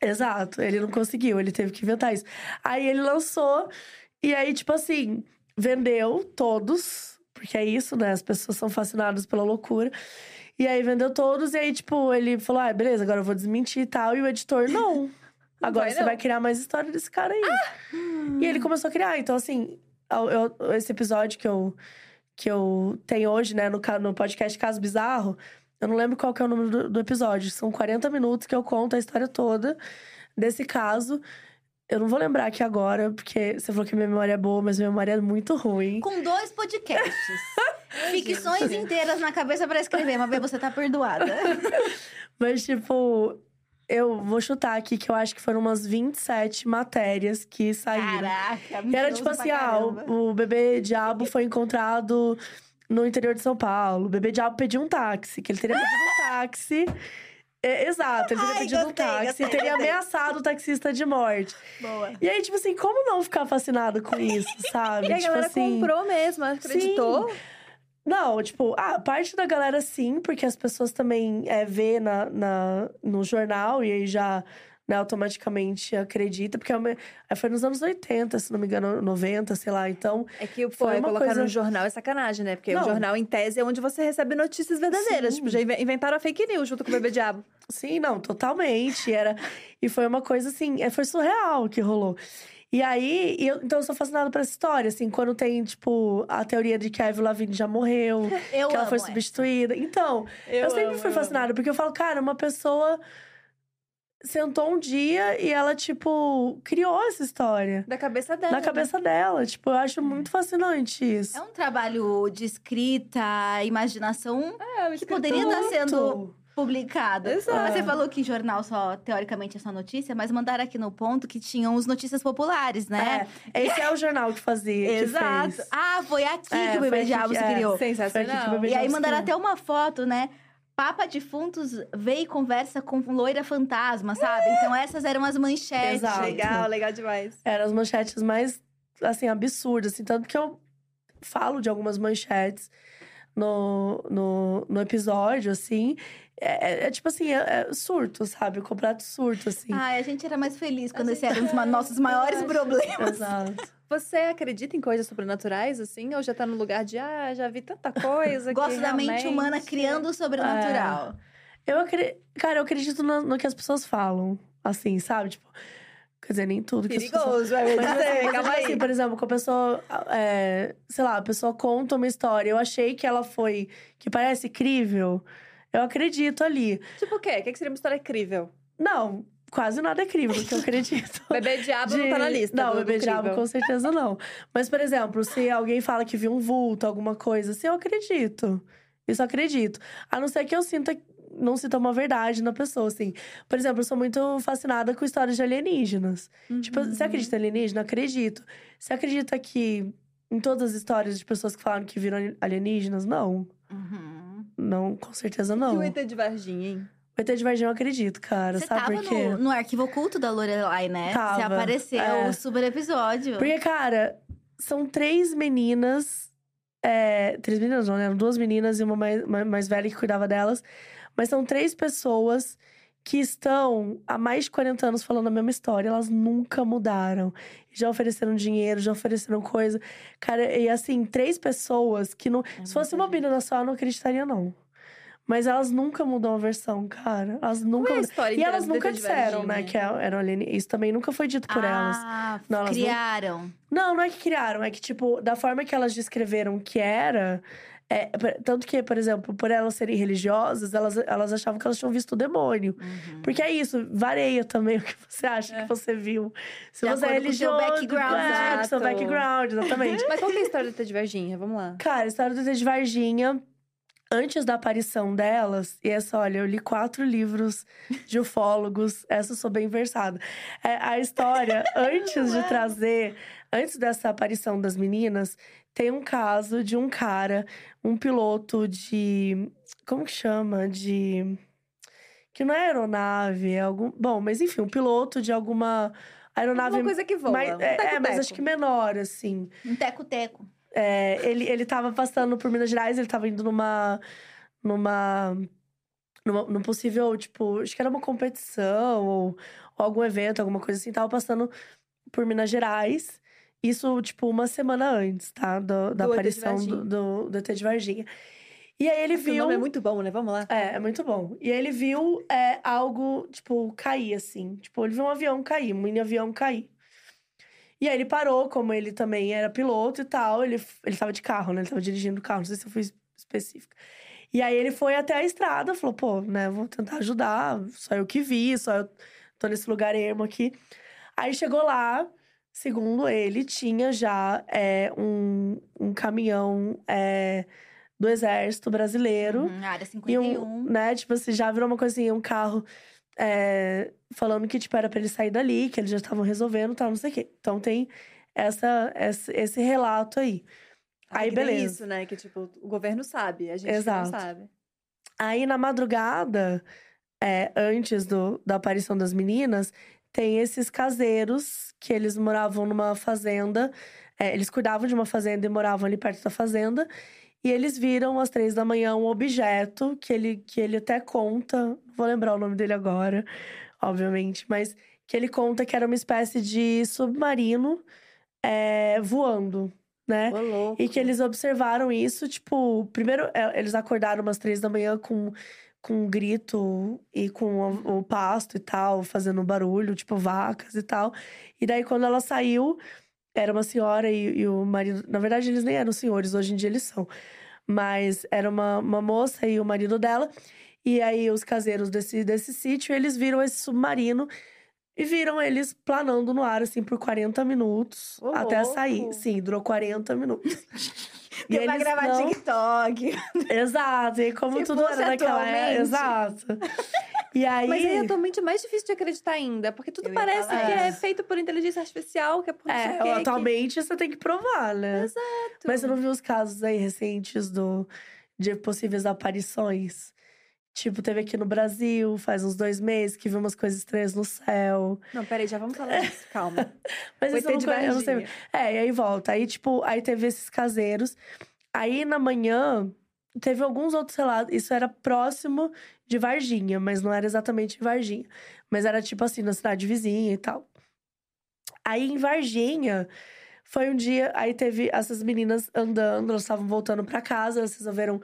Exato, ele não conseguiu, ele teve que inventar isso. Aí ele lançou e aí, tipo assim, vendeu todos. Porque é isso, né? As pessoas são fascinadas pela loucura. E aí vendeu todos e aí, tipo, ele falou… Ah, beleza, agora eu vou desmentir e tal. E o editor, não… Agora vai, você não. vai criar mais história desse cara aí. Ah! E ele começou a criar. Então, assim, eu, esse episódio que eu, que eu tenho hoje, né? No, no podcast Caso Bizarro. Eu não lembro qual que é o número do, do episódio. São quarenta minutos que eu conto a história toda desse caso. Eu não vou lembrar aqui agora, porque você falou que minha memória é boa, mas minha memória é muito ruim. Com dois podcasts. Ficções Gente. Inteiras na cabeça pra escrever. Mas bem, você tá perdoada. Mas, tipo... Eu vou chutar aqui que eu acho que foram umas vinte e sete matérias que saíram. Caraca, e era tipo assim, ah, o, o Bebê Diabo foi encontrado no interior de São Paulo. O Bebê Diabo pediu um táxi, que ele teria pedido um táxi. É, exato, ele teria Ai, pedido gostei, um táxi. Gostei, gostei. Teria ameaçado o taxista de morte. Boa. E aí, tipo assim, como não ficar fascinado com isso, sabe? E a tipo galera assim, comprou mesmo, acreditou. Sim. Não, tipo, a parte da galera sim, porque as pessoas também é, vê na, na, no jornal e aí já né, automaticamente acredita. Porque foi nos anos oitenta, se não me engano, noventa, sei lá, então… É que foi colocar coisa... no jornal é sacanagem, né? Porque não. O jornal, em tese, é onde você recebe notícias verdadeiras. Sim. Tipo, já inventaram a fake news junto com o Bebê Diabo. Sim, não, totalmente. Era... E foi uma coisa assim, foi surreal que rolou. E aí, eu, então eu sou fascinada por essa história, assim. Quando tem, tipo, a teoria de que a Avril Lavigne já morreu. Eu que ela foi essa. substituída. Então, eu, eu sempre amo, fui fascinada. Eu porque eu falo, cara, uma pessoa sentou um dia e ela, tipo, criou essa história. Da cabeça dela. Da né? cabeça dela. Tipo, eu acho muito fascinante isso. É um trabalho de escrita, imaginação, é, que poderia estar sendo... publicada. Exato. Mas você falou que jornal só, teoricamente, é só notícia, mas mandaram aqui no ponto que tinham os notícias populares, né? É, esse é o jornal que fazia, exato. Que fez. Ah, foi aqui é, que o Bebê Diabo se criou. É, sensacional. E aí mandaram até uma foto, né? Papa Defuntos vê e conversa com loira fantasma, sabe? É. Então essas eram as manchetes. Exato. Legal, legal demais. Eram as manchetes mais, assim, absurdas. Assim, tanto que eu falo de algumas manchetes no, no, no episódio, assim… É, é, é tipo assim, é, é surto, sabe? O completo surto, assim. Ai, a gente era mais feliz quando a esse gente... era um dos nossos maiores problemas. Exato. Você acredita em coisas sobrenaturais, assim? Ou já tá no lugar de, ah, já vi tanta coisa Gosto que da realmente... mente humana criando o sobrenatural. É. Eu acredito... Cara, eu acredito no, no que as pessoas falam, assim, sabe? Tipo, quer dizer, nem tudo que Perigoso, as pessoas falam. Perigoso, é, mas, mas, calma aí. Assim, por exemplo, quando a pessoa, é, sei lá, a pessoa conta uma história. Eu achei que ela foi, que parece crível... Eu acredito ali. Tipo o quê? O que seria uma história crível? Não, quase nada é crível, que eu acredito. Bebê Diabo de... não tá na lista. Não, Bebê Diabo com certeza não. Mas, por exemplo, se alguém fala que viu um vulto, alguma coisa assim, eu acredito. Isso eu acredito. A não ser que eu sinta, não sinta uma verdade na pessoa, assim. Por exemplo, eu sou muito fascinada com histórias de alienígenas. Uhum. Tipo, você acredita em alienígena? Acredito. Você acredita que em todas as histórias de pessoas que falaram que viram alienígenas? Não. Uhum. Não, com certeza não. E o E T de Varginha, hein? O E T de Varginha eu acredito, cara. Você sabe por quê? Você tava no, no arquivo oculto da Lorelai, né? Tava, você apareceu é. o super episódio. Porque, cara, são três meninas... É, três meninas não, né? Duas meninas e uma mais, uma mais velha que cuidava delas. Mas são três pessoas que estão há mais de quarenta anos falando a mesma história. Elas nunca mudaram. Já ofereceram dinheiro, já ofereceram coisa. Cara, e assim, três pessoas que não... É Se fosse uma menina só, eu não acreditaria, não. Mas elas nunca mudam a versão, cara. Elas nunca... É história, e elas nunca disseram, né, que eram alienígenas. Isso também nunca foi dito por ah, elas. Não, criaram. Elas não... não, não é que criaram. É que, tipo, da forma que elas descreveram que era... É, tanto que, por exemplo, por elas serem religiosas, elas, elas achavam que elas tinham visto o demônio. Uhum. Porque é isso, varia também o que você acha é. que você viu. Se de você é religioso, com o seu background, é, com o seu background, exatamente. Mas qual que é a história do E T de Varginha? Vamos lá. Cara, a história do E T de Varginha, antes da aparição delas… E essa, olha, eu li quatro livros de ufólogos. Essa eu sou bem versada. É, a história, antes de trazer… Antes dessa aparição das meninas… Tem um caso de um cara, um piloto de... Como que chama? De... Que não é aeronave, é algum... Bom, mas enfim, um piloto de alguma aeronave... Alguma coisa que voa. Mas, um é, teco-teco. É, mas acho que menor, assim. Um teco-teco. É, ele, ele tava passando por Minas Gerais, ele tava indo numa... Numa... Numa, num possível, tipo... Acho que era uma competição, ou, ou algum evento, alguma coisa assim. Tava passando por Minas Gerais... Isso, tipo, uma semana antes, tá? Do, da do aparição do, do, do E T de Varginha. E aí, ele Esse viu... O nome é muito bom, né? Vamos lá. É, é muito bom. E aí, ele viu é, algo, tipo, cair, assim. Tipo, ele viu um avião cair, um mini-avião cair. E aí, ele parou, como ele também era piloto e tal. Ele, ele tava de carro, né? Ele tava dirigindo o carro, não sei se eu fui específica. E aí, ele foi até a estrada, falou, pô, né? Vou tentar ajudar, só eu que vi, só eu tô nesse lugar ermo aqui. Aí, chegou lá... Segundo ele, tinha já é, um, um caminhão é, do Exército Brasileiro. Uhum, área cinquenta e um. E um, né, tipo assim, já virou uma coisinha, um carro é, falando que tipo, era pra ele sair dali, que eles já estavam resolvendo e tal, não sei o quê. Então tem essa, essa, esse relato aí. Ah, aí, beleza. É isso, né? Que tipo, o governo sabe, a gente Exato. não sabe. Aí, na madrugada, é, antes do, da aparição das meninas, tem esses caseiros que eles moravam numa fazenda. É, eles cuidavam de uma fazenda e moravam ali perto da fazenda. E eles viram, às três da manhã, um objeto que ele, que ele até conta. Não vou lembrar o nome dele agora. obviamente, mas que ele conta que era uma espécie de submarino é, voando, né? Ô, louco. E que eles observaram isso, tipo, primeiro eles acordaram umas três da manhã com, com um grito e com o, o pasto e tal, fazendo barulho, tipo vacas e tal. E daí quando ela saiu, era uma senhora e, e o marido... Na verdade eles nem eram senhores, hoje em dia eles são. Mas era uma, uma moça e o marido dela. E aí os caseiros desse, desse sítio, eles viram esse submarino e viram eles planando no ar, assim, por quarenta minutos. Ô, até louco. Sair. Sim, durou quarenta minutos. E vai gravar não... TikTok. Exato, e como se tudo era naquela época. Exato. E aí... Mas aí atualmente é mais difícil de acreditar ainda, porque tudo eu parece que isso. é feito por inteligência artificial, que é por isso é, que é. Atualmente que... você tem que provar, né? Exato. Mas você não viu os casos aí recentes do... de possíveis aparições? Tipo, teve aqui no Brasil, faz uns dois meses, que viu umas coisas estranhas no céu. Não, peraí, já vamos falar disso, calma. Mas isso eu não, eu não sei. É, e aí volta. Aí, tipo, aí teve esses caseiros. Aí, na manhã, teve alguns outros relatos. Isso era próximo de Varginha, mas não era exatamente em Varginha. Mas era, tipo assim, na cidade vizinha e tal. Aí, em Varginha, foi um dia... Aí teve essas meninas andando, elas estavam voltando pra casa, elas resolveram,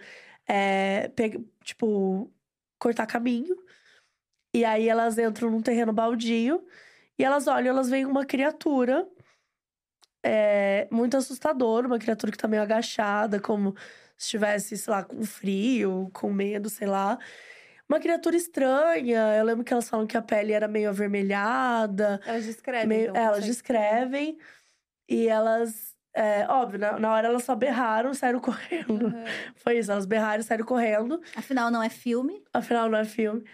é, pe... tipo... cortar caminho. E aí, elas entram num terreno baldio. E elas olham, elas veem uma criatura... É, muito assustadora. Uma criatura que tá meio agachada. Como se estivesse, sei lá, com frio. Com medo, sei lá. Uma criatura estranha. Eu lembro que elas falam que a pele era meio avermelhada. Elas descrevem, meio... então, é, elas descrevem. E elas... É, óbvio, na, na hora elas só berraram e saíram correndo. Uhum. Foi isso, elas berraram e saíram correndo. Afinal, não é filme. Afinal, não é filme.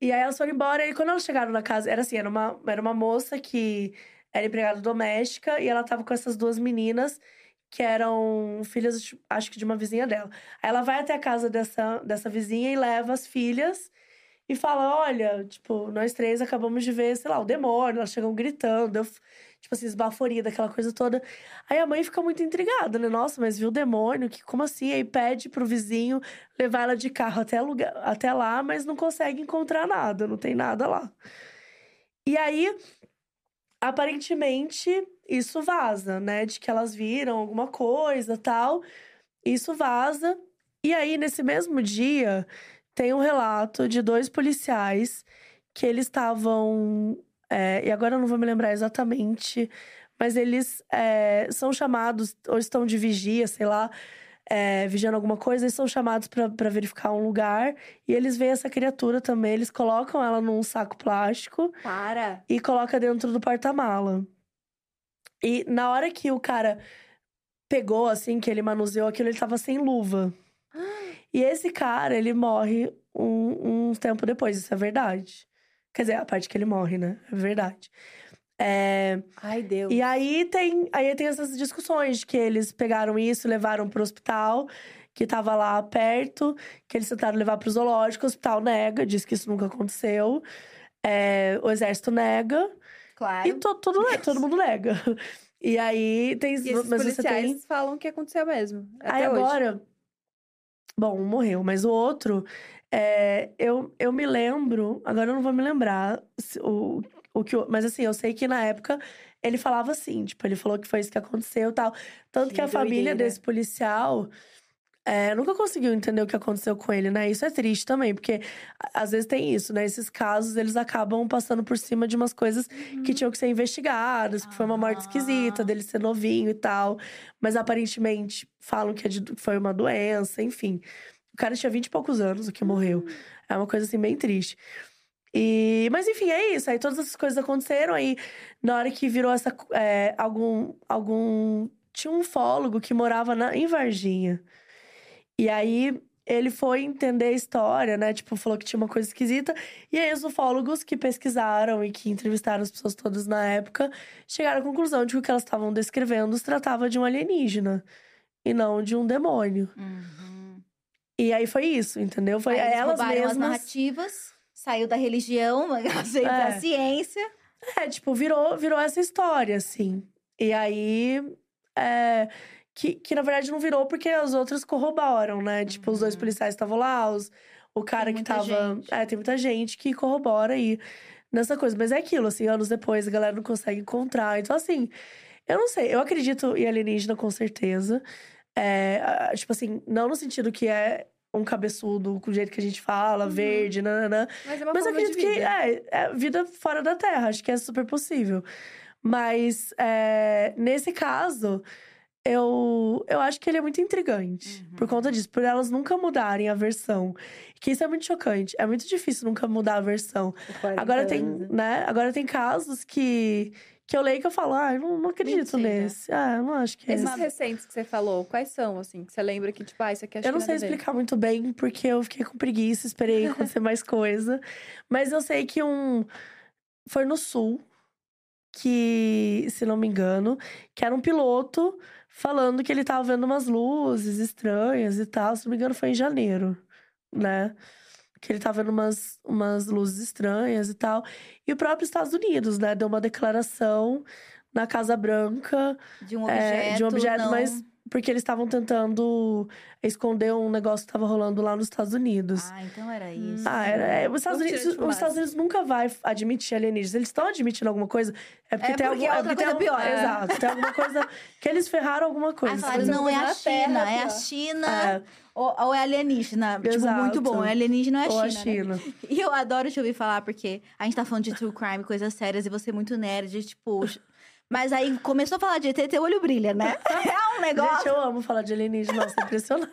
E aí, elas foram embora. E quando elas chegaram na casa, era assim, era uma, era uma moça que era empregada doméstica. E ela tava com essas duas meninas, que eram filhas, acho que de uma vizinha dela. Aí ela vai até a casa dessa, dessa vizinha e leva as filhas. E fala, olha, tipo, nós três acabamos de ver, sei lá, o demônio. Elas chegam gritando, eu... tipo assim, esbaforida, aquela coisa toda. Aí a mãe fica muito intrigada, né? Nossa, mas viu o demônio? Que, como assim? Aí pede pro vizinho levar ela de carro até, lugar, até lá, mas não consegue encontrar nada, não tem nada lá. E aí, aparentemente, isso vaza, né? De que elas viram alguma coisa e tal. Isso vaza. E aí, nesse mesmo dia, tem um relato de dois policiais que eles estavam... É, e agora eu não vou me lembrar exatamente, mas eles é, são chamados, ou estão de vigia, sei lá, é, vigiando alguma coisa, eles são chamados pra, pra verificar um lugar. E eles veem essa criatura também, eles colocam ela num saco plástico. Para! E colocam dentro do porta-mala. E na hora que o cara pegou, assim, que ele manuseou aquilo, ele tava sem luva. E esse cara, ele morre um, um tempo depois, isso é verdade. Quer dizer, a parte que ele morre, né? É verdade. É... Ai, Deus. E aí tem, aí tem essas discussões de que eles pegaram isso, levaram pro hospital, que tava lá perto, que eles tentaram levar pro zoológico, o hospital nega, diz que isso nunca aconteceu. É... O exército nega. Claro. E to, todo, todo mundo nega. E aí tem... E esses mas policiais tem... falam que aconteceu mesmo, até aí hoje. Agora... Bom, um morreu, mas o outro... É, eu, eu me lembro... Agora eu não vou me lembrar o, o que... Mas assim, eu sei que na época ele falava assim. Tipo, ele falou que foi isso que aconteceu e tal. Tanto que, que a doideira. Família desse policial... É, nunca conseguiu entender o que aconteceu com ele, né? Isso é triste também, porque às vezes tem isso, né? Esses casos, eles acabam passando por cima de umas coisas uhum. que tinham que ser investigadas. Porque ah. foi uma morte esquisita, dele ser novinho e tal. Mas aparentemente falam que foi uma doença, enfim... O cara tinha vinte e poucos anos, o que morreu. Uhum. É uma coisa, assim, bem triste. E... Mas, enfim, é isso. Aí todas essas coisas aconteceram. Aí, na hora que virou essa... É, algum, algum... Tinha um ufólogo que morava na... em Varginha. E aí, ele foi entender a história, né? Tipo, falou que tinha uma coisa esquisita. E aí, os ufólogos que pesquisaram e que entrevistaram as pessoas todas na época chegaram à conclusão de que o que elas estavam descrevendo se tratava de um alienígena. E não de um demônio. Uhum. E aí foi isso, entendeu? Foi aí elas mesmas... as narrativas, saiu da religião, veio é. da ciência. É, tipo, virou, virou essa história, assim. E aí... É, que, que, na verdade, não virou porque as outras corroboram, né? Uhum. Tipo, os dois policiais estavam lá, os, o cara que tava... Gente. É, tem muita gente que corrobora aí. nessa coisa. Mas é aquilo, assim, anos depois a galera não consegue encontrar. Então, assim, eu não sei. Eu acredito em alienígena, com certeza. É, tipo assim, não no sentido que é um cabeçudo, com o jeito que a gente fala, uhum. verde, nananã. Mas é uma Mas eu acredito que é, é vida fora da Terra. Acho que é super possível. Mas, é, nesse caso, eu, eu acho que ele é muito intrigante. Uhum. Por conta disso, por elas nunca mudarem a versão. Que isso é muito chocante. É muito difícil nunca mudar a versão. Agora tem, né? Agora tem casos que... que eu leio que eu falo, ah, eu não, não acredito Mentira. nesse. Ah, eu não acho que é Esses esse. recentes que você falou, quais são, assim? Que você lembra que, tipo, ah, isso aqui acho que Eu não que sei explicar dele. muito bem, porque eu fiquei com preguiça, esperei acontecer mais coisa. Mas eu sei que um... foi no Sul, que, se não me engano, que era um piloto falando que ele tava vendo umas luzes estranhas e tal. Se não me engano, foi em janeiro, né? Que ele tava vendo umas, umas luzes estranhas e tal. E o próprio Estados Unidos, né? Deu uma declaração na Casa Branca. De um objeto, é, De um objeto, não... mas... Porque eles estavam tentando esconder um negócio que tava rolando lá nos Estados Unidos. Ah, então era isso. Ah, era... É, os, Estados Unidos, os Estados Unidos nunca vai admitir alienígenas. Eles estão admitindo alguma coisa... É porque, é porque tem alguma é porque coisa tem algum... pior. Exato. Tem alguma coisa... que eles ferraram alguma coisa. Ah, falaram, não, não é a China. Terra, é a China... É. Ou, ou é alienígena. Exato. Tipo, muito bom. É alienígena ou é ou a China. China. Né? E eu adoro te ouvir falar, porque a gente tá falando de true crime, coisas sérias, e você é muito nerd, tipo... Mas aí, começou a falar de E T, teu olho brilha, né? É um negócio... Gente, eu amo falar de alienígena, nossa, é impressionante.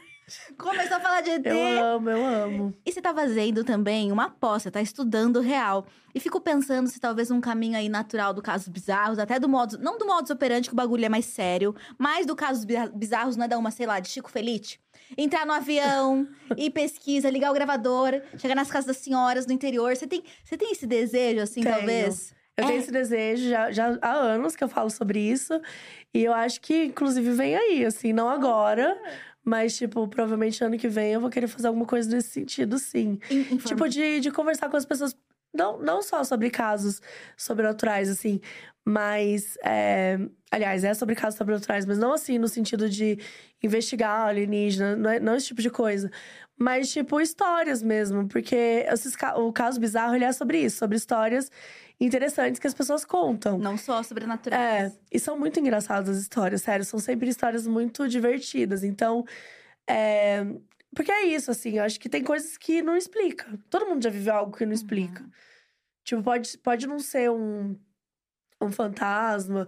Começou a falar de E T. Eu amo, eu amo. E você tá fazendo também uma aposta, tá estudando real. E fico pensando se talvez um caminho aí natural do Casos Bizarros, até do modo... Não do modus operandi, que o bagulho é mais sério. Mas do Casos Bizarros, não é dar uma, sei lá, de Chico Felite? Entrar no avião, ir pesquisa, ligar o gravador, chegar nas casas das senhoras do interior. Você tem, você tem esse desejo, assim, Tenho. talvez? Eu é. tenho esse desejo, já, já há anos que eu falo sobre isso. E eu acho que, inclusive, vem aí, assim, não agora. Mas, tipo, provavelmente ano que vem eu vou querer fazer alguma coisa nesse sentido, sim. Informe. Tipo, de, de conversar com as pessoas, não, não só sobre casos sobrenaturais, assim. Mas, é, aliás, é sobre casos sobrenaturais, mas não assim no sentido de investigar alienígena, não, é, não esse tipo de coisa. Mas, tipo, histórias mesmo, porque esses, o Caso Bizarro, ele é sobre isso. Sobre histórias interessantes que as pessoas contam. Não só sobrenaturais. É, e são muito engraçadas as histórias, sério. São sempre histórias muito divertidas, então… É, porque é isso, assim, eu acho que tem coisas que não explica. Todo mundo já viveu algo que não explica. Uhum. Tipo, pode, pode não ser um, um fantasma,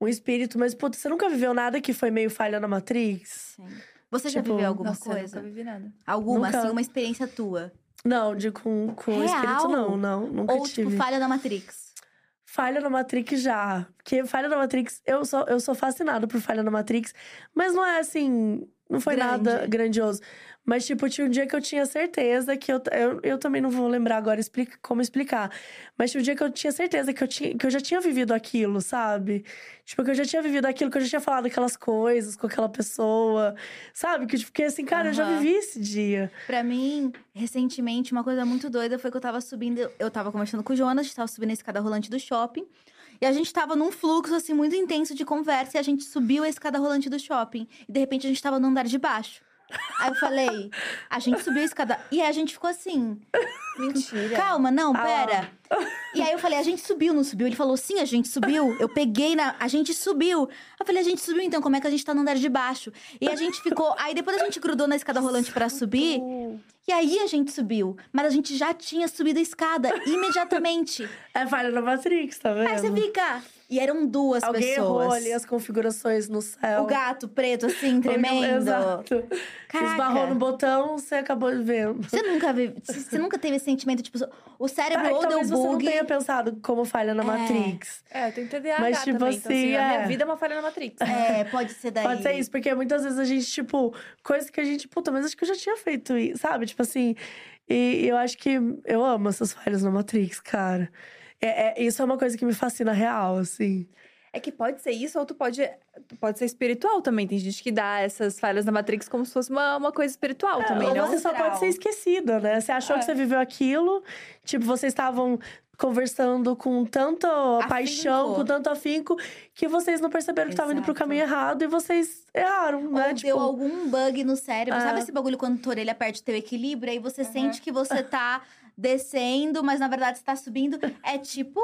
um espírito, mas, pô, você nunca viveu nada que foi meio falha na Matrix? Sim. Você já tipo, viveu alguma nossa, coisa? Eu nunca vivi nada. Alguma, nunca... assim, uma experiência tua? Não, de com, com o espírito não, não, nunca Ou, tive. Ou tipo, falha na Matrix? Falha na Matrix já. Porque falha na Matrix, eu sou, eu sou fascinada por falha na Matrix. Mas não é assim, não foi Grande. nada grandioso. Mas tipo, tinha um dia que eu tinha certeza que eu… Eu, eu também não vou lembrar agora explica, como explicar. Mas tinha um dia que eu tinha certeza que eu, tinha, que eu já tinha vivido aquilo, sabe? Tipo, que eu já tinha vivido aquilo, que eu já tinha falado aquelas coisas com aquela pessoa. Sabe? Que eu fiquei assim, cara, uhum. eu já vivi esse dia. Pra mim, recentemente, uma coisa muito doida foi que eu tava subindo… Eu tava conversando com o Jonas, a gente tava subindo a escada rolante do shopping. E a gente tava num fluxo, assim, muito intenso de conversa. E a gente subiu a escada rolante do shopping. E de repente, a gente tava no andar de baixo. Aí eu falei… A gente subiu a escada… E aí a gente ficou assim… Mentira. Calma, não, pera. Ah. E aí eu falei, a gente subiu, não subiu? Ele falou, sim, a gente subiu. Eu peguei na... A gente subiu. Eu falei, a gente subiu, então como é que a gente tá no andar de baixo? E a gente ficou... Aí depois a gente grudou na escada rolante pra subir. E aí a gente subiu. Mas a gente já tinha subido a escada imediatamente. É falha na Matrix, tá vendo? Aí você fica... E eram duas Alguém pessoas. Alguém errou ali as configurações no céu. O gato preto, assim, tremendo. Exato. Caraca. Esbarrou no botão, você acabou vendo. Você nunca, vive... você nunca teve esse sentimento, tipo, o cérebro ah, ou deu bug. Talvez você não tenha pensado como falha na é. Matrix. É, eu tenho T D A H Mas, tipo também. Assim, então, assim, é... a minha vida é uma falha na Matrix. É, pode ser daí. Pode ser isso, porque muitas vezes a gente, tipo, coisa que a gente, puta, mas acho que eu já tinha feito isso, sabe? Tipo assim, e eu acho que eu amo essas falhas na Matrix, cara. É, é, isso é uma coisa que me fascina real, assim. É que pode ser isso, ou tu pode, pode ser espiritual também. Tem gente que dá essas falhas na Matrix como se fosse uma, uma coisa espiritual é, também, ou não? Você só pode ser esquecida, né? Você achou é. que você viveu aquilo, tipo, vocês estavam conversando com tanta afinco. paixão, com tanto afinco, que vocês não perceberam que estavam indo pro caminho errado e vocês erraram, ou né? Ou tipo... deu algum bug no cérebro. É. Sabe esse bagulho quando tua orelha perde o teu equilíbrio? Aí você uhum. sente que você tá... descendo, mas na verdade está subindo. É tipo...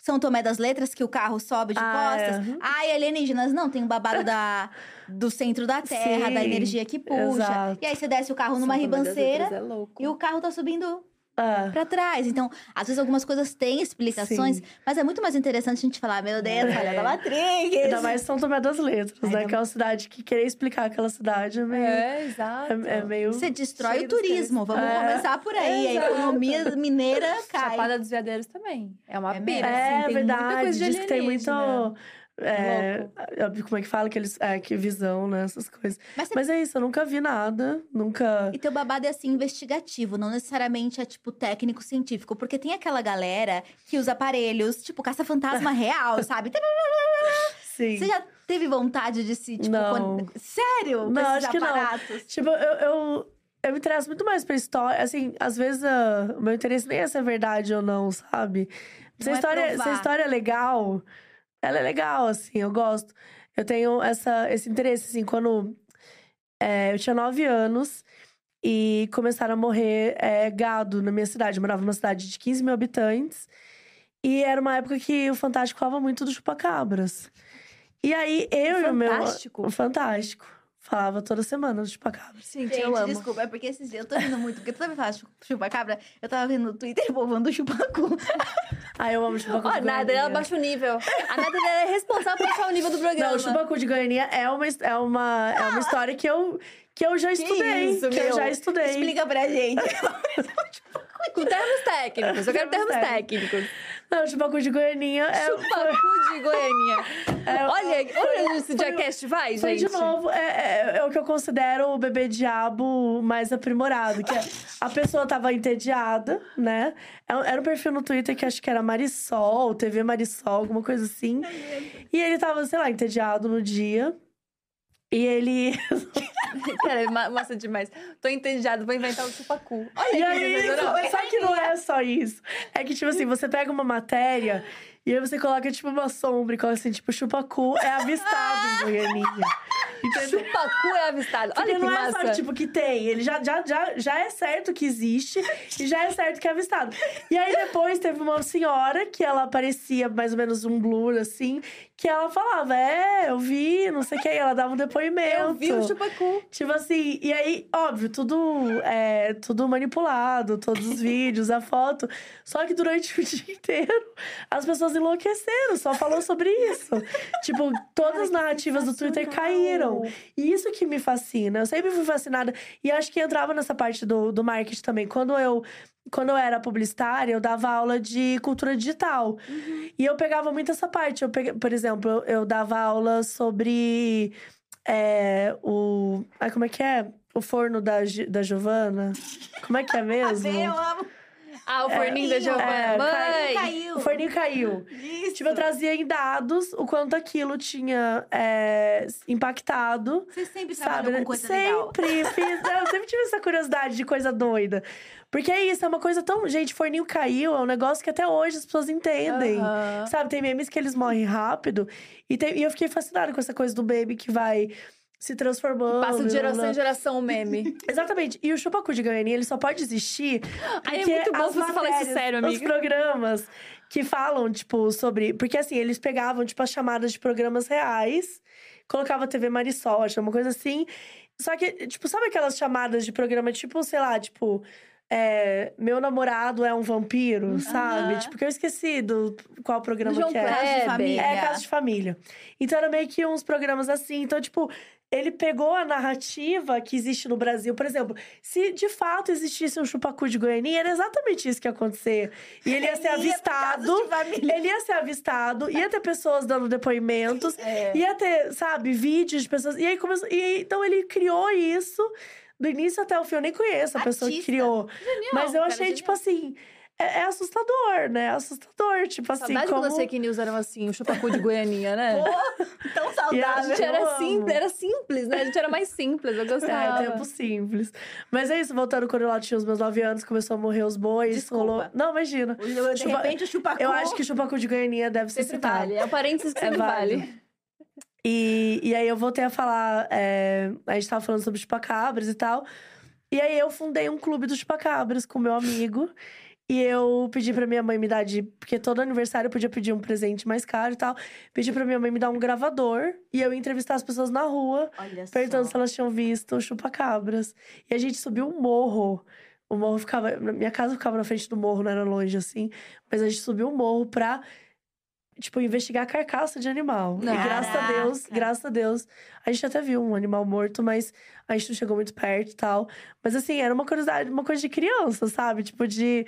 São Tomé das Letras, que o carro sobe de ah, costas. É. Ai, alienígenas. Não, tem um babado da, do centro da Terra, sim, da energia que puxa. Exato. E aí, você desce o carro numa São ribanceira é e o carro tá subindo ah. pra trás. Então, às vezes, algumas coisas têm explicações. Sim. Mas é muito mais interessante a gente falar, meu Deus, olha é. da Matrix. Ainda mais São Tomé das Letras, ai, né? Não... Que é uma cidade que querer explicar aquela cidade é meio... É, exato. É, é meio... Você destrói o turismo. Vamos é. começar por aí. É, a economia mineira cai. Chapada dos Veadeiros também. É uma é pena. É, assim, tem verdade. Muita coisa de diz que tem muito... É, como é que fala? Que, eles, é, que visão, né? Essas coisas. Mas, você... Mas é isso, eu nunca vi nada. Nunca... E teu babado é assim, investigativo. Não necessariamente é, tipo, técnico-científico. Porque tem aquela galera que usa aparelhos, tipo, caça-fantasma real, sabe? Sim. Você já teve vontade de se, tipo… Não. Con... Sério? Não, acho que aparatos? Não. Tipo, eu… eu... Eu me interesso muito mais pra história. Assim, às vezes, o meu interesse nem é se é verdade ou não, sabe? Não se, é a história, se a história é legal, ela é legal, assim, eu gosto. Eu tenho essa, esse interesse, assim, quando... É, eu tinha nove anos e começaram a morrer é, gado na minha cidade. Eu morava numa cidade de quinze mil habitantes. E era uma época que o Fantástico falava muito do Chupacabras. E aí, eu e o meu... Fantástico? O Fantástico. Falava toda semana do Chupacabra. Sim, gente, eu amo. Desculpa, é porque esses dias eu tô rindo muito. Porque tu também fala Chupacabra, eu tava vendo no Twitter bovando o Chupacu. Ah, eu amo Chupacu. Ó, oh, nada, ela baixa o nível. A nada é responsável por baixar o nível do programa. Não, o Chupacu de Goiânia é uma, é uma, é uma história que eu, que eu já que estudei. Isso, que meu? eu já estudei. Explica pra gente. Com termos técnicos, eu quero termos técnicos. Não, Chupacu de Goiânia é... Chupacu de Goiânia. É, olha, olha esse diacast, vai, gente. Foi de novo, é, é, é o que eu considero o Bebê Diabo mais aprimorado. Que é, a pessoa tava entediada, né? Era um perfil no Twitter que acho que era Marisol, T V Marisol, alguma coisa assim. E ele tava, sei lá, entediado no dia. E ele... Cara, é massa demais. Tô entediado, vou inventar o Chupacu. Olha, e aí, isso, só que não é só isso. É que, tipo assim, você pega uma matéria e aí você coloca, tipo, uma sombra e coloca assim, tipo, Chupacu é avistado em Goiânia. Entendeu? Chupacu é avistado. Olha que massa. Não é só, tipo, que tem. Ele já, já, já, já é certo que existe e já é certo que é avistado. E aí, depois, teve uma senhora que ela aparecia mais ou menos um blur, assim, que ela falava, é, eu vi, não sei o que. Ela dava um depoimento. Eu vi o Chupacu. Tipo assim, e aí, óbvio, tudo, é, tudo manipulado, todos os vídeos, a foto. Só que durante o dia inteiro, as pessoas enlouqueceram, só falou sobre isso. Tipo, todas as narrativas do Twitter caíram. E isso que me fascina. Eu sempre fui fascinada. E acho que entrava nessa parte do, do marketing também. Quando eu, quando eu era publicitária, eu dava aula de cultura digital. Uhum. E eu pegava muito essa parte. Eu peguei, por exemplo, eu, eu dava aula sobre... É, o... Ai, como é que é? O forno da, da Giovana. Como é que é mesmo? Eu amo. Ah, o forninho é, da Giovana. É, mãe! Caiu. O forninho caiu. Isso. Tipo, eu trazia em dados o quanto aquilo tinha é, impactado. Você sempre sabe, né? Com coisa sempre legal. Fiz, eu sempre tive essa curiosidade de coisa doida. Porque é isso, é uma coisa tão... Gente, forninho caiu é um negócio que até hoje as pessoas entendem. Uhum. Sabe, tem memes que eles morrem rápido. E, tem, e eu fiquei fascinada com essa coisa do meme que vai... se transformando. Passa de geração na... em geração o meme. Exatamente. E o Chupacu de Goiânia, ele só pode existir porque aí é muito bom você falar isso sério, amiga. Os programas que falam, tipo, sobre... Porque, assim, eles pegavam, tipo, as chamadas de programas reais, colocava T V Marisol, acho, uma coisa assim. Só que, tipo, sabe aquelas chamadas de programa, tipo, sei lá, tipo... É, meu namorado é um vampiro, uhum. sabe? Tipo, que eu esqueci do qual programa do João que é. Caso de família. É, Caso de Família. Então, era meio que uns programas assim. Então, tipo, ele pegou a narrativa que existe no Brasil. Por exemplo, se de fato existisse um Chupacu de Goiânia, era exatamente isso que ia acontecer. E ele ia ser avistado. Ele ia ser avistado, ia ter pessoas dando depoimentos, é. ia ter, sabe, vídeos de pessoas. E aí começou. E aí, então, ele criou isso. Do início até o fim, eu nem conheço a pessoa Artista. que criou. Genial, mas eu achei, genial. tipo assim... É, é assustador, né? É assustador, tipo assim, saudade como... quando as fake news eram assim, o Chupacu de Goiânia, né? Pô, tão saudável. A gente era simples, era simples, né? A gente era mais simples, eu gostava. É, tempo simples. Mas é isso, voltando quando eu lá tinha os meus nove anos, começou a morrer os bois. Desculpa. Rolou... Não, imagina. De Chupa... repente, o Chupacu... Eu acho que o Chupacu de Goiânia deve ser citado. Vale. É o parênteses que sempre vale. vale. E, e aí, eu voltei a falar... É, a gente tava falando sobre Chupacabras e tal. E aí eu fundei um clube dos Chupacabras com meu amigo. E eu pedi pra minha mãe me dar de... Porque todo aniversário eu podia pedir um presente mais caro e tal. Pedi pra minha mãe me dar um gravador. E eu ia entrevistar as pessoas na rua. Olha perguntando só. Se elas tinham visto Chupacabras. E a gente subiu um morro. O morro ficava... Minha casa ficava na frente do morro, não era longe, assim. Mas a gente subiu um morro pra... Tipo, investigar carcaça de animal. Caraca. E graças a Deus, graças a Deus... A gente até viu um animal morto, mas... A gente não chegou muito perto e tal. Mas assim, era uma curiosidade, uma coisa de criança, sabe? Tipo, de...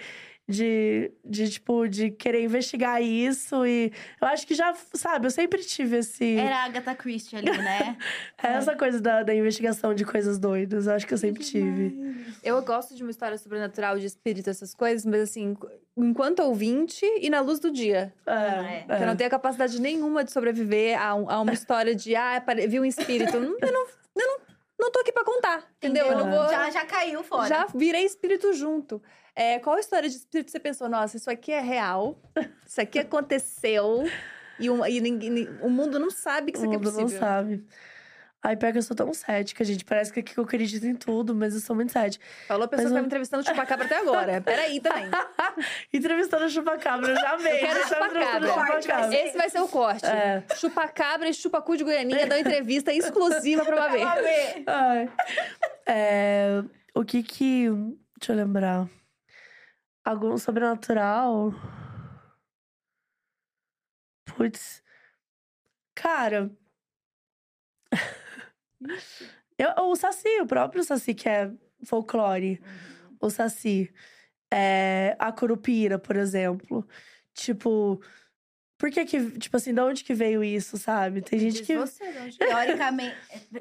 De, de, tipo, de querer investigar isso e... Eu acho que já, sabe, eu sempre tive esse... Era a Agatha Christie ali, né? Essa é. coisa da, da investigação de coisas doidas, eu acho que eu sempre tive. Eu gosto de uma história sobrenatural, de espírito, essas coisas, mas assim, enquanto ouvinte e na luz do dia. É, é. Eu não tenho capacidade nenhuma de sobreviver a, um, a uma história de... Ah, vi um espírito. Eu não... Eu não, eu não Não tô aqui pra contar, entendeu? entendeu? Eu não vou... já, já caiu fora. Já virei espírito junto. É, qual história de espírito você pensou? Nossa, isso aqui é real. Isso aqui aconteceu. E, um, e ninguém, o mundo não sabe que isso aqui é possível. O mundo não sabe. Ai, pior que eu sou tão cética, gente. Parece que aqui eu acredito em tudo, mas eu sou muito cética. Falou a pessoa mas que eu... tá me entrevistando o Chupacabra até agora. Peraí também. Entrevistando o Chupacabra, eu já amei. Eu quero Chupacabra. Chupacabra. Esse vai ser o corte. É. Chupacabra e Chupacu de Goiânia dão entrevista exclusiva pra Babê. Ai. É... O que que... Deixa eu lembrar. Algum sobrenatural? Putz. Cara... Eu, o Saci, o próprio Saci, que é folclore. Uhum. O Saci. É, a Curupira, por exemplo. Tipo... Por que que... Tipo assim, de onde que veio isso, sabe? Tem gente que... Você, de onde... Teoricamente,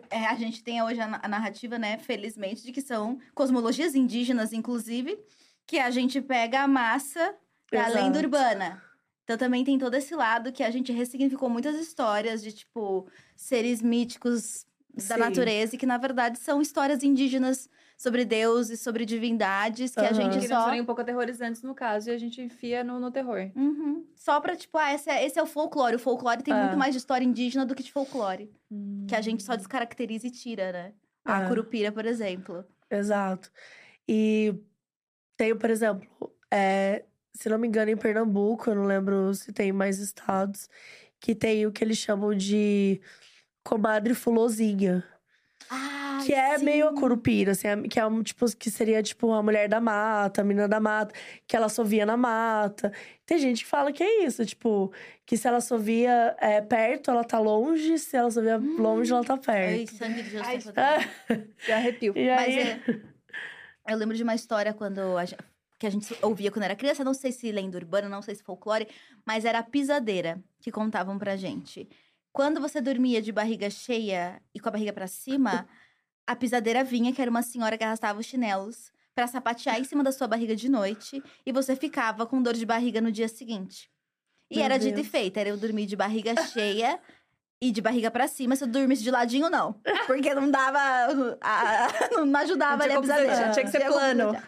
é, a gente tem hoje a narrativa, né? Felizmente, de que são cosmologias indígenas, inclusive. Que a gente pega a massa da lenda urbana. Então, também tem todo esse lado que a gente ressignificou muitas histórias de, tipo... Seres míticos... da Sim. natureza, e que, na verdade, são histórias indígenas sobre deuses, sobre divindades, que uhum. a gente que só... Que não um pouco aterrorizantes, no caso, e a gente enfia no, no terror. Uhum. Só pra, tipo, ah, esse é, esse é o folclore. O folclore tem é. muito mais de história indígena do que de folclore. Hum. Que a gente só descaracteriza e tira, né? É. A Curupira, por exemplo. Exato. E tem, por exemplo, é, se não me engano, em Pernambuco, eu não lembro se tem mais estados, que tem o que eles chamam de... Comadre Fulozinha. Ah, que é sim. meio a Curupira, assim. Que, é um, tipo, que seria, tipo, a mulher da mata, a menina da mata. Que ela assovia na mata. Tem gente que fala que é isso, tipo... Que se ela assovia é, perto, ela tá longe. Se ela assovia hum. longe, ela tá perto. Ai, sangue de Jesus. Eu arrepio. E Mas aí... é, eu lembro de uma história quando... A gente, que a gente ouvia quando era criança. Não sei se lenda urbana, não sei se folclore. Mas era a Pisadeira que contavam pra gente. Quando você dormia de barriga cheia e com a barriga pra cima, a pisadeira vinha, que era uma senhora que arrastava os chinelos pra sapatear em cima da sua barriga de noite, e você ficava com dor de barriga no dia seguinte. E Meu era Deus. dito e feito, era eu dormir de barriga cheia e de barriga pra cima, se eu dormisse de ladinho, não. Porque não dava... A, a, não ajudava ali a pisadeira. Tinha que ser plano.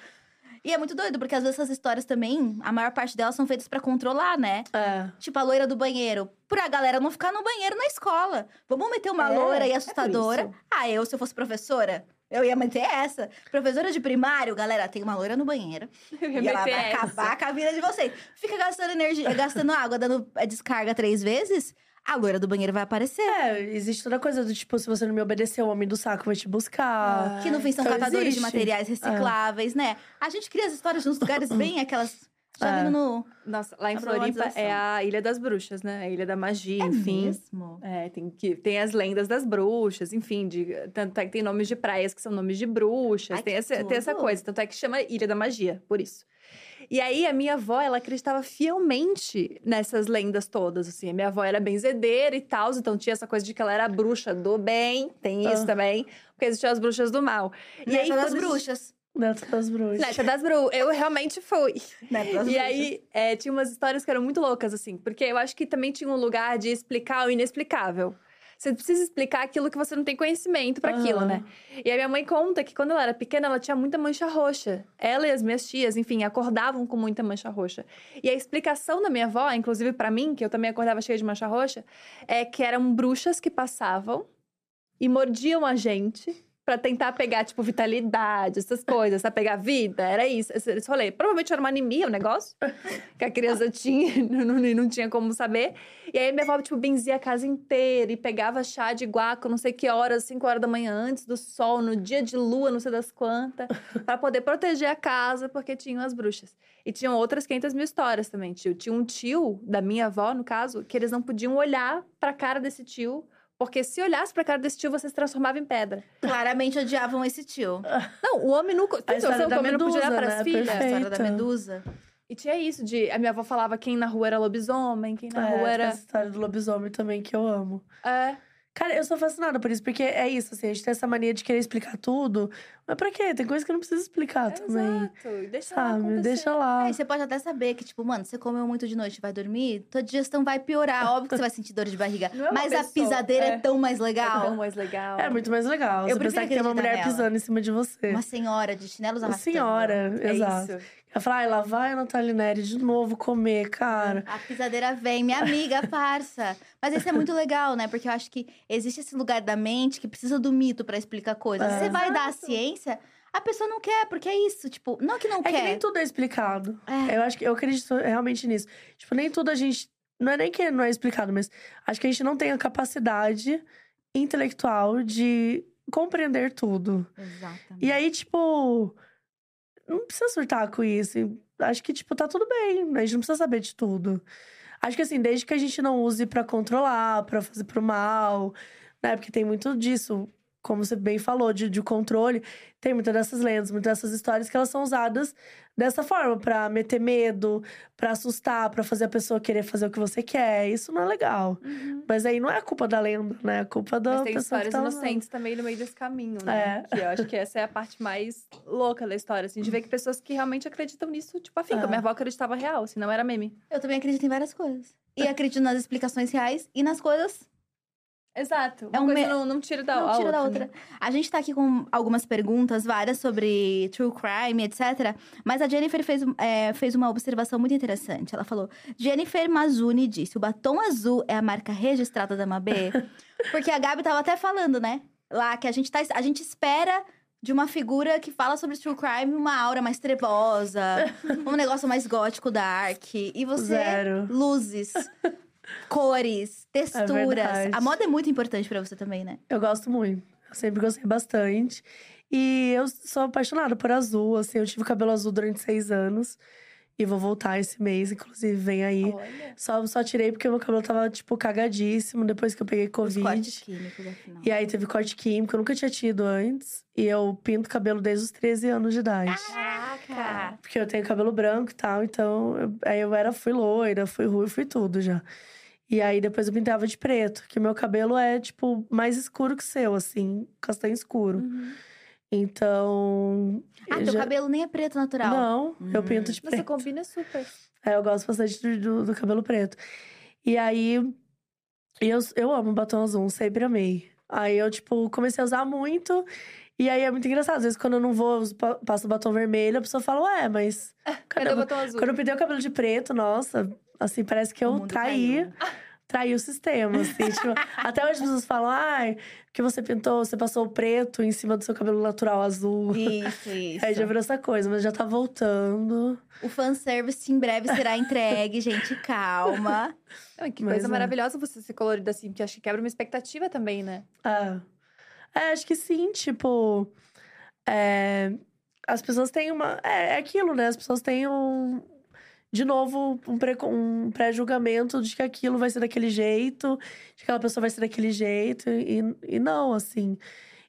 E é muito doido, porque às vezes essas histórias também, a maior parte delas são feitas pra controlar, né? É. Tipo, a loira do banheiro. Pra galera não ficar no banheiro na escola. Vamos meter uma é, loira e assustadora. É ah, eu, se eu fosse professora, eu ia meter essa. Professora de primário, galera, tem uma loira no banheiro. Eu ia e meter ela vai essa. acabar com a vida de vocês. Fica gastando energia, gastando água, dando descarga três vezes... A loira do banheiro vai aparecer. É, existe toda coisa do tipo, se você não me obedecer, o homem do saco vai te buscar. Ah, que no fim são então catadores existe. de materiais recicláveis, é. né? A gente cria as histórias nos lugares bem aquelas... Já é. vindo no... Nossa, lá em Floripa é a Ilha das Bruxas, né? A Ilha da Magia, é enfim. Mesmo? É, tem, que, tem as lendas das bruxas, enfim. De, tanto é que tem nomes de praias que são nomes de bruxas. Ai, tem, essa, tem essa coisa. Tanto é que chama Ilha da Magia, por isso. E aí, a minha avó, ela acreditava fielmente nessas lendas todas, assim. A minha avó era benzedeira e tal, então tinha essa coisa de que ela era a bruxa do bem. Tem isso ah. também. Porque existiam as bruxas do mal. E, e aí, das bruxas... Neta das Bruxas. Neta das Bruxas. Eu realmente fui. Neta das e bruxas. aí, é, tinha umas histórias que eram muito loucas, assim. Porque eu acho que também tinha um lugar de explicar o inexplicável. Você precisa explicar aquilo que você não tem conhecimento pra uhum. aquilo, né? E a minha mãe conta que quando ela era pequena, ela tinha muita mancha roxa. Ela e as minhas tias, enfim, acordavam com muita mancha roxa. E a explicação da minha avó, inclusive pra mim, que eu também acordava cheia de mancha roxa, é que eram bruxas que passavam e mordiam a gente... pra tentar pegar, tipo, vitalidade, essas coisas, pra pegar vida, era isso, esse rolê. Provavelmente era uma anemia o um negócio, que a criança tinha e não, não, não tinha como saber. E aí minha avó, tipo, benzia a casa inteira e pegava chá de guaco, não sei que horas, cinco horas da manhã, antes do sol, no dia de lua, não sei das quantas, pra poder proteger a casa, porque tinham as bruxas. E tinham outras quinhentas mil histórias também, tio. Tinha um tio, da minha avó, no caso, que eles não podiam olhar pra cara desse tio, porque se olhasse pra cara desse tio, você se transformava em pedra. Claramente odiavam esse tio. Não, o homem nunca... A história da medusa, né? Perfeito. A história da medusa. E tinha isso de... A minha avó falava quem na rua era lobisomem, quem na é, rua era... É, essa história do lobisomem também, que eu amo. É. Cara, eu sou fascinada por isso, porque é isso, assim. A gente tem essa mania de querer explicar tudo. Mas pra quê? Tem coisa que não precisa explicar é, também. Exato. Deixa lá acontecer. Deixa lá. É, você pode até saber que, tipo, mano, você comeu muito de noite e vai dormir, tua digestão vai piorar. Óbvio que você vai sentir dor de barriga. É mas pessoa, a pisadeira é. é tão mais legal. É tão mais legal. É muito mais legal. Eu você pensar que tem uma mulher nela. pisando em cima de você. Uma senhora de chinelos arrastando. Uma senhora, é exato. Isso. Ela fala, ai, lá vai a Natália Neri de novo comer, cara. A pisadeira vem, minha amiga, parça. Mas isso é muito legal, né? Porque eu acho que existe esse lugar da mente que precisa do mito pra explicar coisas. É. Você vai Exato. dar a ciência, a pessoa não quer, porque é isso. Tipo, não que não é quer. É que nem tudo é explicado. É. Eu acho que eu acredito realmente nisso. Tipo, nem tudo a gente… Não é nem que não é explicado, mas acho que a gente não tem a capacidade intelectual de compreender tudo. Exatamente. E aí, tipo… Não precisa surtar com isso. Acho que, tipo, tá tudo bem, né? A gente não precisa saber de tudo. Acho que, assim, desde que a gente não use pra controlar, pra fazer pro mal, né? Porque tem muito disso, como você bem falou, de, de controle. Tem muitas dessas lendas, muitas dessas histórias que elas são usadas dessa forma. Pra meter medo, pra assustar, pra fazer a pessoa querer fazer o que você quer. Isso não é legal. Uhum. Mas aí não é a culpa da lenda, né? É a culpa da pessoa que tá Mas tem histórias inocentes lá. Também no meio desse caminho, né? É. Que eu acho que essa é a parte mais louca da história, assim. De ver que pessoas que realmente acreditam nisso, tipo, afim. É. Minha avó acreditava real, se não era meme. Eu também acredito em várias coisas. E acredito nas explicações reais e nas coisas... Exato. Uma é um coisa me... não, não tira da, não tira da outra. outra. A gente tá aqui com algumas perguntas, várias sobre true crime, etcétera. Mas a Jennifer fez, é, fez uma observação muito interessante. Ela falou… Jennifer Mazuni disse… O batom azul é a marca registrada da Mabê? Porque a Gabi tava até falando, né? Lá que a gente, tá, a gente espera… De uma figura que fala sobre true crime, uma aura mais trevosa. Um negócio mais gótico, dark. E você… Zero. Luzes. Cores, texturas. É a moda é muito importante pra você também, né? Eu gosto muito. Eu sempre gostei bastante. E eu sou apaixonada por azul, assim. Eu tive cabelo azul durante seis anos. E vou voltar esse mês, inclusive, vem aí. Só, só tirei porque meu cabelo tava, tipo, cagadíssimo. Depois que eu peguei Covid. Os cortes químicos, afinal. E aí, teve corte químico. Eu nunca tinha tido antes. E eu pinto cabelo desde os treze anos de idade. Caraca! Porque eu tenho cabelo branco e tal. Então, eu, aí eu era, fui loira, fui ruiva, fui tudo já. E aí, depois eu pintava de preto. Que meu cabelo é, tipo, mais escuro que o seu, assim. Castanho escuro. Uhum. Então… Ah, teu já... cabelo nem é preto natural? Não, hum. eu pinto de preto. Você combina super. É, eu gosto bastante do, do, do cabelo preto. E aí, eu, eu amo batom azul, sempre amei. Aí eu, tipo, comecei a usar muito. E aí, é muito engraçado. Às vezes, quando eu não vou, eu passo batom vermelho, a pessoa fala, ué, mas… Cadê o batom azul? Quando eu pintei o cabelo de preto, nossa, assim, parece que eu traí… Trair o sistema, assim, tipo, até hoje as pessoas falam, ai, ah, que você pintou, você passou o preto em cima do seu cabelo natural azul. Isso, isso. Aí já virou essa coisa, mas já tá voltando. O fanservice em breve será entregue, gente, calma. Não, que mas, coisa maravilhosa você ser colorida assim, porque acho que quebra uma expectativa também, né? Ah, é, acho que sim, tipo, é, as pessoas têm uma… É, é aquilo, né, as pessoas têm um… De novo, um, pré, um pré-julgamento de que aquilo vai ser daquele jeito. De que aquela pessoa vai ser daquele jeito. E, e não, assim.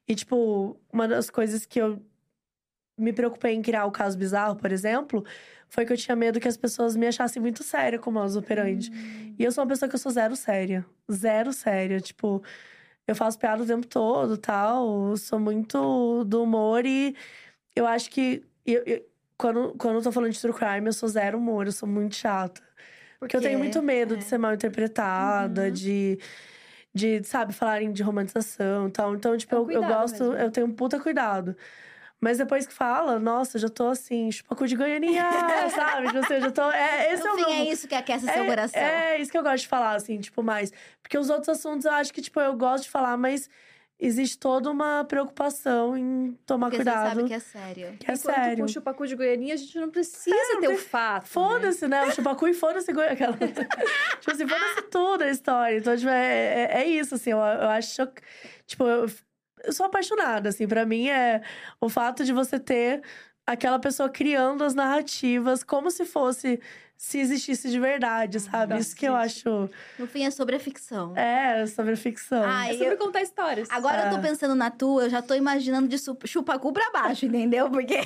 E, tipo, uma das coisas que eu me preocupei em criar o Caso Bizarro, por exemplo, foi que eu tinha medo que as pessoas me achassem muito séria como modus operandi. Hum. E eu sou uma pessoa que eu sou zero séria. Zero séria. Tipo, eu faço piada o tempo todo, tal. Eu sou muito do humor e eu acho que... Eu, eu, Quando, quando eu tô falando de true crime, eu sou zero humor, eu sou muito chata. Porque, Porque eu tenho muito medo é. de ser mal interpretada, uhum. de, de, sabe, falarem de romantização e tal. Então, tipo, é um eu, eu gosto, mesmo. eu tenho um puta cuidado. Mas depois que fala, nossa, eu já tô assim, chupacu de Goiânia, sabe? Tipo assim, eu já tô… É, esse no é, fim, meu... é isso que aquece é, seu coração. É, é isso que eu gosto de falar, assim, tipo, mais. Porque os outros assuntos, eu acho que, tipo, eu gosto de falar, mas… existe toda uma preocupação em tomar porque cuidado. Porque sabe que é sério. Que é enquanto sério. Com o chupacu de Goiânia, a gente não precisa é, não ter o fato. Foda-se, né? né? O chupacu e foda-se Goiânia. Aquela... tipo assim, foda-se toda a história. Então, tipo, é, é, é isso, assim. Eu, eu acho... Choc... Tipo, eu, eu sou apaixonada, assim. Pra mim, é o fato de você ter aquela pessoa criando as narrativas como se fosse... se existisse de verdade, sabe? Ah, isso que eu acho... No fim, é sobre a ficção. É, sobre a ficção. Ah, é sobre eu... contar histórias. Agora é. eu tô pensando na tua, eu já tô imaginando de chupacu pra baixo, entendeu? Porque...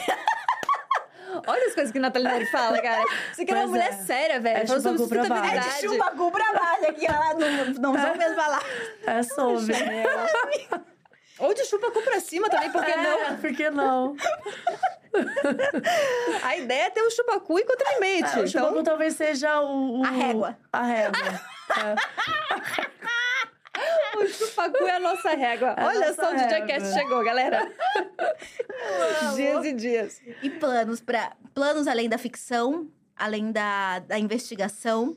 Olha as coisas que a Natalinari fala, cara. Você quer é uma mulher é. séria, velho. É de chupacu pra baixo. É de chupacu pra baixo aqui, ó. Não, não é. vamos mesmo falar. É sobre, meu. Ou de chupacu pra cima também, por que é, não? Por que não? A ideia é ter o chupacu e contramente. Ah, o então... chupacu talvez seja o... o... A régua. A régua. é. O chupacu é a nossa régua. A Olha nossa só onde o Jackass chegou, galera. Dias e dias. E planos, pra... planos além da ficção, além da, da investigação?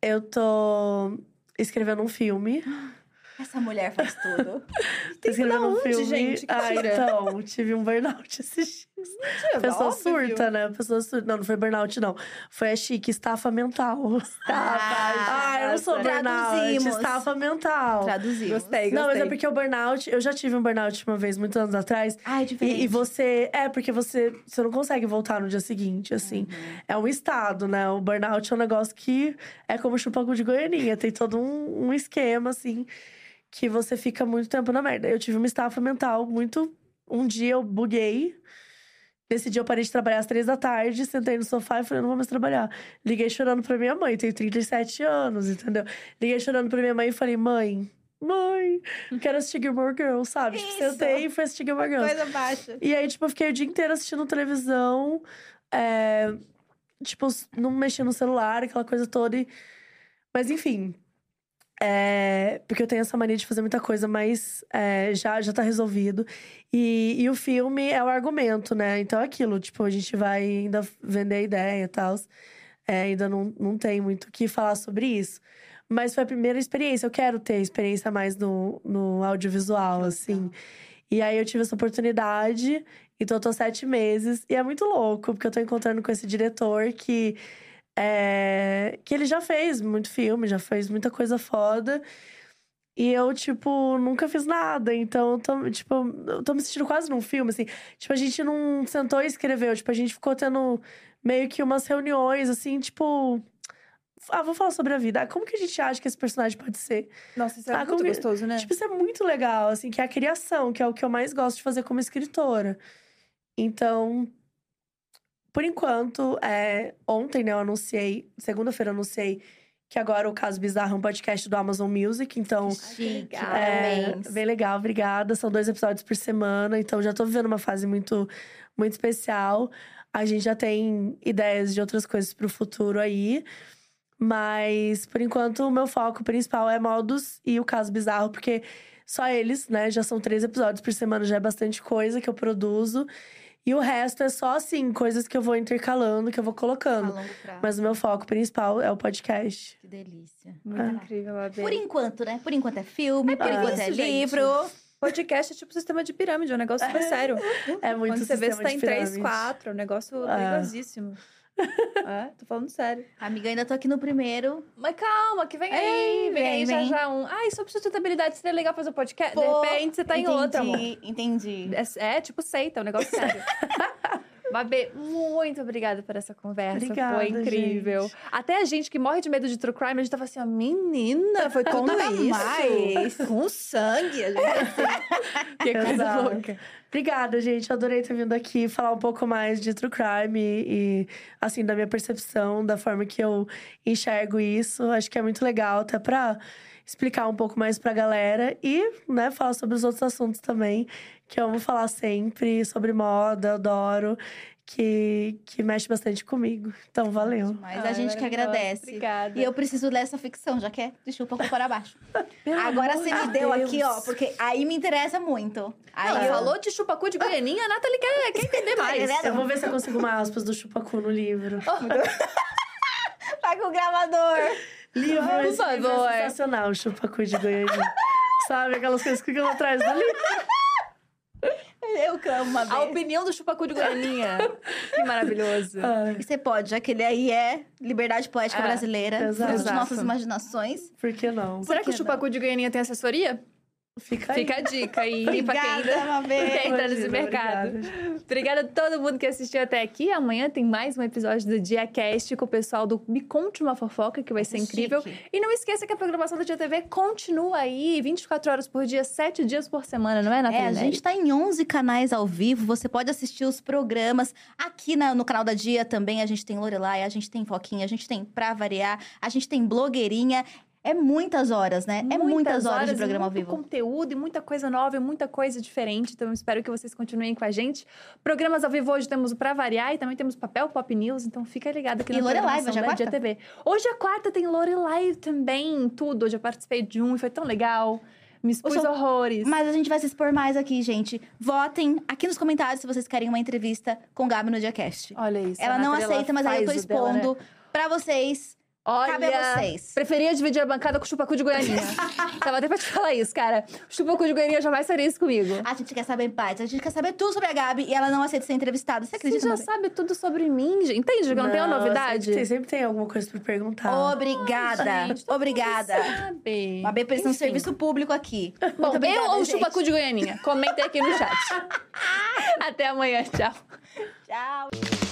Eu tô escrevendo um filme... Essa mulher faz tudo. Tem que dar um filme, gente. Ah, então, tive um burnout esses dias. A pessoa surta, né? A pessoa surta. Não, não foi burnout, não. Foi a chique estafa mental. Estafa. Ah, ah, eu não sou burnout. Estafa mental. Traduzimos. Gostei, gostei. Não, mas é porque o burnout… Eu já tive um burnout uma vez, muitos anos atrás. Ah, é diferente. E, e você… É, porque você, você não consegue voltar no dia seguinte, assim. Uhum. É um estado, né? O burnout é um negócio que… É como o chupacu de Goianinha. Tem todo um, um esquema, assim… Que você fica muito tempo na merda. Eu tive uma estafa mental muito... Um dia eu buguei. Nesse dia eu parei de trabalhar às três da tarde. Sentei no sofá e falei, não vou mais trabalhar. Liguei chorando pra minha mãe. Tenho trinta e sete anos, entendeu? Liguei chorando pra minha mãe e falei, mãe... Mãe, quero assistir Gilmore Girls, sabe? Isso. Tipo, sentei e fui assistir Gilmore Girls. Coisa baixa. E aí, tipo, eu fiquei o dia inteiro assistindo televisão. É... Tipo, não mexendo no celular, aquela coisa toda. E... Mas enfim... É, porque eu tenho essa mania de fazer muita coisa, mas é, já, já tá resolvido. E, e o filme é o argumento, né? Então é aquilo, tipo, a gente vai ainda vender a ideia e tal. É, ainda não, não tem muito o que falar sobre isso. Mas foi a primeira experiência, eu quero ter experiência mais no, no audiovisual, assim. E aí eu tive essa oportunidade, então eu tô sete meses. E é muito louco, porque eu tô encontrando com esse diretor que... É, que ele já fez muito filme, já fez muita coisa foda. E eu, tipo, nunca fiz nada. Então, eu tô, tipo, eu tô me sentindo quase num filme, assim. Tipo, a gente não sentou e escreveu. Tipo, a gente ficou tendo meio que umas reuniões, assim, tipo... Ah, vou falar sobre a vida. Ah, como que a gente acha que esse personagem pode ser? Nossa, isso é ah, muito que... gostoso, né? Tipo, isso é muito legal, assim. Que é a criação, que é o que eu mais gosto de fazer como escritora. Então... Por enquanto, é, ontem, né, eu anunciei, segunda-feira eu anunciei que agora o Caso Bizarro é um podcast do Amazon Music, então… Chica, é, bem legal, obrigada. São dois episódios por semana, então já tô vivendo uma fase muito, muito especial. A gente já tem ideias de outras coisas pro futuro aí. Mas, por enquanto, o meu foco principal é Modus e o Caso Bizarro, porque só eles, né, já são três episódios por semana, já é bastante coisa que eu produzo. E o resto é só, assim, coisas que eu vou intercalando, que eu vou colocando. Mas o meu foco principal é o podcast. Que delícia. Muito é. incrível, Abel. Por enquanto, né? Por enquanto é filme, é por enquanto isso, é livro. Gente. Podcast é tipo sistema de pirâmide, é um negócio super é. sério. É muito Quando você vê, você tá em três, quatro, é um negócio perigosíssimo. É, tô falando sério. Amiga, ainda tô aqui no primeiro. Mas calma, que vem aí. Vem, vem aí vem. já já um. Ai, sobre sustentabilidade, seria legal fazer um podcast. Pô, de repente você tá entendi, em outra, amor. Entendi. É, é tipo seita, é um negócio sério. Babê, muito obrigada por essa conversa. Obrigada, foi incrível. Gente. Até a gente que morre de medo de true crime, a gente tava assim, ó, menina, foi tudo isso. Com sangue. A gente... que coisa Exato. louca. Obrigada, gente. Eu adorei ter vindo aqui falar um pouco mais de true crime e, e, assim, da minha percepção, da forma que eu enxergo isso. Acho que é muito legal, até pra explicar um pouco mais pra galera e, né, falar sobre os outros assuntos também, que eu amo falar sempre, sobre moda, eu adoro, que, que mexe bastante comigo. Então, valeu. Mas a gente que agradece. Obrigada. E eu preciso ler essa ficção, já quer? Deixa eu pôr para abaixo. Agora você me deu aqui, ó, porque aí me interessa muito. Aí Ela eu... falou de chupacu de Goianinha, a Nathalie quer, quer entender mais. Eu vou ver se eu consigo uma aspas do chupacu no livro. Vai com o gravador. Livro, por favor. Sensacional, Chupacu de Goiânia. Sabe? Aquelas coisas que ficam atrás dali. Eu clamo uma vez. A opinião do Chupacu de Goiânia. Que maravilhoso. Ah. E você pode, já que ele aí é liberdade poética ah, brasileira. Exato. Das nossas imaginações. Por que não? Por Será que, que o Chupacu não? de Goiânia tem assessoria? Fica, Fica a dica aí. Obrigada, pra quem ainda quer entrar nesse mercado. Obrigada. Obrigada a todo mundo que assistiu até aqui. Amanhã tem mais um episódio do DiaCast com o pessoal do Me Conte Uma Fofoca, que vai ser Chique. incrível. E não esqueça que a programação do Dia T V continua aí, vinte e quatro horas por dia, sete dias por semana, não é, Natália? É, a gente tá em onze canais ao vivo. Você pode assistir os programas aqui na, no canal da Dia também. A gente tem Lorelai, a gente tem Foquinha, a gente tem Pra Variar, a gente tem Blogueirinha. É muitas horas, né? Muitas é muitas horas, horas de programa ao vivo. Conteúdo e muita coisa nova e muita coisa diferente. Então, eu espero que vocês continuem com a gente. Programas ao vivo hoje temos o Pra Variar e também temos Papel Pop News. Então, fica ligado aqui na programação da Dia T V. Hoje a quarta tem Lorelai também, tudo. Hoje eu participei de um e foi tão legal. Me expus sou... horrores. Mas a gente vai se expor mais aqui, gente. Votem aqui nos comentários se vocês querem uma entrevista com Gabi no DiaCast. Olha isso. Ela não aceita, mas aí eu tô expondo dela, né? Pra vocês... Olha, cabe a vocês. Preferia dividir a bancada com o Chupacu de Goiânia. Tava até pra te falar isso, cara. O Chupacu de Goiânia jamais faria isso comigo. A gente quer saber, Paty. A gente quer saber tudo sobre a Gabi e ela não aceita ser entrevistada. Você acredita? Você já sabe tudo sobre mim, gente. Entende que eu não, não tenho uma novidade? Sempre tem, sempre tem alguma coisa pra perguntar. Obrigada. Ai, gente, obrigada. Sabe. Uma B presta um serviço público aqui. Bom, obrigada, eu ou o Chupacu de Goiânia? Comentem aqui no chat. Até amanhã. Tchau. Tchau.